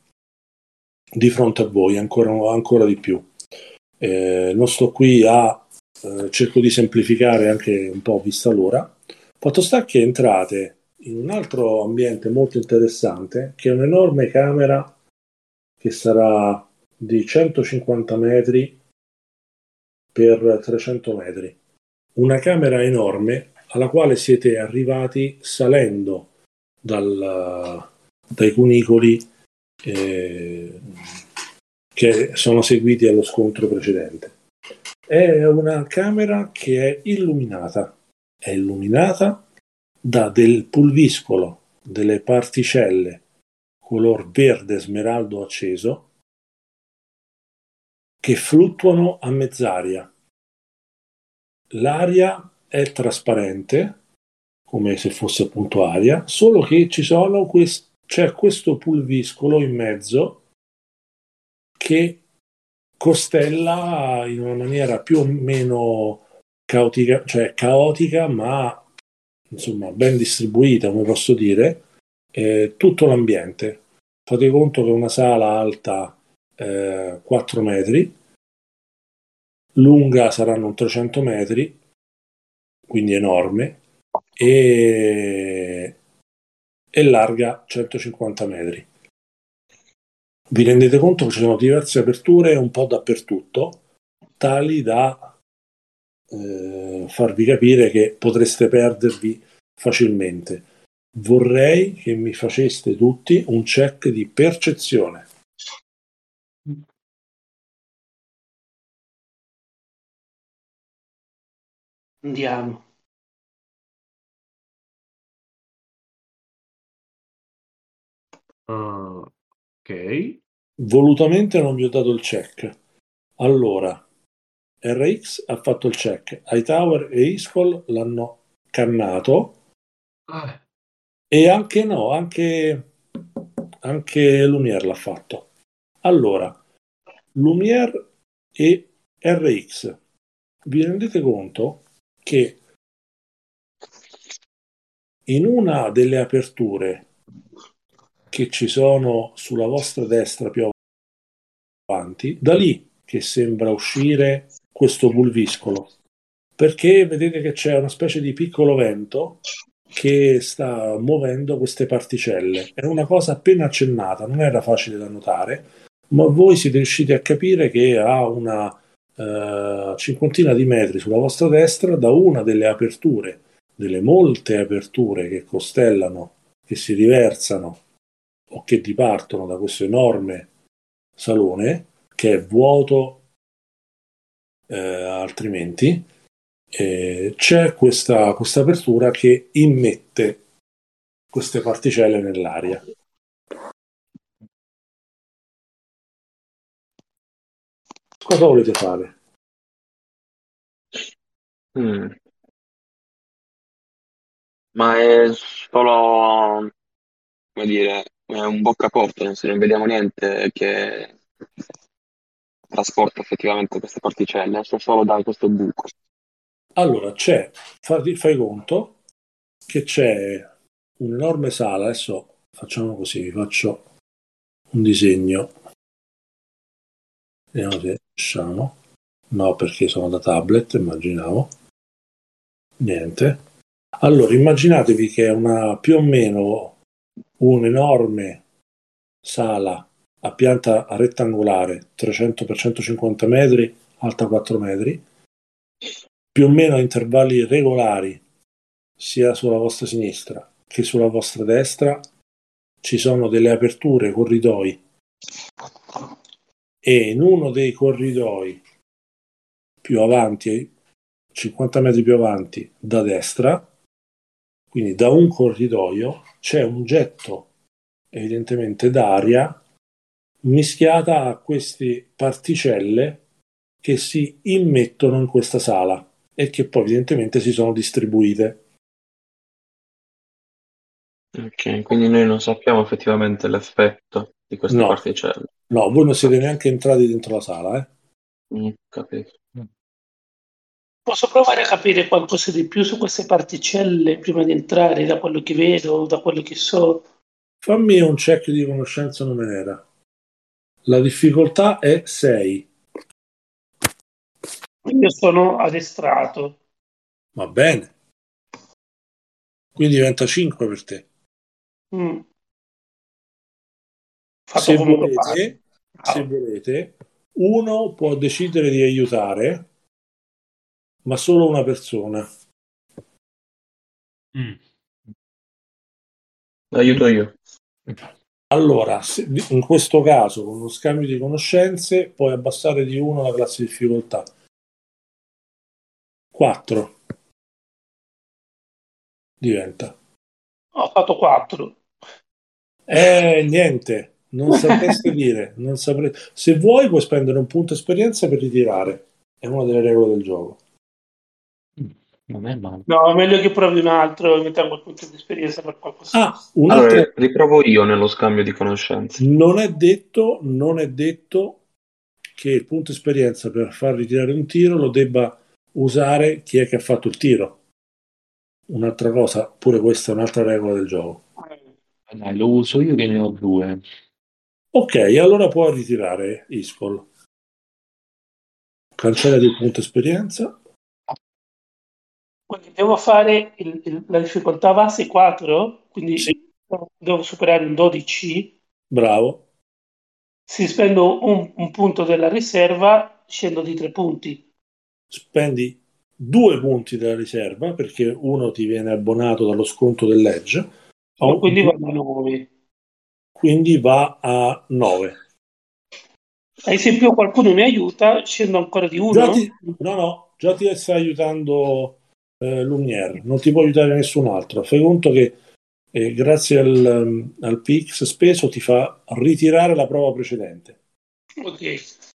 di fronte a voi ancora, ancora di più. Eh, non sto qui a eh, cerco di semplificare anche un po' vista l'ora. Fatto sta che entrate in un altro ambiente molto interessante, che è un'enorme camera che sarà di centocinquanta metri per trecento metri, una camera enorme alla quale siete arrivati salendo dal, dai cunicoli eh, che sono seguiti allo scontro precedente. È una camera che è illuminata, è illuminata da del pulviscolo, delle particelle color verde smeraldo acceso, che fluttuano a mezz'aria. L'aria è trasparente, come se fosse appunto aria, solo che ci sono quest- c'è questo pulviscolo in mezzo che costella in una maniera più o meno caotica, cioè caotica, ma insomma ben distribuita, come posso dire, Eh, tutto l'ambiente. Fate conto che è una sala alta eh, quattro metri, lunga saranno trecento metri, quindi enorme, e è larga centocinquanta metri. Vi rendete conto che ci sono diverse aperture un po' dappertutto, tali da eh, farvi capire che potreste perdervi facilmente. Vorrei che mi faceste tutti un check di percezione. Andiamo. Uh, ok. Volutamente non vi ho dato il check. Allora, R X ha fatto il check, Hightower e Iskol l'hanno cannato. Ah. E anche no, anche, anche Lumière l'ha fatto. Allora, Lumière e R X, vi rendete conto che in una delle aperture che ci sono sulla vostra destra più avanti, da lì che sembra uscire questo pulviscolo, perché vedete che c'è una specie di piccolo vento che sta muovendo queste particelle. È una cosa appena accennata, non era facile da notare, ma voi siete riusciti a capire che ha una Uh, cinquantina di metri sulla vostra destra, da una delle aperture, delle molte aperture che costellano, che si riversano o che dipartono da questo enorme salone che è vuoto uh, altrimenti, eh, c'è questa, questa apertura che immette queste particelle nell'aria. Cosa volete fare? Mm. Ma è solo, come dire, è un boccaporta, se non vediamo niente che trasporta effettivamente queste particelle, esce solo da questo buco. Allora c'è, fai, fai conto che c'è un'enorme sala. Adesso facciamo così, vi faccio un disegno. Vediamo se riusciamo. No, perché sono da tablet, immaginavo. Niente. Allora, immaginatevi che è una più o meno un'enorme sala a pianta rettangolare, trecento per centocinquanta metri, alta quattro metri, più o meno a intervalli regolari, sia sulla vostra sinistra che sulla vostra destra. Ci sono delle aperture, corridoi, e in uno dei corridoi più avanti, cinquanta metri più avanti da destra, quindi da un corridoio, c'è un getto evidentemente d'aria mischiata a queste particelle che si immettono in questa sala e che poi evidentemente si sono distribuite. Ok, quindi noi non sappiamo effettivamente l'effetto di queste no. particelle. No, voi non siete neanche entrati dentro la sala, eh? Mm, capito. Posso provare a capire qualcosa di più su queste particelle prima di entrare, da quello che vedo, da quello che so? Fammi un check di conoscenza numenera. La difficoltà è sei. Io sono addestrato. Va bene. Quindi diventa cinque per te. Mm. Se volete, se volete, uno può decidere di aiutare, ma solo una persona. Mm. Aiuto io. Allora, se, in questo caso, con uno scambio di conoscenze, puoi abbassare di uno la classe di difficoltà. quattro. Diventa. Ho fatto quattro. Eh, niente. Non sapreste dire, non saprei. Se vuoi puoi spendere un punto esperienza per ritirare, è una delle regole del gioco. Non è male. No, meglio che provi un altro e mettiamo il punto di esperienza per qualcosa. Ah, un altro... Allora, riprovo io nello scambio di conoscenze. Non è detto, non è detto che il punto esperienza per far ritirare un tiro lo debba usare chi è che ha fatto il tiro. Un'altra cosa, pure questa è un'altra regola del gioco. Dai, lo uso io che ne ho due. Ok, allora può ritirare Iskol. Cancella il punto esperienza. Quindi devo fare il, il, la difficoltà base quattro, quindi sì. Devo superare un dodici. Bravo. Se spendo un, un punto della riserva, scendo di tre punti. Spendi due punti della riserva, perché uno ti viene abbonato dallo sconto del legge. Oh, quindi va a nove. Quindi va a nove. E se più qualcuno mi aiuta, scendo ancora di uno? Ti, no, no, già ti sta aiutando eh, Lumière, non ti può aiutare nessun altro. Fai conto che eh, grazie al, al P X speso ti fa ritirare la prova precedente. Ok,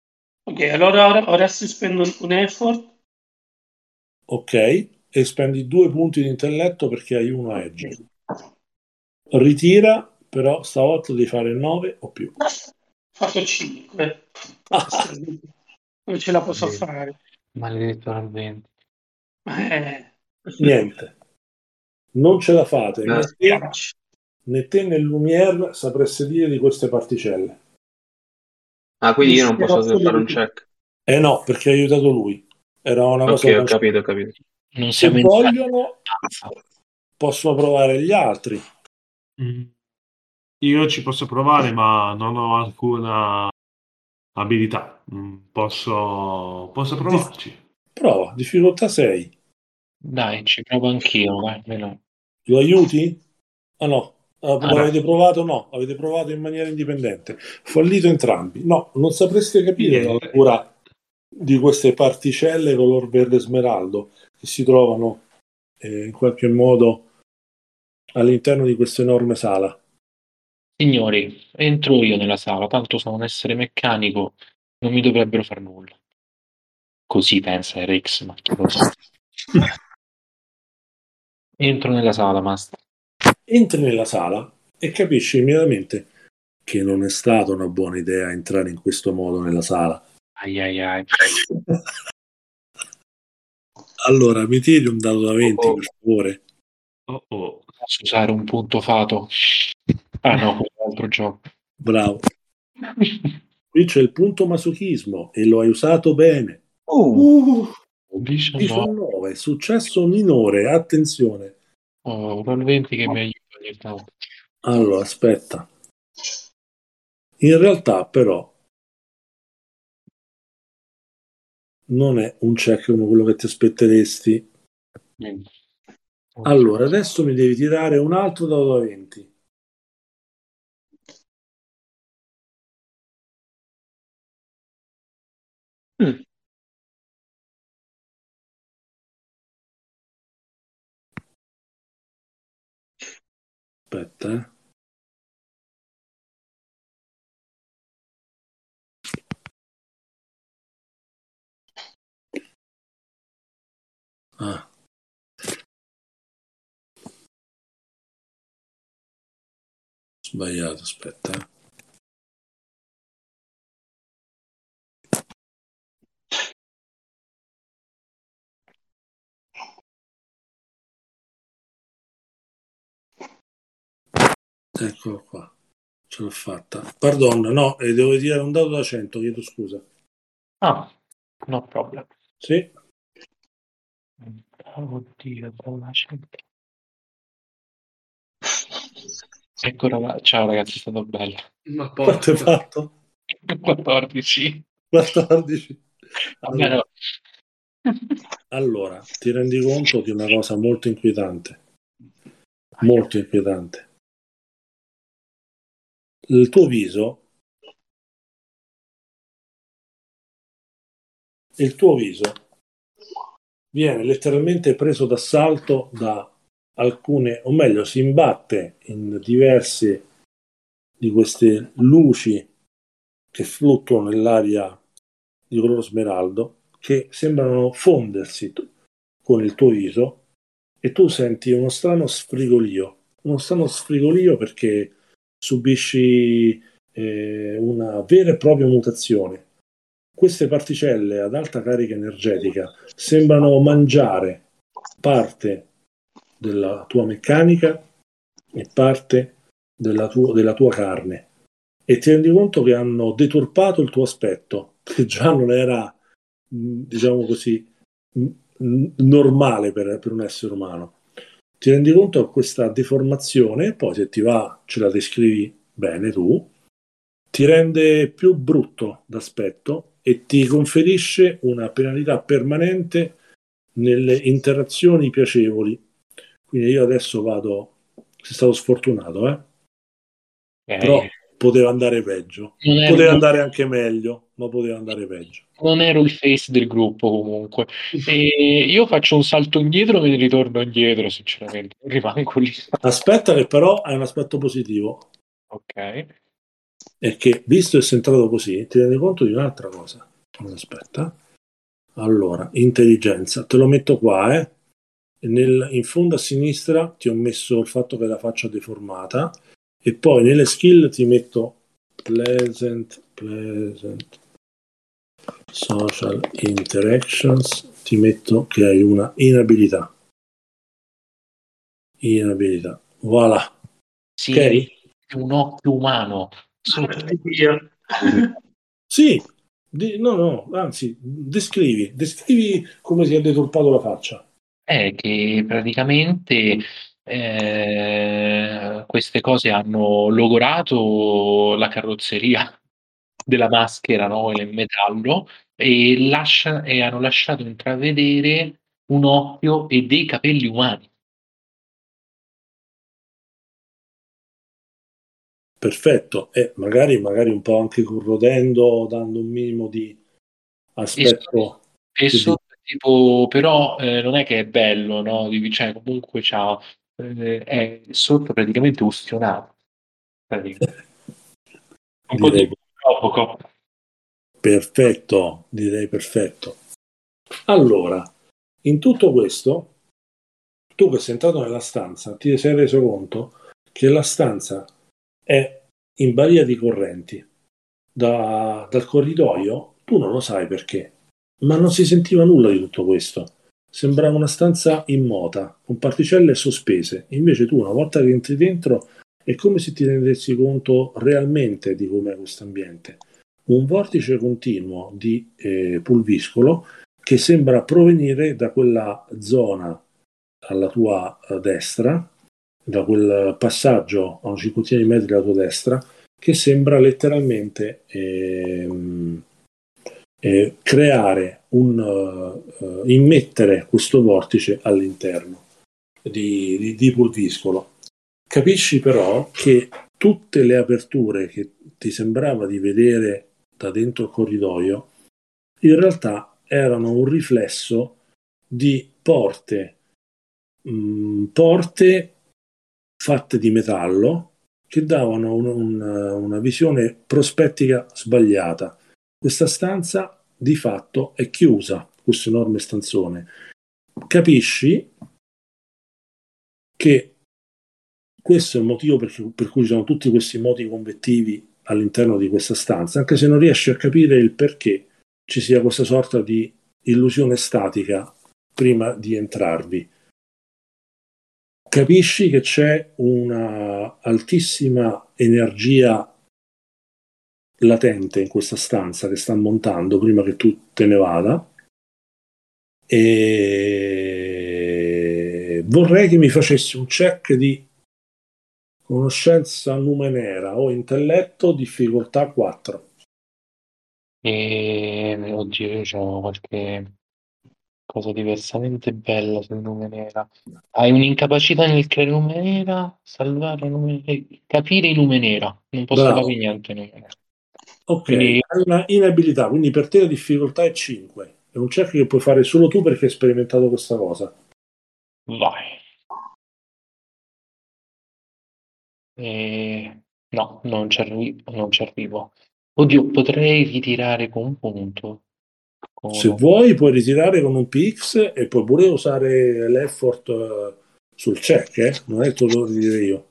ok, allora ora, ora si spende un effort. Ok, e spendi due punti di intelletto perché hai uno edge. Ritira, però stavolta devi fare nove o più. Fatto cinque. Ah. Non ce la posso Maledetto. fare. Maledetto l'avvento. Eh. Niente. Non ce la fate. No. Né, te, né te né Lumière sapreste dire di queste particelle. Ah, quindi io non posso fare un check? Eh no, perché ha aiutato lui. Era una cosa. Ok, ho capito, ho capito. Non se vogliono, possono provare gli altri. Io ci posso provare, ma non ho alcuna abilità. Posso, posso provarci. Prova, difficoltà sei. Dai, ci provo anch'io. Guarda. Lo aiuti? Ah no, ah, ah, l'avete no. provato? No, avete provato in maniera indipendente. Fallito entrambi. No, non sapreste capire la natura di queste particelle color verde smeraldo che si trovano eh, in qualche modo all'interno di questa enorme sala. Signori, entro io nella sala, tanto sono un essere meccanico, non mi dovrebbero far nulla. Così pensa R X, ma che cosa? Entro nella sala, master. Entri nella sala e capisci immediatamente che non è stata una buona idea entrare in questo modo nella sala. Ai ai ai. Allora, mi tiri un dado da venti, oh, per favore. Oh, oh. Posso usare un punto fato? Ah no, quell'altro gioco. Bravo. Qui c'è il punto masochismo e lo hai usato bene. Oh, uh, diciannove. diciannove. Successo minore, attenzione. Oh, un venti che mi aiuta ogni tanto. Allora, aspetta. In realtà però non è un check come quello che ti aspetteresti. Mm. Allora, adesso mi devi tirare un altro dado da venti. Mm. Aspetta, eh. Ah. Sbagliato, aspetta. Eccolo qua, ce l'ho fatta. Pardon, no, e devo tirare un dado da cento, chiedo scusa. Ah, no problem. Sì. Oddio, da cento. Ancora... Ciao ragazzi, è stato bello. Ma poi... Quanto hai fatto? quattordici. quattordici. Allora. allora, ti rendi conto di una cosa molto inquietante. Molto inquietante. Il tuo viso... Il tuo viso viene letteralmente preso d'assalto da... alcune, o meglio, si imbatte in diverse di queste luci che fluttuano nell'aria di colore smeraldo, che sembrano fondersi con il tuo viso, e tu senti uno strano sfrigolio, uno strano sfrigolio perché subisci eh, una vera e propria mutazione. Queste particelle ad alta carica energetica sembrano mangiare parte della tua meccanica e parte della, tu- della tua carne, e ti rendi conto che hanno deturpato il tuo aspetto, che già non era, diciamo così, normale per, per un essere umano. Ti rendi conto che questa deformazione, poi se ti va ce la descrivi bene tu, ti rende più brutto d'aspetto e ti conferisce una penalità permanente nelle interazioni piacevoli. Quindi io adesso vado, sei stato sfortunato, eh? eh. Però poteva andare peggio, non poteva andare il... anche meglio, ma poteva andare peggio. Non ero il face del gruppo comunque. E io faccio un salto indietro e me ne ritorno indietro, sinceramente, rimango lì. Aspetta che però hai un aspetto positivo. Ok. È che, visto che sei entrato così, ti rendi conto di un'altra cosa. Aspetta. Allora, intelligenza. Te lo metto qua, eh. Nel, in fondo a sinistra ti ho messo il fatto che la faccia è deformata e poi nelle skill ti metto pleasant, pleasant social interactions, ti metto che hai una inabilità. Inabilità. Voilà. Sì, okay? È un occhio umano. Sì. Di, no, no, anzi, descrivi, descrivi come si è deturpato la faccia. È che praticamente eh, queste cose hanno logorato la carrozzeria della maschera, no? Il metallo, e, lascia, e hanno lasciato intravedere un occhio e dei capelli umani. Perfetto, e magari, magari un po' anche corrodendo, dando un minimo di aspetto. E so, di... tipo, però eh, non è che è bello, no? Cioè, comunque c'ha, eh, è sotto praticamente ustionato. Praticamente. Un po' di poco. Perfetto, direi perfetto. Allora, in tutto questo, tu che sei entrato nella stanza, ti sei reso conto che la stanza è in balia di correnti da, dal corridoio. Tu non lo sai perché, ma non si sentiva nulla di tutto questo, sembrava una stanza immota con particelle sospese. Invece tu, una volta che entri dentro, è come se ti rendessi conto realmente di com'è questo ambiente, un vortice continuo di eh, pulviscolo che sembra provenire da quella zona alla tua destra, da quel passaggio a un cinquantina di metri dalla tua destra, che sembra letteralmente ehm, eh, creare un eh, immettere questo vortice all'interno di, di, di pulviscolo. Capisci però che tutte le aperture che ti sembrava di vedere da dentro il corridoio in realtà erano un riflesso di porte mh, porte fatte di metallo che davano un, un, una visione prospettica sbagliata. Questa stanza di fatto è chiusa, questo enorme stanzone. Capisci che questo è il motivo per, per cui ci sono tutti questi moti convettivi all'interno di questa stanza, anche se non riesci a capire il perché ci sia questa sorta di illusione statica prima di entrarvi. Capisci che c'è una altissima energia latente in questa stanza che sta montando prima che tu te ne vada, e vorrei che mi facessi un check di conoscenza numenera o intelletto difficoltà quattro. E oggi io c'ho qualche... cosa diversamente bella sul Numenera. Hai un'incapacità nel creare Numenera, salvare Numenera, capire Numenera. Non posso Bravo. Capire niente Numenera. Ok, quindi... hai una inabilità, quindi per te la difficoltà è cinque. È un check che puoi fare solo tu perché hai sperimentato questa cosa. Vai. E... no, non ci arrivo, non ci arrivo. Oddio, potrei ritirare con un punto. Con... se vuoi puoi ritirare con un P X e puoi pure usare l'effort uh, sul check, eh? Non è il tuo dolore di dire io.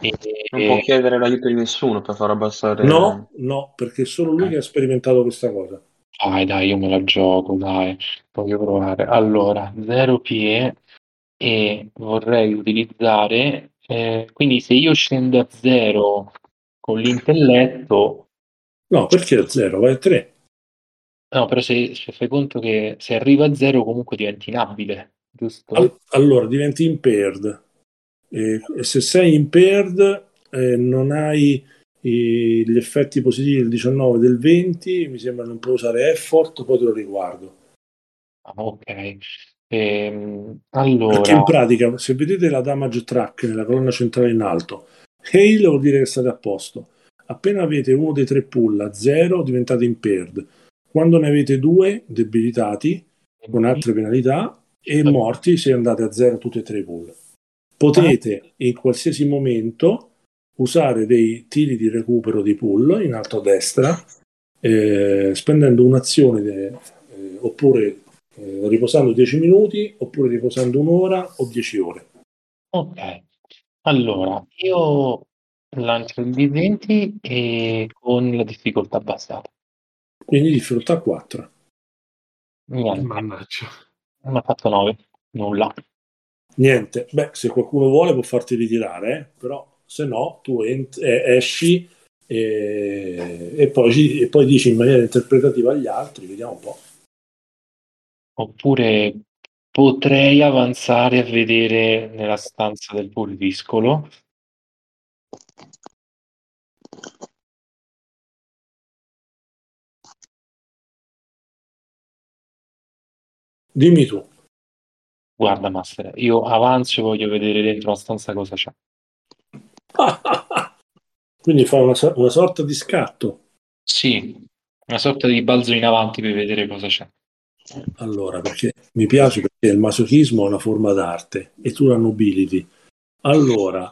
E... non può chiedere l'aiuto di nessuno per far abbassare... no, no, perché solo lui eh. che ha sperimentato questa cosa. Dai, dai, io me la gioco, dai, voglio provare. Allora, zero P E e vorrei utilizzare... eh, quindi se io scendo a zero con l'intelletto... no, perché a zero? Vai a tre. No, però se, se fai conto che se arriva a zero comunque diventi inabile, giusto? All- allora, diventi impaired. E, e se sei impaired eh, non hai i, gli effetti positivi del diciannove, del venti, mi sembra non puoi usare effort, poi te lo riguardo. Ah, ok. Ehm, allora... Perché in pratica, se vedete la damage track nella colonna centrale in alto, hail vuol dire che state a posto. Appena avete uno dei tre pull a zero, diventate impaired. Quando ne avete due, debilitati, con altre penalità, e morti se andate a zero tutte e tre i pull. Potete, in qualsiasi momento, usare dei tiri di recupero di pull in alto a destra, eh, spendendo un'azione, de, eh, oppure eh, riposando dieci minuti, oppure riposando un'ora o dieci ore. Ok, allora, io lancio il D venti e con la difficoltà abbassata. Quindi difficoltà quattro. Niente. Mannaggia. Non ha fatto nove. Nulla. Niente. Beh, se qualcuno vuole può farti ritirare, eh? Però se no tu ent- eh, esci e, e, poi ci, e poi dici in maniera interpretativa agli altri, vediamo un po'. Oppure potrei avanzare a vedere nella stanza del pulviscolo. Dimmi tu. Guarda, Master, io avanzo e voglio vedere dentro la stanza cosa c'è. Quindi fa una, una sorta di scatto. Sì, una sorta di balzo in avanti per vedere cosa c'è. Allora, perché mi piace, perché il masochismo è una forma d'arte e tu la nobiliti. Allora,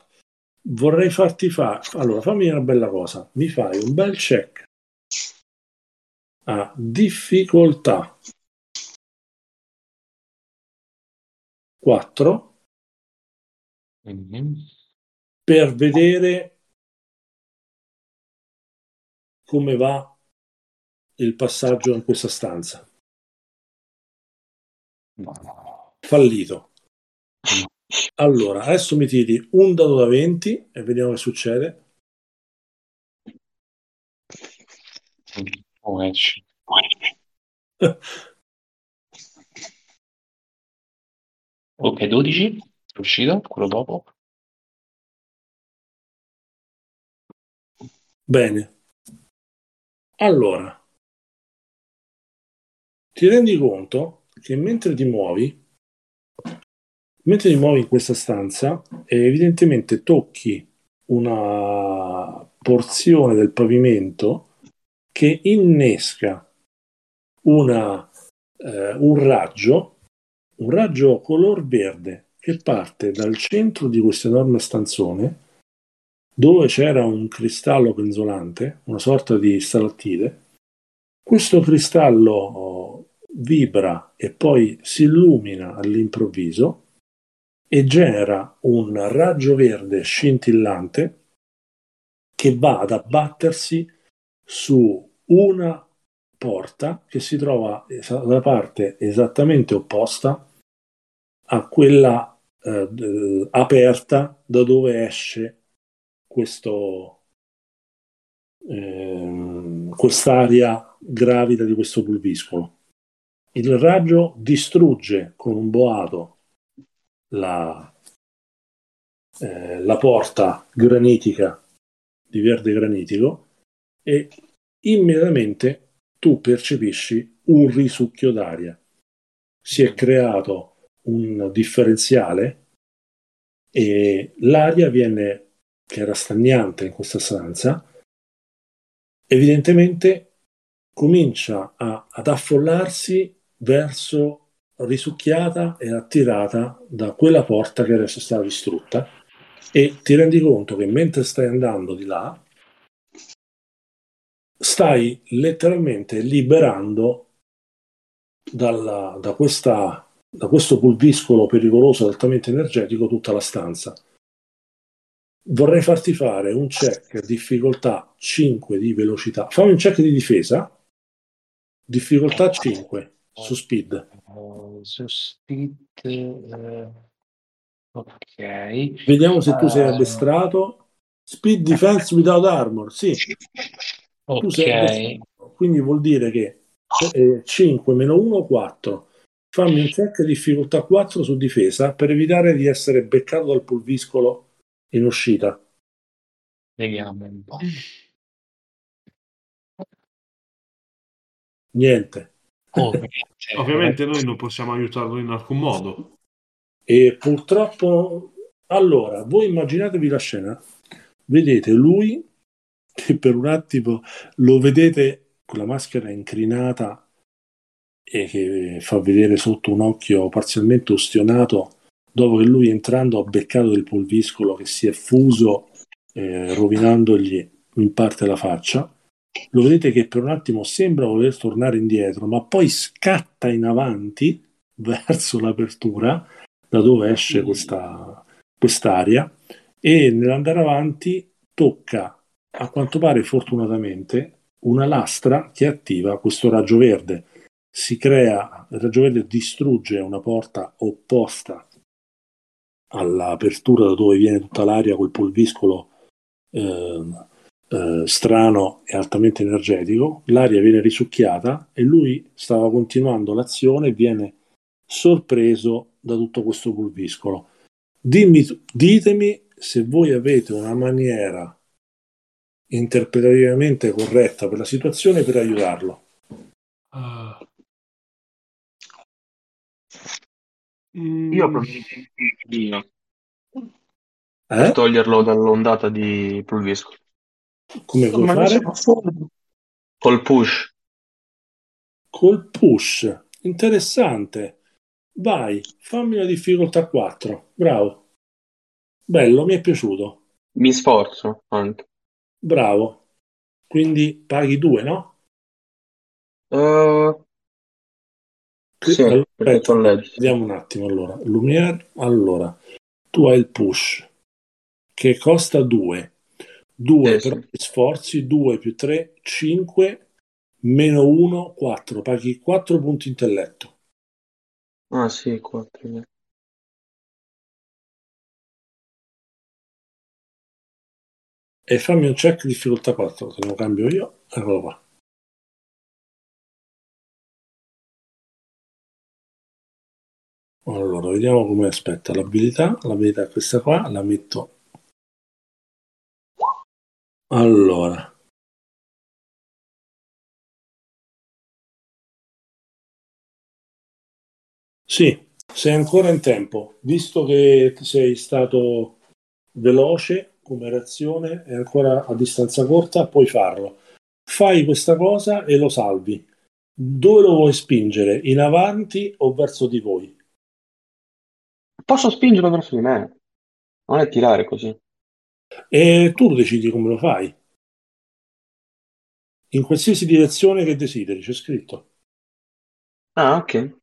vorrei farti fare... Allora, fammi una bella cosa. Mi fai un bel check a difficoltà quattro mm-hmm. per vedere come va il passaggio in questa stanza. No. Fallito. Allora, adesso mi tiri un dado da venti e vediamo che succede. Oh, esci. Ok, dodici, è uscito, quello dopo. Bene. Allora, ti rendi conto che mentre ti muovi, mentre ti muovi in questa stanza, evidentemente tocchi una porzione del pavimento che innesca una, eh, un raggio un raggio color verde che parte dal centro di questa enorme stanzone dove c'era un cristallo penzolante, una sorta di stalattite. Questo cristallo vibra e poi si illumina all'improvviso e genera un raggio verde scintillante che va ad abbattersi su una porta che si trova da parte esattamente opposta a quella eh, aperta da dove esce questo eh, quest'area gravida di questo pulviscolo. Il raggio distrugge con un boato la, eh, la porta granitica di verde granitico e immediatamente tu percepisci un risucchio d'aria. Si è creato un differenziale e l'aria viene, che era stagnante in questa stanza, evidentemente comincia a, ad affollarsi verso, risucchiata e attirata da quella porta che era stata distrutta, e ti rendi conto che mentre stai andando di là stai letteralmente liberando dalla, da questa da questo pulviscolo pericoloso altamente energetico tutta la stanza. Vorrei farti fare un check difficoltà cinque di velocità. Fammi un check di difesa difficoltà cinque su speed. Su speed eh, ok, vediamo se tu sei addestrato. Speed defense without armor, sì. Ok, quindi vuol dire che cinque meno uno, quattro. Fammi un check difficoltà quattro su difesa per evitare di essere beccato dal pulviscolo in uscita. Vediamo un po'. Niente. Oh, certo. Ovviamente noi non possiamo aiutarlo in alcun modo. E purtroppo... Allora, voi immaginatevi la scena. Vedete lui, che per un attimo lo vedete con la maschera incrinata e che fa vedere sotto un occhio parzialmente ustionato, dopo che lui entrando ha beccato del polviscolo che si è fuso, eh, rovinandogli in parte la faccia. Lo vedete che per un attimo sembra voler tornare indietro, ma poi scatta in avanti verso l'apertura da dove esce questa quest'aria, e nell'andare avanti tocca, a quanto pare fortunatamente, una lastra che attiva questo raggio verde. Si crea, il raggio verde distrugge una porta opposta all'apertura da dove viene tutta l'aria col polviscolo eh, eh, strano e altamente energetico. L'aria viene risucchiata e lui stava continuando l'azione e viene sorpreso da tutto questo polviscolo. Dimmi, ditemi se voi avete una maniera interpretativamente corretta per la situazione per aiutarlo. Uh. Io probabilmente il eh? toglierlo dall'ondata di pulvisco. Come vuoi fare? Col push. Col push, interessante. Vai, fammi una difficoltà quattro. Bravo. Bello, mi è piaciuto. Mi sforzo anche. Bravo. Quindi paghi due, no? Uh, sì, allora, vediamo un attimo. Allora, Lumière, allora tu hai il push che costa due, due eh, per sì. sforzi, due più tre, cinque meno uno, quattro. Paghi quattro punti intelletto. Ah, sì, quattro. E fammi un check difficoltà quattro, che lo cambio io. Eccolo qua. Allora, vediamo come aspetta l'abilità. L'abilità è questa qua, la metto. Allora. Sì, sei ancora in tempo. Visto che sei stato veloce come reazione, è ancora a distanza corta, puoi farlo. Fai questa cosa e lo salvi. Dove lo vuoi spingere? In avanti o verso di voi? Posso spingerlo verso di me, non è tirare così. E tu decidi come lo fai. In qualsiasi direzione che desideri, c'è scritto. Ah, ok.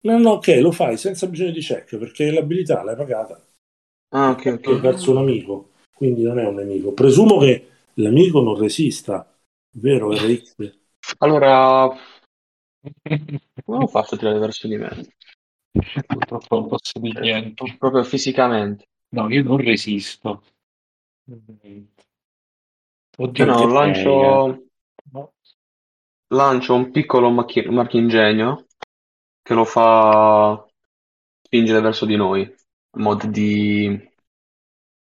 No, no, ok, lo fai senza bisogno di check, perché l'abilità l'hai pagata. Ah, ok, ok. È verso un amico, quindi non è un nemico. Presumo che l'amico non resista, vero R X? Allora... Non lo faccio tirare verso di me. Purtroppo non posso dire niente. Proprio fisicamente. No, io non resisto. Oddio, no, no, lancio... No. Lancio un piccolo macchi... marchingegno che lo fa spingere verso di noi. In modo di... Non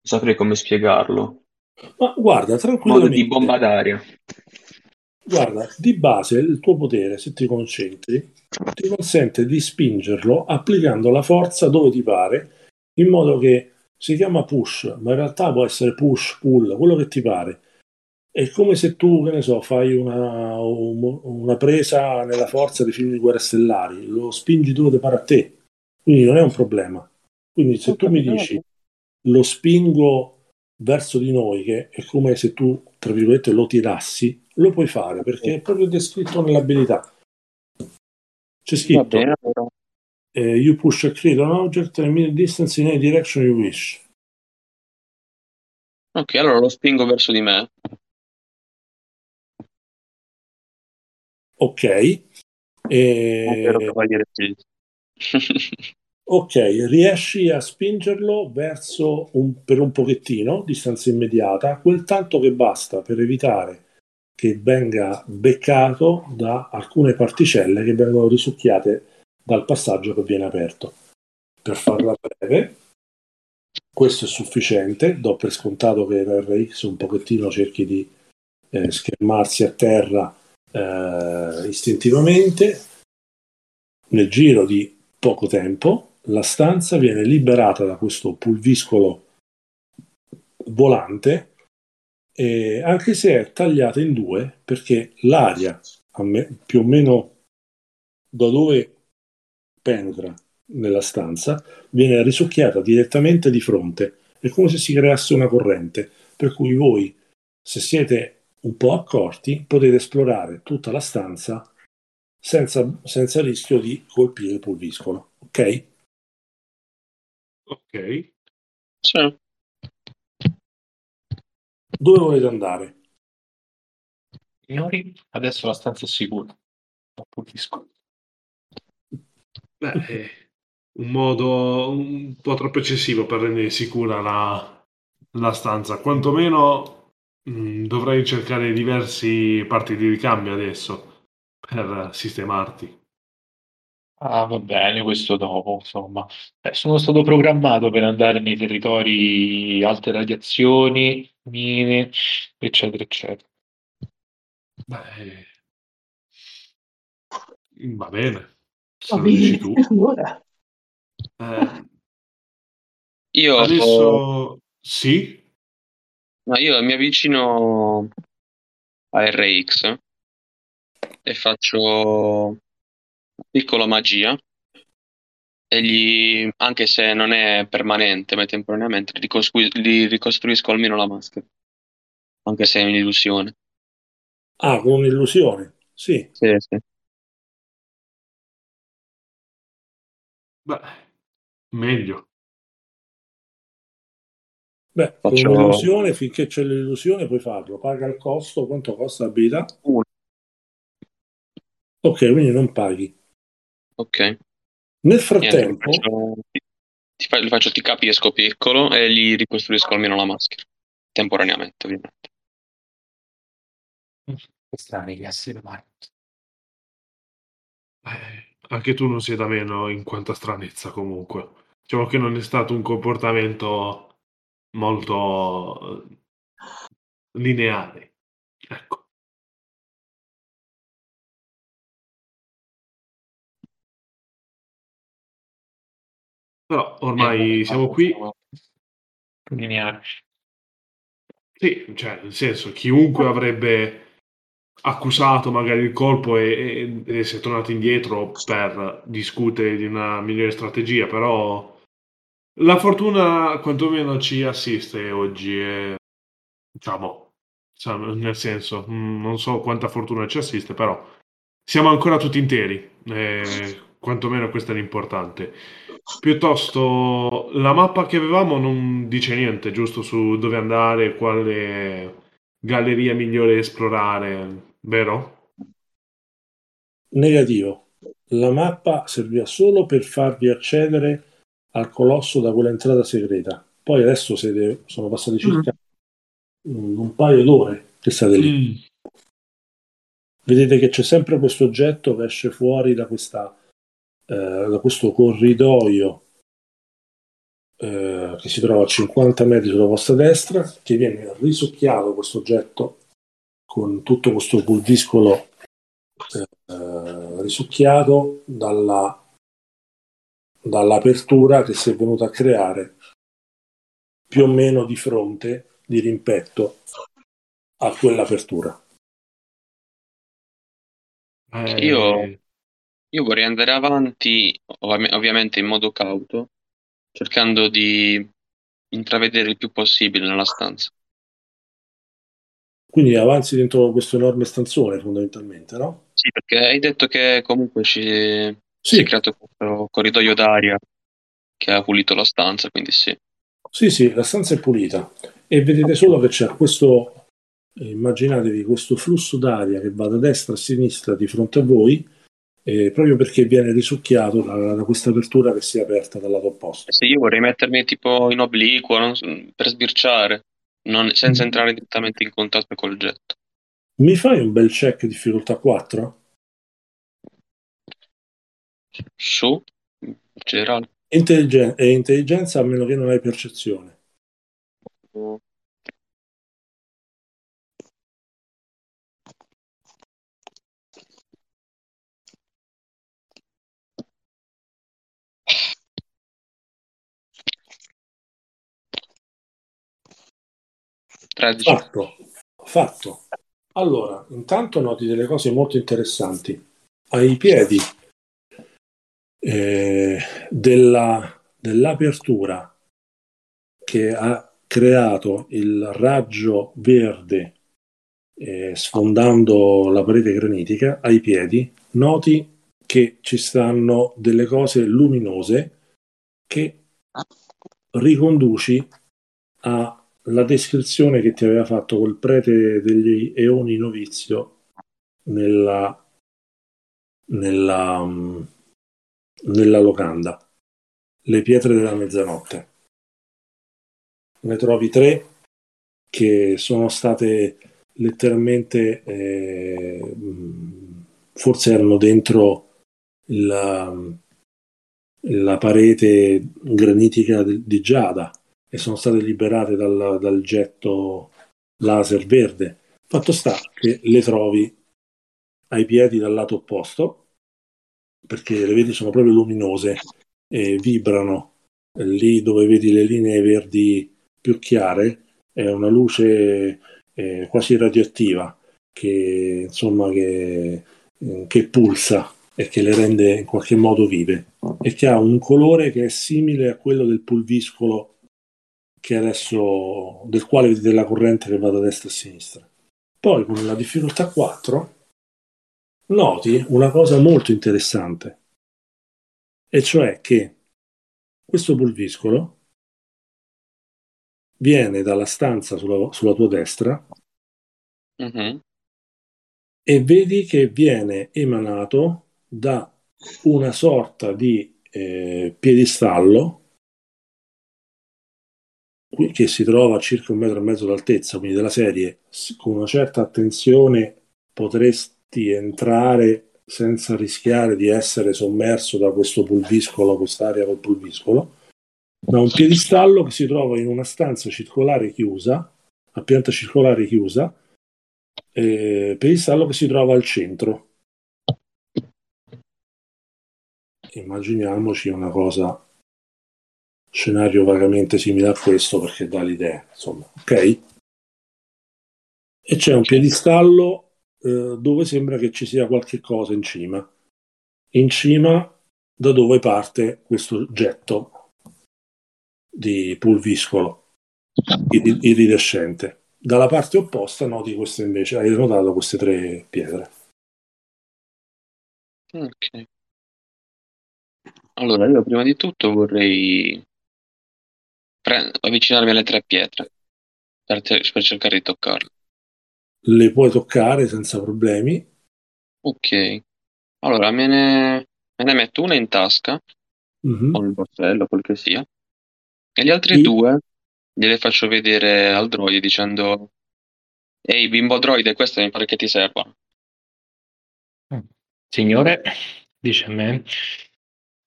saprei come spiegarlo. Ma guarda, tranquillamente. In modo di bomba d'aria. Guarda, di base il tuo potere, se ti concentri, ti consente di spingerlo applicando la forza dove ti pare, in modo che si chiama push, ma in realtà può essere push, pull, quello che ti pare. È come se tu, che ne so, fai una, una presa nella forza dei film di Guerre Stellari, lo spingi dove ti pare a te, quindi non è un problema. Quindi se tu mi dici, lo spingo verso di noi, che è come se tu, tra virgolette, lo tirassi, lo puoi fare perché è proprio descritto nell'abilità. C'è scritto: bene, eh, you push a create an object at a distance in any direction you wish. Ok, allora lo spingo verso di me. Ok, e... Ok, riesci a spingerlo verso un, per un pochettino, distanza immediata, quel tanto che basta per evitare che venga beccato da alcune particelle che vengono risucchiate dal passaggio che viene aperto. Per farla breve, questo è sufficiente. Do per scontato che l'R X un pochettino cerchi di eh, schermarsi a terra eh, istintivamente. Nel giro di poco tempo la stanza viene liberata da questo pulviscolo volante, e anche se è tagliata in due, perché l'aria a me, più o meno da dove penetra nella stanza, viene risucchiata direttamente di fronte. È come se si creasse una corrente, per cui voi, se siete un po' accorti, potete esplorare tutta la stanza senza, senza rischio di colpire il pulviscolo. Ok? Ok. Sì. Dove volete andare? Signori, adesso la stanza è sicura. Il pulviscolo. Beh, un modo un po' troppo eccessivo per rendere sicura la, la stanza. Quantomeno mh, dovrei cercare diversi parti di ricambio adesso, per sistemarti. Ah, va bene, questo dopo, insomma. Beh, sono stato programmato per andare nei territori alte radiazioni, mine, eccetera, eccetera. Beh, va bene. Se lo dici tu. Eh, io adesso ho... sì? No, io mi avvicino a R X e faccio una piccola magia e gli, anche se non è permanente ma temporaneamente, gli ricostruisco almeno la maschera, anche se è un'illusione. Ah, con un'illusione? Sì. Sì, sì. Beh, meglio. Beh, faccio... con un'illusione, finché c'è l'illusione puoi farlo. Paga il costo, quanto costa l'abilità? Uno. Ok, quindi non paghi. Ok. Nel frattempo... Niente, ti, faccio, ti, faccio, ti capisco piccolo e gli ricostruisco almeno la maschera. Temporaneamente, ovviamente. Che strani gli esseri umani. Eh, anche tu non sei da meno in quanta stranezza, comunque. Diciamo che non è stato un comportamento molto lineare. Ecco. Però ormai eh, siamo qui. Lineare. Sì, cioè, nel senso, chiunque avrebbe accusato magari il colpo e, e, e si è tornato indietro per discutere di una migliore strategia, però la fortuna quantomeno ci assiste oggi. E, diciamo, nel senso, non so quanta fortuna ci assiste, però siamo ancora tutti interi. E, quantomeno questo è l'importante. Piuttosto, la mappa che avevamo non dice niente, giusto, su dove andare, quale galleria migliore esplorare, vero? Negativo. La mappa serviva solo per farvi accedere al colosso da quell'entrata segreta. Poi adesso siete, sono passati circa mm. un paio d'ore che state lì. Mm. Vedete che c'è sempre questo oggetto che esce fuori da questa... Uh, da questo corridoio uh, che si trova a cinquanta metri sulla vostra destra, che viene risucchiato questo oggetto con tutto questo pulviscolo uh, risucchiato dalla, dall'apertura che si è venuta a creare più o meno di fronte, di rimpetto a quell'apertura. eh... io Io vorrei andare avanti, ov- ovviamente in modo cauto, cercando di intravedere il più possibile nella stanza. Quindi avanzi dentro questo enorme stanzone, fondamentalmente, no? Sì, perché hai detto che comunque ci sì. Si è creato questo corridoio d'aria che ha pulito la stanza, quindi sì. Sì, sì, la stanza è pulita. E vedete solo che c'è questo, immaginatevi, questo flusso d'aria che va da destra a sinistra di fronte a voi, eh, proprio perché viene risucchiato da, da questa apertura che si è aperta dal lato opposto. Sì, io vorrei mettermi tipo in obliquo, non so, per sbirciare, non, senza entrare direttamente in contatto col getto. Mi fai un bel check difficoltà quattro? Su? Generale. Intelligen- e intelligenza, a meno che non hai percezione. Oh. Fatto. Fatto. Allora, intanto noti delle cose molto interessanti. Ai piedi eh, della, dell'apertura che ha creato il raggio verde eh, sfondando la parete granitica, ai piedi noti che ci stanno delle cose luminose che riconduci a la descrizione che ti aveva fatto quel prete degli Eoni novizio nella nella nella locanda. Le pietre della mezzanotte, ne trovi tre che sono state letteralmente eh, forse erano dentro la, la parete granitica di Giada e sono state liberate dal, dal getto laser verde. Fatto sta che le trovi ai piedi dal lato opposto, perché le vedi, sono proprio luminose e vibrano. Lì dove vedi le linee verdi più chiare è una luce eh, quasi radioattiva che insomma che, che pulsa e che le rende in qualche modo vive, e che ha un colore che è simile a quello del pulviscolo, che adesso del quale vedete la corrente che va da destra a sinistra. Poi con la difficoltà quattro noti una cosa molto interessante, e cioè che questo pulviscolo viene dalla stanza sulla, sulla tua destra, uh-huh, e vedi che viene emanato da una sorta di eh, piedistallo che si trova a circa un metro e mezzo d'altezza, quindi della serie, con una certa attenzione potresti entrare senza rischiare di essere sommerso da questo pulviscolo, quest'area col pulviscolo, da un piedistallo che si trova in una stanza circolare chiusa, a pianta circolare chiusa, eh, piedistallo che si trova al centro. Immaginiamoci una cosa, scenario vagamente simile a questo, perché dà l'idea, insomma, ok? E c'è un piedistallo eh, dove sembra che ci sia qualche cosa in cima, in cima da dove parte questo getto di pulviscolo iridescente. Dalla parte opposta noti questo invece, hai notato queste tre pietre. Ok. Allora, io prima di tutto vorrei avvicinarmi alle tre pietre per, te, per cercare di toccarle. Le puoi toccare senza problemi. Ok, allora me ne, me ne metto una in tasca, mm-hmm, o nel borsello, quel che sia, e gli altri sì. due gliele faccio vedere al droide dicendo: ehi bimbo droide, questa mi pare che ti serva. Signore, dice a me,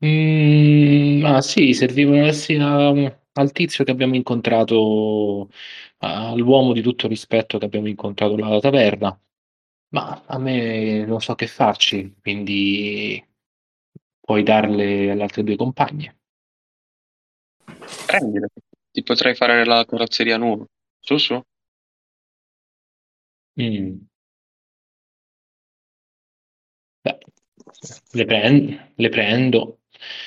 mm, ah sì, servivano a... al tizio che abbiamo incontrato, all'uomo di tutto rispetto che abbiamo incontrato là alla taverna, ma a me non so che farci, quindi puoi darle alle altre due compagne. Prendile, ti potrei fare la carrozzeria nuova. Su su. Mm. Beh, le, prend- le prendo.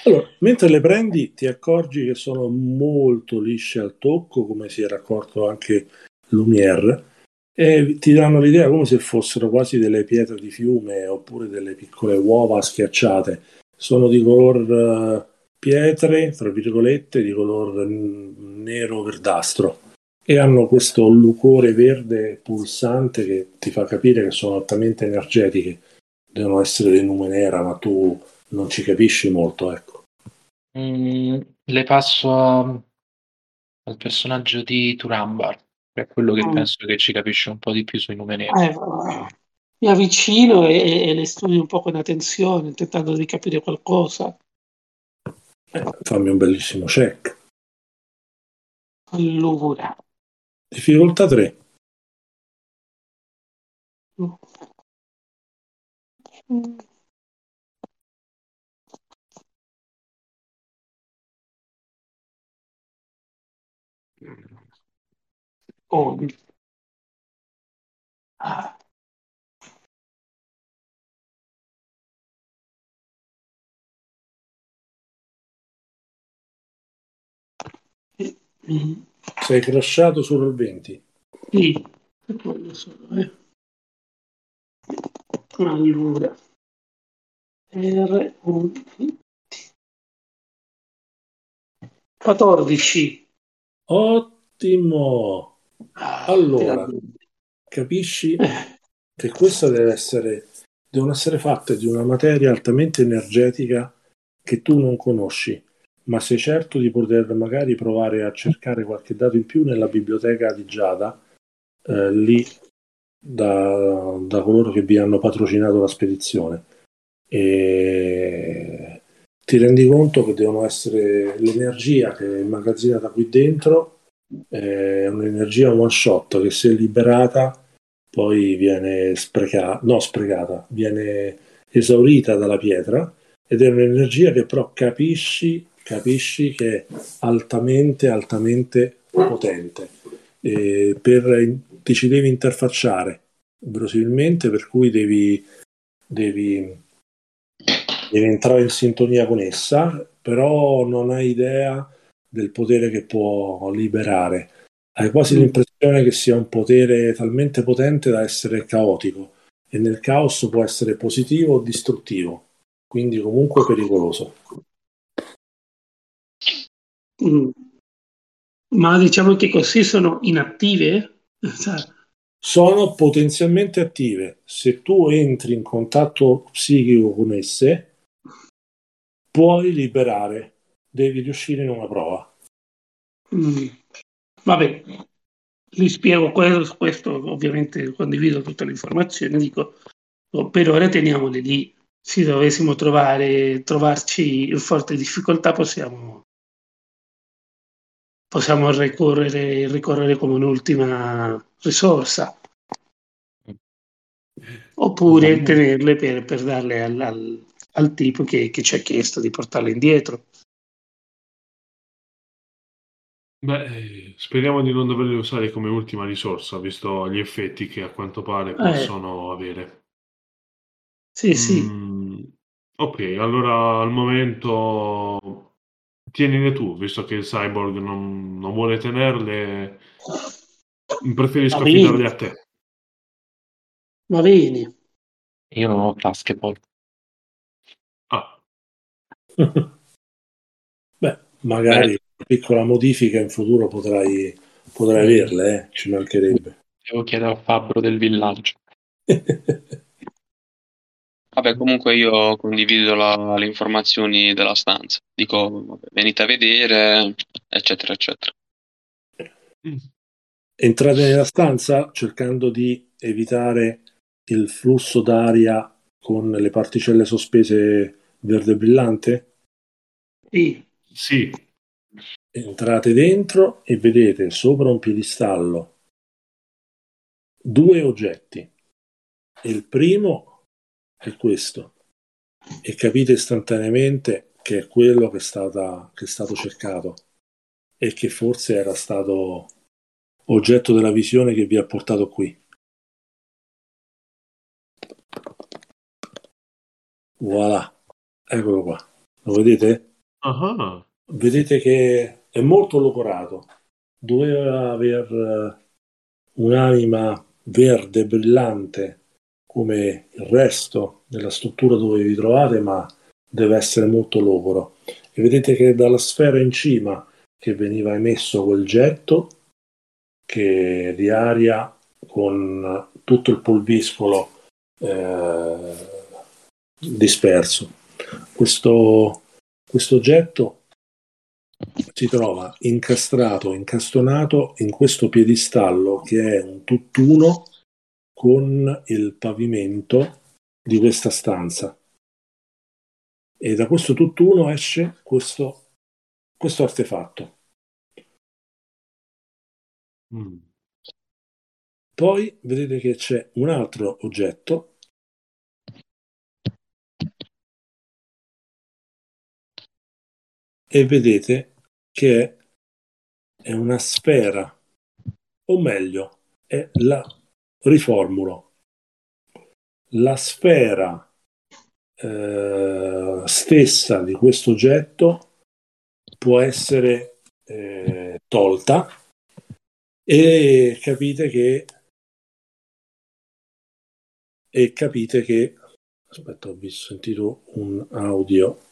Allora, mentre le prendi ti accorgi che sono molto lisce al tocco, come si era accorto anche Lumière, e ti danno l'idea come se fossero quasi delle pietre di fiume oppure delle piccole uova schiacciate. Sono di color pietre, tra virgolette, di color nero verdastro, e hanno questo lucore verde pulsante che ti fa capire che sono altamente energetiche. devono essere dei Numenera, ma tu non ci capisci molto, ecco. Mm, le passo al personaggio di Turambar, che è quello che mm. penso che ci capisce un po' di più sui Numenera. Eh, mi avvicino e, e le studio un po' con attenzione, tentando di capire qualcosa. Eh, fammi un bellissimo check. Allora. Difficoltà tre. Oh. Ah. Sei crashato solo il venti. Sì, e poi lo so, eh. Allora, quattordici. Ottimo. Allora, capisci che questa deve essere, devono essere fatte di una materia altamente energetica che tu non conosci, ma sei certo di poter magari provare a cercare qualche dato in più nella biblioteca di Giada, eh, lì da, da coloro che vi hanno patrocinato la spedizione, e ti rendi conto che devono essere, l'energia che è immagazzinata qui dentro è un'energia one shot che, se liberata, poi viene sprecata, no sprecata, viene esaurita dalla pietra, ed è un'energia che però capisci capisci che è altamente altamente potente, e per, ti ci devi interfacciare verosimilmente, per cui devi, devi devi entrare in sintonia con essa, però non hai idea del potere che può liberare. Hai quasi mm. l'impressione che sia un potere talmente potente da essere caotico, e nel caos può essere positivo o distruttivo, quindi comunque pericoloso. Mm. Ma diciamo che così sono inattive? Sono potenzialmente attive. Se tu entri in contatto psichico con esse, puoi liberare. Devi riuscire in una prova. Mm. Vabbè, vi spiego questo, questo. Ovviamente condivido tutta l'informazione. Dico, per ora teniamole lì. Se dovessimo trovare, trovarci in forte difficoltà, possiamo... possiamo ricorrere, ricorrere come un'ultima risorsa, oppure tenerle per, per darle al, al, al tipo che, che ci ha chiesto di portarle indietro. Beh, speriamo di non doverle usare come ultima risorsa, visto gli effetti che a quanto pare possono eh. avere. Sì, sì. Mm, ok, allora al momento... tienile tu, visto che il cyborg non, non vuole tenerle, preferisco affidarle a te. Va bene. Io non ho tasche, poi. Ah. Beh, magari una piccola modifica in futuro potrai, potrai averle, eh? Ci mancherebbe. Devo chiedere a Fabbro del villaggio. Vabbè, comunque io condivido la, le informazioni della stanza. Dico, vabbè, venite a vedere, eccetera, eccetera. Entrate nella stanza cercando di evitare il flusso d'aria con le particelle sospese verde brillante? Sì. Sì. Entrate dentro e vedete sopra un piedistallo due oggetti. Il primo... è questo, e capite istantaneamente che è quello che è, stata, che è stato cercato, e che forse era stato oggetto della visione che vi ha portato qui. Voilà, eccolo qua, lo vedete? Uh-huh. Vedete che è molto locorato, doveva aver un'anima verde brillante come il resto della struttura dove vi trovate, ma deve essere molto logoro. E vedete che è dalla sfera in cima che veniva emesso quel getto, che di aria con tutto il polviscolo eh, disperso. Questo, questo oggetto si trova incastrato, incastonato in questo piedistallo che è un tutt'uno con il pavimento di questa stanza. E da questo tutt'uno esce questo, questo artefatto. Mm. Poi vedete che c'è un altro oggetto e vedete che è, è una sfera, o meglio, è la riformulo. La sfera eh, stessa di questo oggetto può essere eh, tolta e capite che e capite che aspetta, ho sentito un audio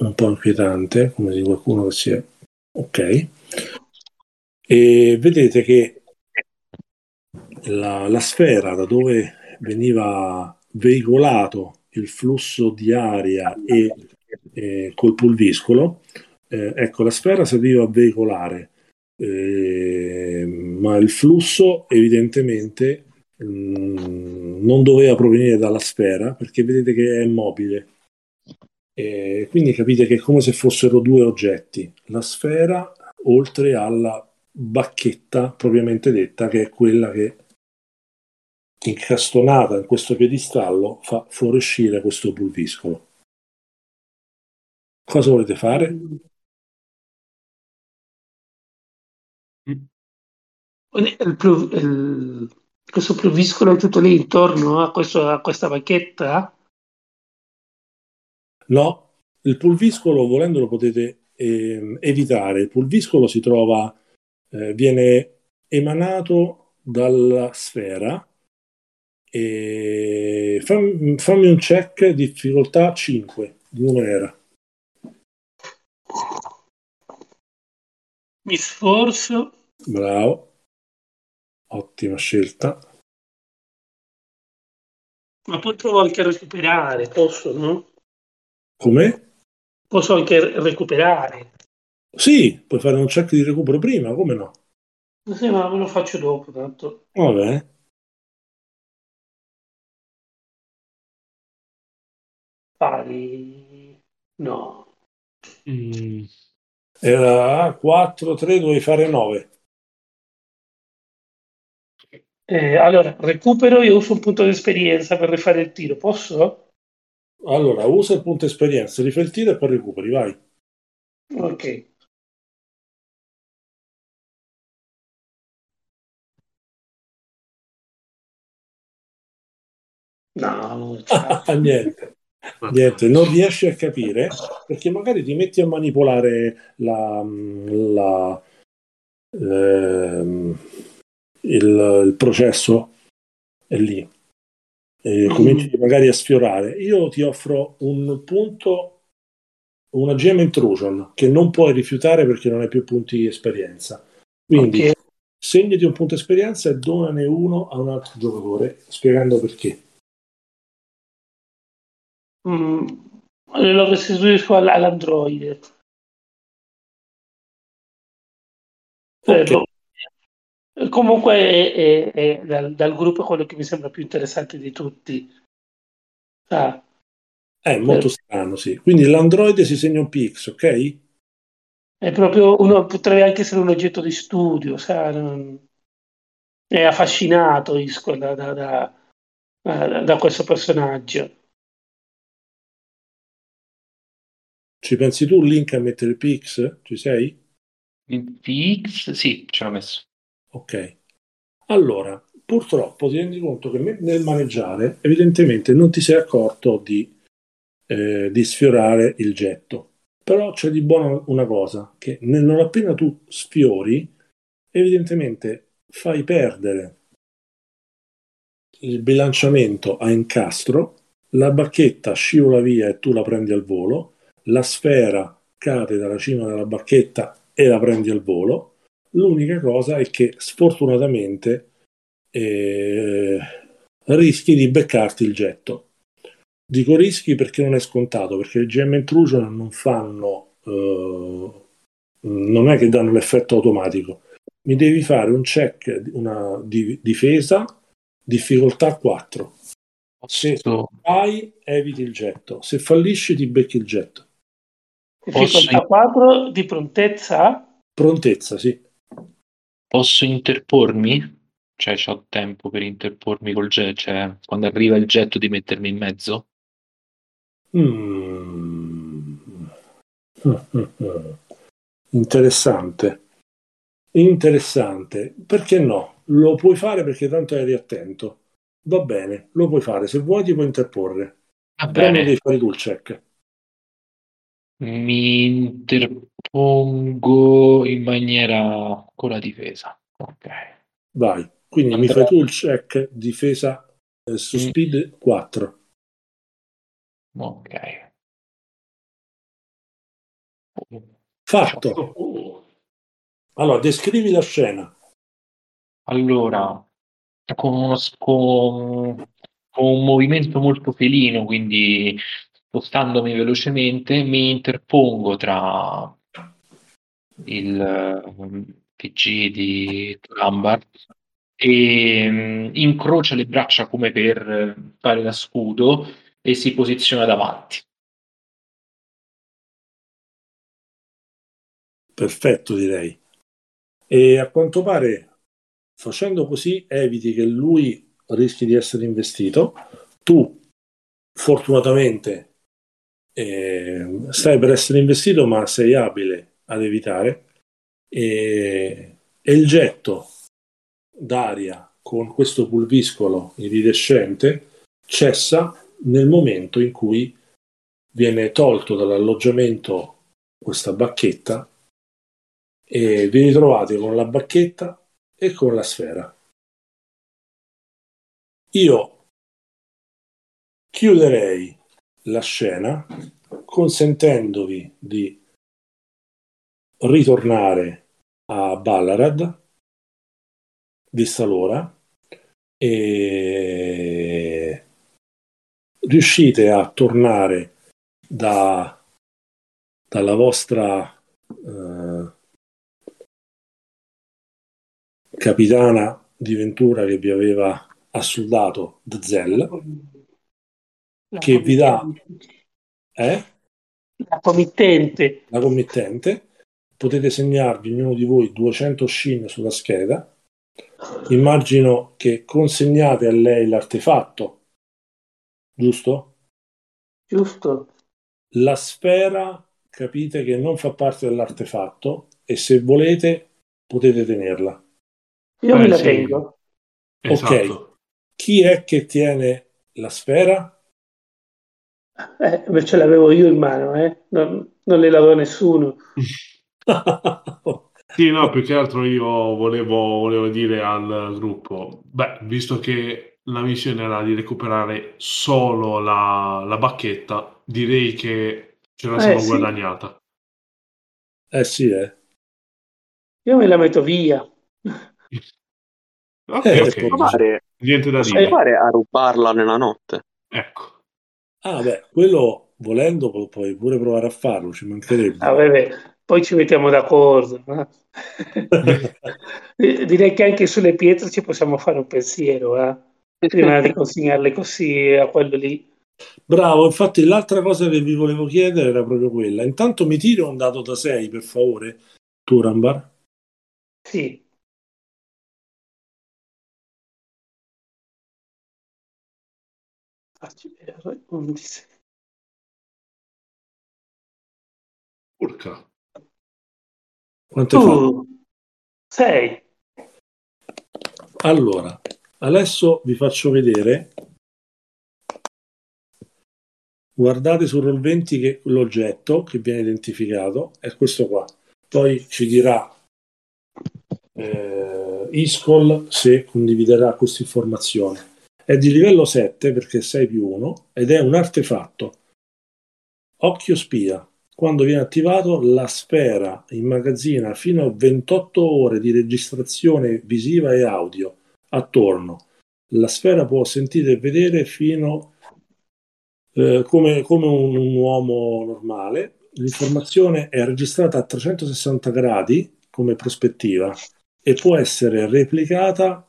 un po' inquietante, come di qualcuno che si è ok, e vedete che la, la sfera da dove veniva veicolato il flusso di aria e, e col pulviscolo, eh, ecco, la sfera serviva a veicolare, eh, ma il flusso evidentemente mh, non doveva provenire dalla sfera, perché vedete che è mobile, e quindi capite che è come se fossero due oggetti, la sfera oltre alla bacchetta propriamente detta, che è quella che incastonata in questo piedistallo fa fuoriuscire questo pulviscolo. Cosa volete fare? Il plu, il, questo pulviscolo è tutto lì intorno a, questo, a questa bacchetta? No, il pulviscolo volendolo potete eh, evitare. Il pulviscolo si trova, eh, viene emanato dalla sfera. E fammi, fammi un check, difficoltà cinque di Numenera. Mi sforzo. Bravo, ottima scelta. Ma posso anche recuperare, posso, no? Come? Posso anche recuperare. Sì, puoi fare un check di recupero prima, come no? Sì, ma me lo faccio dopo, tanto. Vabbè. No, mm. Era quattro, tre, dovevi fare nove. Eh, allora recupero e uso un punto di esperienza per rifare il tiro. Posso? Allora usa il punto esperienza, rifai il tiro e poi recuperi. Vai, ok. No, niente. Niente, non riesci a capire perché magari ti metti a manipolare la, la, ehm, il, il processo è lì e cominci magari a sfiorare. Io ti offro un punto, una gem intrusion che non puoi rifiutare perché non hai più punti esperienza, quindi okay. Segnati un punto esperienza e donane uno a un altro giocatore spiegando perché. Mm, lo restituisco all- all'androide. Okay. Però, comunque è, è, è, dal, dal gruppo quello che mi sembra più interessante di tutti. Ah. È molto eh. strano, sì. Quindi l'androide si segna un P X, ok? È proprio uno, potrebbe anche essere un oggetto di studio, sa? Non... È affascinato Iskol da, da, da, da questo personaggio. Ci pensi tu, Link, a mettere il P X? Ci sei? Il P X? Sì, ce l'ho messo. Ok. Allora, purtroppo ti rendi conto che nel maneggiare evidentemente non ti sei accorto di, eh, di sfiorare il getto. Però c'è di buona una cosa, che non appena tu sfiori, evidentemente fai perdere il bilanciamento a incastro, la bacchetta scivola via e tu la prendi al volo, la sfera cade dalla cima della bacchetta e la prendi al volo. L'unica cosa è che sfortunatamente eh, rischi di beccarti il getto. Dico rischi perché non è scontato, perché il G M Intrusion non fanno, eh, non è che danno l'effetto automatico. Mi devi fare un check, una di, difesa, difficoltà quattro. Se fai, eviti il getto. Se fallisci, ti becchi il getto. Difficoltà Posso... quattro di prontezza? Prontezza, sì. Posso interpormi? Cioè, c'ho tempo per interpormi col getto? Cioè, quando arriva il getto, di mettermi in mezzo? Mm. Interessante. Interessante. Perché no? Lo puoi fare perché tanto eri attento. Va bene, lo puoi fare. Se vuoi ti puoi interporre. Va bene. Però devi fare tu il check. Mi interpongo in maniera con la difesa. Ok. Vai. Quindi Andrà. Mi fai tu il check difesa eh, su mm. speed quattro. Ok. Fatto. Allora, descrivi la scena. Allora, con, uno, con, con un movimento molto felino, quindi spostandomi velocemente, mi interpongo tra il P G di Turambar e mh, incrocia le braccia come per fare da scudo e si posiziona davanti. Perfetto, direi. E a quanto pare, facendo così, eviti che lui rischi di essere investito. Tu, fortunatamente, eh, stai per essere investito, ma sei abile ad evitare. E, e il getto d'aria con questo pulviscolo iridescente cessa nel momento in cui viene tolto dall'alloggiamento questa bacchetta e vi ritrovate con la bacchetta e con la sfera. Io chiuderei la scena consentendovi di ritornare a Ballarad vista l'ora e riuscite a tornare da dalla vostra eh, capitana di Ventura che vi aveva assoldato D'Zell, che vi dà eh? la committente la committente potete segnarvi ognuno di voi duecento shin sulla scheda. Immagino che consegnate a lei l'artefatto, giusto? Giusto. La sfera capite che non fa parte dell'artefatto e se volete potete tenerla. Io eh, me la sì. tengo. Ok. Esatto. Chi è che tiene la sfera? Eh, ce l'avevo io in mano, eh. Non, non le l'avevo nessuno. Sì, no, più che altro io volevo, volevo dire al gruppo, beh, visto che la missione era di recuperare solo la, la bacchetta, direi che ce la eh, siamo sì. guadagnata. Eh sì, eh. Io me la metto via. Ok, eh, okay. Provare, niente da dire. Provare a rubarla nella notte. Ecco. Ah, beh, quello volendo puoi pure provare a farlo, ci mancherebbe. Ah, vabbè. Poi ci mettiamo d'accordo, no? Direi che anche sulle pietre ci possiamo fare un pensiero, eh? Prima di consegnarle così a quello lì. Bravo, infatti l'altra cosa che vi volevo chiedere era proprio quella. Intanto mi tiro un dato da sei, per favore, Turambar. Sì. Facci vedere, undici. Porca. Quanto uh, fa? sei. Allora, adesso vi faccio vedere. Guardate sul roll venti che l'oggetto che viene identificato è questo qua. Poi ci dirà eh, Iskol se condividerà questa informazione. È di livello sette perché è sei più uno ed è un artefatto. Occhio Spia. Quando viene attivato, la sfera immagazzina fino a ventotto ore di registrazione visiva e audio attorno. La sfera può sentire e vedere fino eh, come, come un, un uomo normale. L'informazione è registrata a trecentosessanta gradi come prospettiva e può essere replicata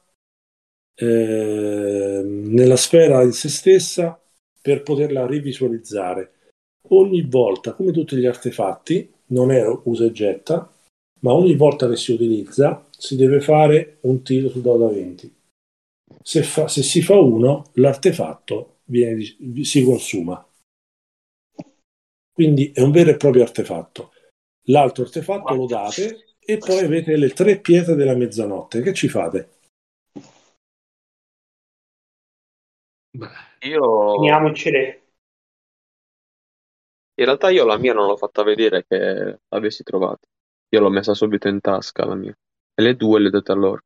eh, nella sfera in se stessa per poterla rivisualizzare. Ogni volta, come tutti gli artefatti, non è usa e getta, ma ogni volta che si utilizza si deve fare un tiro su dado da venti. Se, fa, se si fa uno, l'artefatto viene, si consuma. Quindi è un vero e proprio artefatto. L'altro artefatto lo date e poi avete le tre pietre della mezzanotte. Che ci fate? Io... Finiamocele. In realtà io la mia non l'ho fatta vedere che l'avessi trovata. Io l'ho messa subito in tasca, la mia. E le due le date a loro.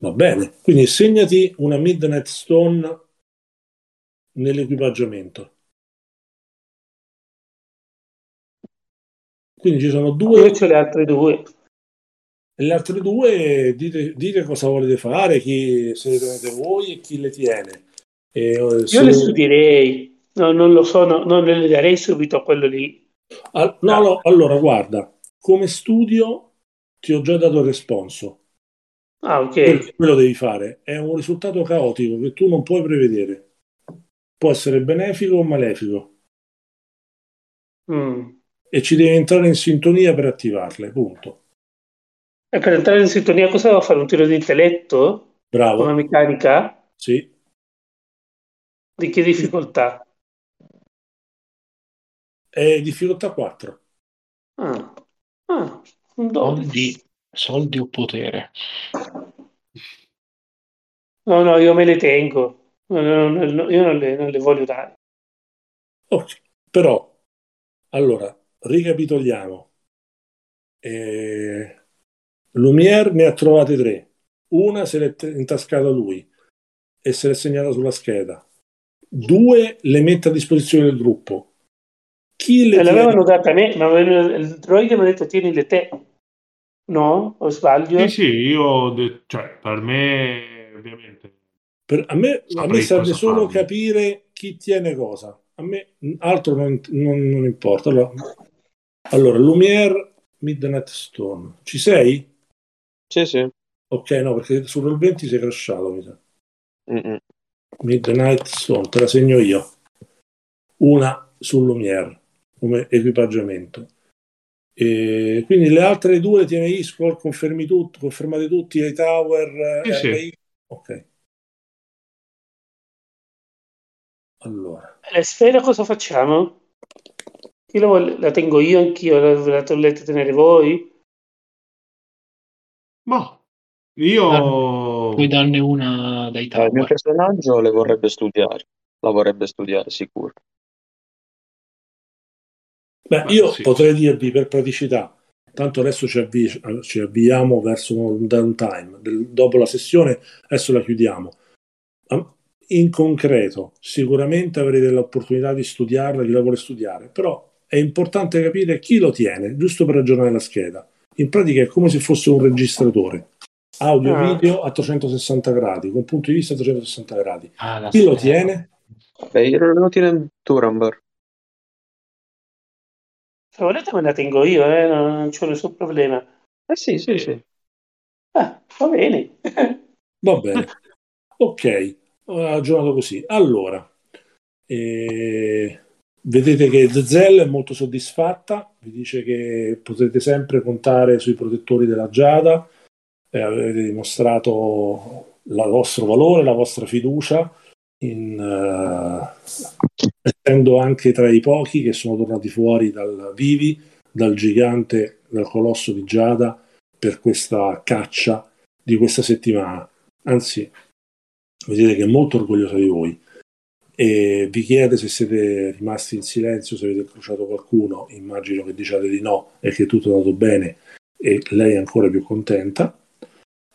Va bene. Quindi segnati una Midnight Stone nell'equipaggiamento. Quindi ci sono due... Io ho le altre due. E le altre due dite, dite cosa volete fare, chi se le tenete voi e chi le tiene. E, io se... le studierei. No, non lo so, no, non le darei subito a quello lì. All- no, no, allora, guarda, come studio ti ho già dato il responso. Ah, ok. Quello devi fare. È un risultato caotico che tu non puoi prevedere. Può essere benefico o malefico. Mm. E ci devi entrare in sintonia per attivarle, punto. E per entrare in sintonia cosa devo fare? Un tiro di intelletto? Bravo. Una meccanica? Sì. Di che difficoltà? È difficoltà quattro. Ah, ah, soldi, soldi o potere? No, no, io me le tengo. No, no, no, io non le, non le voglio dare. Okay. Però, allora, ricapitoliamo. Eh, Lumière ne ha trovate tre. Una se l'è intascata lui e se l'è segnata sulla scheda. Due le mette a disposizione del gruppo. Chi le l'avevano data a me, ma il droide mi ha detto tienile te, no? O sbaglio? Sì, sì, io de- cioè, per me ovviamente per, a me, a me serve solo farmi. Capire chi tiene cosa, a me altro non, non, non importa. Allora, allora Lumière Midnight Stone, ci sei? Sì, sì. Ok, no, perché sul roll venti sei crashato, mi sa. Mm-mm. Midnight Stone, te la segno io. Una su Lumière come equipaggiamento. E quindi le altre due le tiene Iskol, confermi tutto, confermate tutti, Hightower, eh, sì. Ok. Allora. La sfera cosa facciamo? Io la, voglio, la tengo io anch'io, la, la tollete tenere voi? Ma io... Darne, puoi darne una dai Tower. Il mio personaggio le vorrebbe studiare, la vorrebbe studiare sicuro. Beh, io sì. Potrei dirvi per praticità, tanto adesso ci, avvi- ci avviamo verso un downtime, del- dopo la sessione adesso la chiudiamo. In concreto sicuramente avrete l'opportunità di studiarla, chi la vuole studiare, però è importante capire chi lo tiene, giusto per aggiornare la scheda. In pratica è come se fosse un registratore, audio ah. video a trecentosessanta gradi, con punto di vista a trecentosessanta gradi. Ah, chi lo tiene? Beh, io lo tiene Turambar. Se volete me la tengo io, eh? non, non c'ho nessun problema. Eh sì, sì, sì. Ah, va bene. Va bene. Ok, ho ragionato così. Allora, eh, vedete che D'Zell è molto soddisfatta, vi dice che potete sempre contare sui protettori della Giada, eh, avete dimostrato il vostro valore, la vostra fiducia, in, uh, essendo anche tra i pochi che sono tornati fuori dal vivi, dal gigante, dal colosso di Giada per questa caccia di questa settimana. Anzi, vedete che è molto orgogliosa di voi e vi chiede se siete rimasti in silenzio, se avete incrociato qualcuno. Immagino che diciate di no e che tutto è andato bene e lei è ancora più contenta.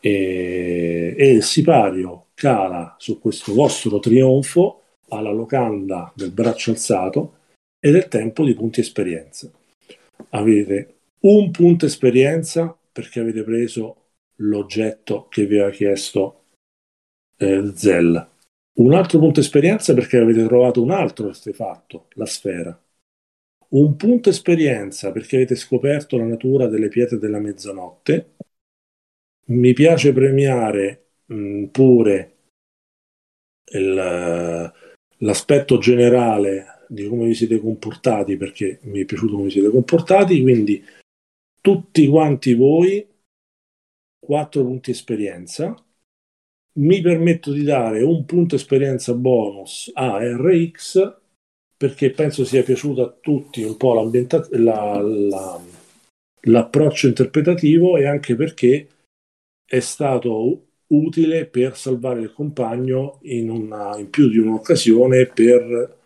E, e il sipario cala su questo vostro trionfo alla locanda del braccio alzato ed è tempo di punti esperienza. Avete un punto esperienza perché avete preso l'oggetto che vi ha chiesto eh, D'Zell, Un altro punto esperienza perché avete trovato un altro artefatto, la sfera. Un punto esperienza perché avete scoperto la natura delle pietre della mezzanotte. Mi piace premiare mh, pure il, l'aspetto generale di come vi siete comportati, perché mi è piaciuto come vi siete comportati, quindi tutti quanti voi quattro punti esperienza. Mi permetto di dare un punto esperienza bonus a R X perché penso sia piaciuto a tutti un po' l'ambienta- la, la, l'approccio interpretativo, e anche perché è stato utile per salvare il compagno in, una, in più di un'occasione per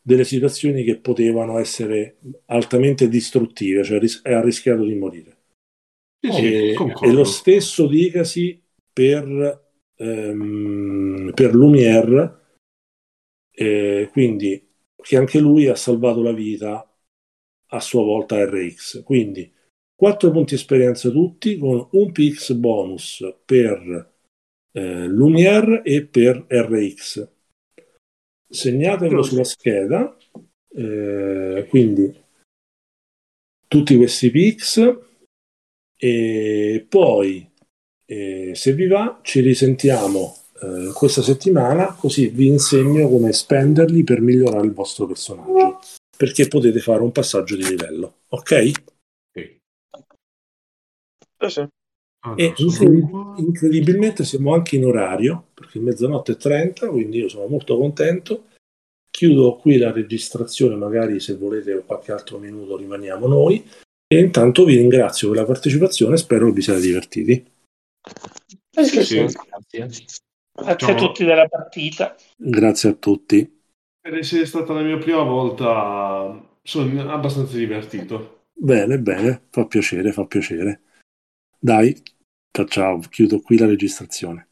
delle situazioni che potevano essere altamente distruttive, cioè ris- ha rischiato di morire. Sì, sì, e, e lo stesso dicasi per, ehm, per Lumière, eh, quindi che anche lui ha salvato la vita a sua volta a R X. Quindi quattro punti esperienza tutti, con un P X bonus per eh, Lumière e per R X. Segnatelo sulla scheda, eh, quindi tutti questi P X, e poi eh, se vi va ci risentiamo eh, questa settimana, così vi insegno come spenderli per migliorare il vostro personaggio, perché potete fare un passaggio di livello, ok? Sì. Sì. E incredibilmente siamo anche in orario, perché mezzanotte e trenta, quindi io sono molto contento. Chiudo qui la registrazione, magari se volete qualche altro minuto rimaniamo noi, e intanto vi ringrazio per la partecipazione, spero che vi siate divertiti. Sì, sì. Grazie a tutti della partita. Grazie a tutti. Per essere stata la mia prima volta sono abbastanza divertito. Bene, bene, fa piacere, fa piacere. Dai, ciao ciao, chiudo qui la registrazione.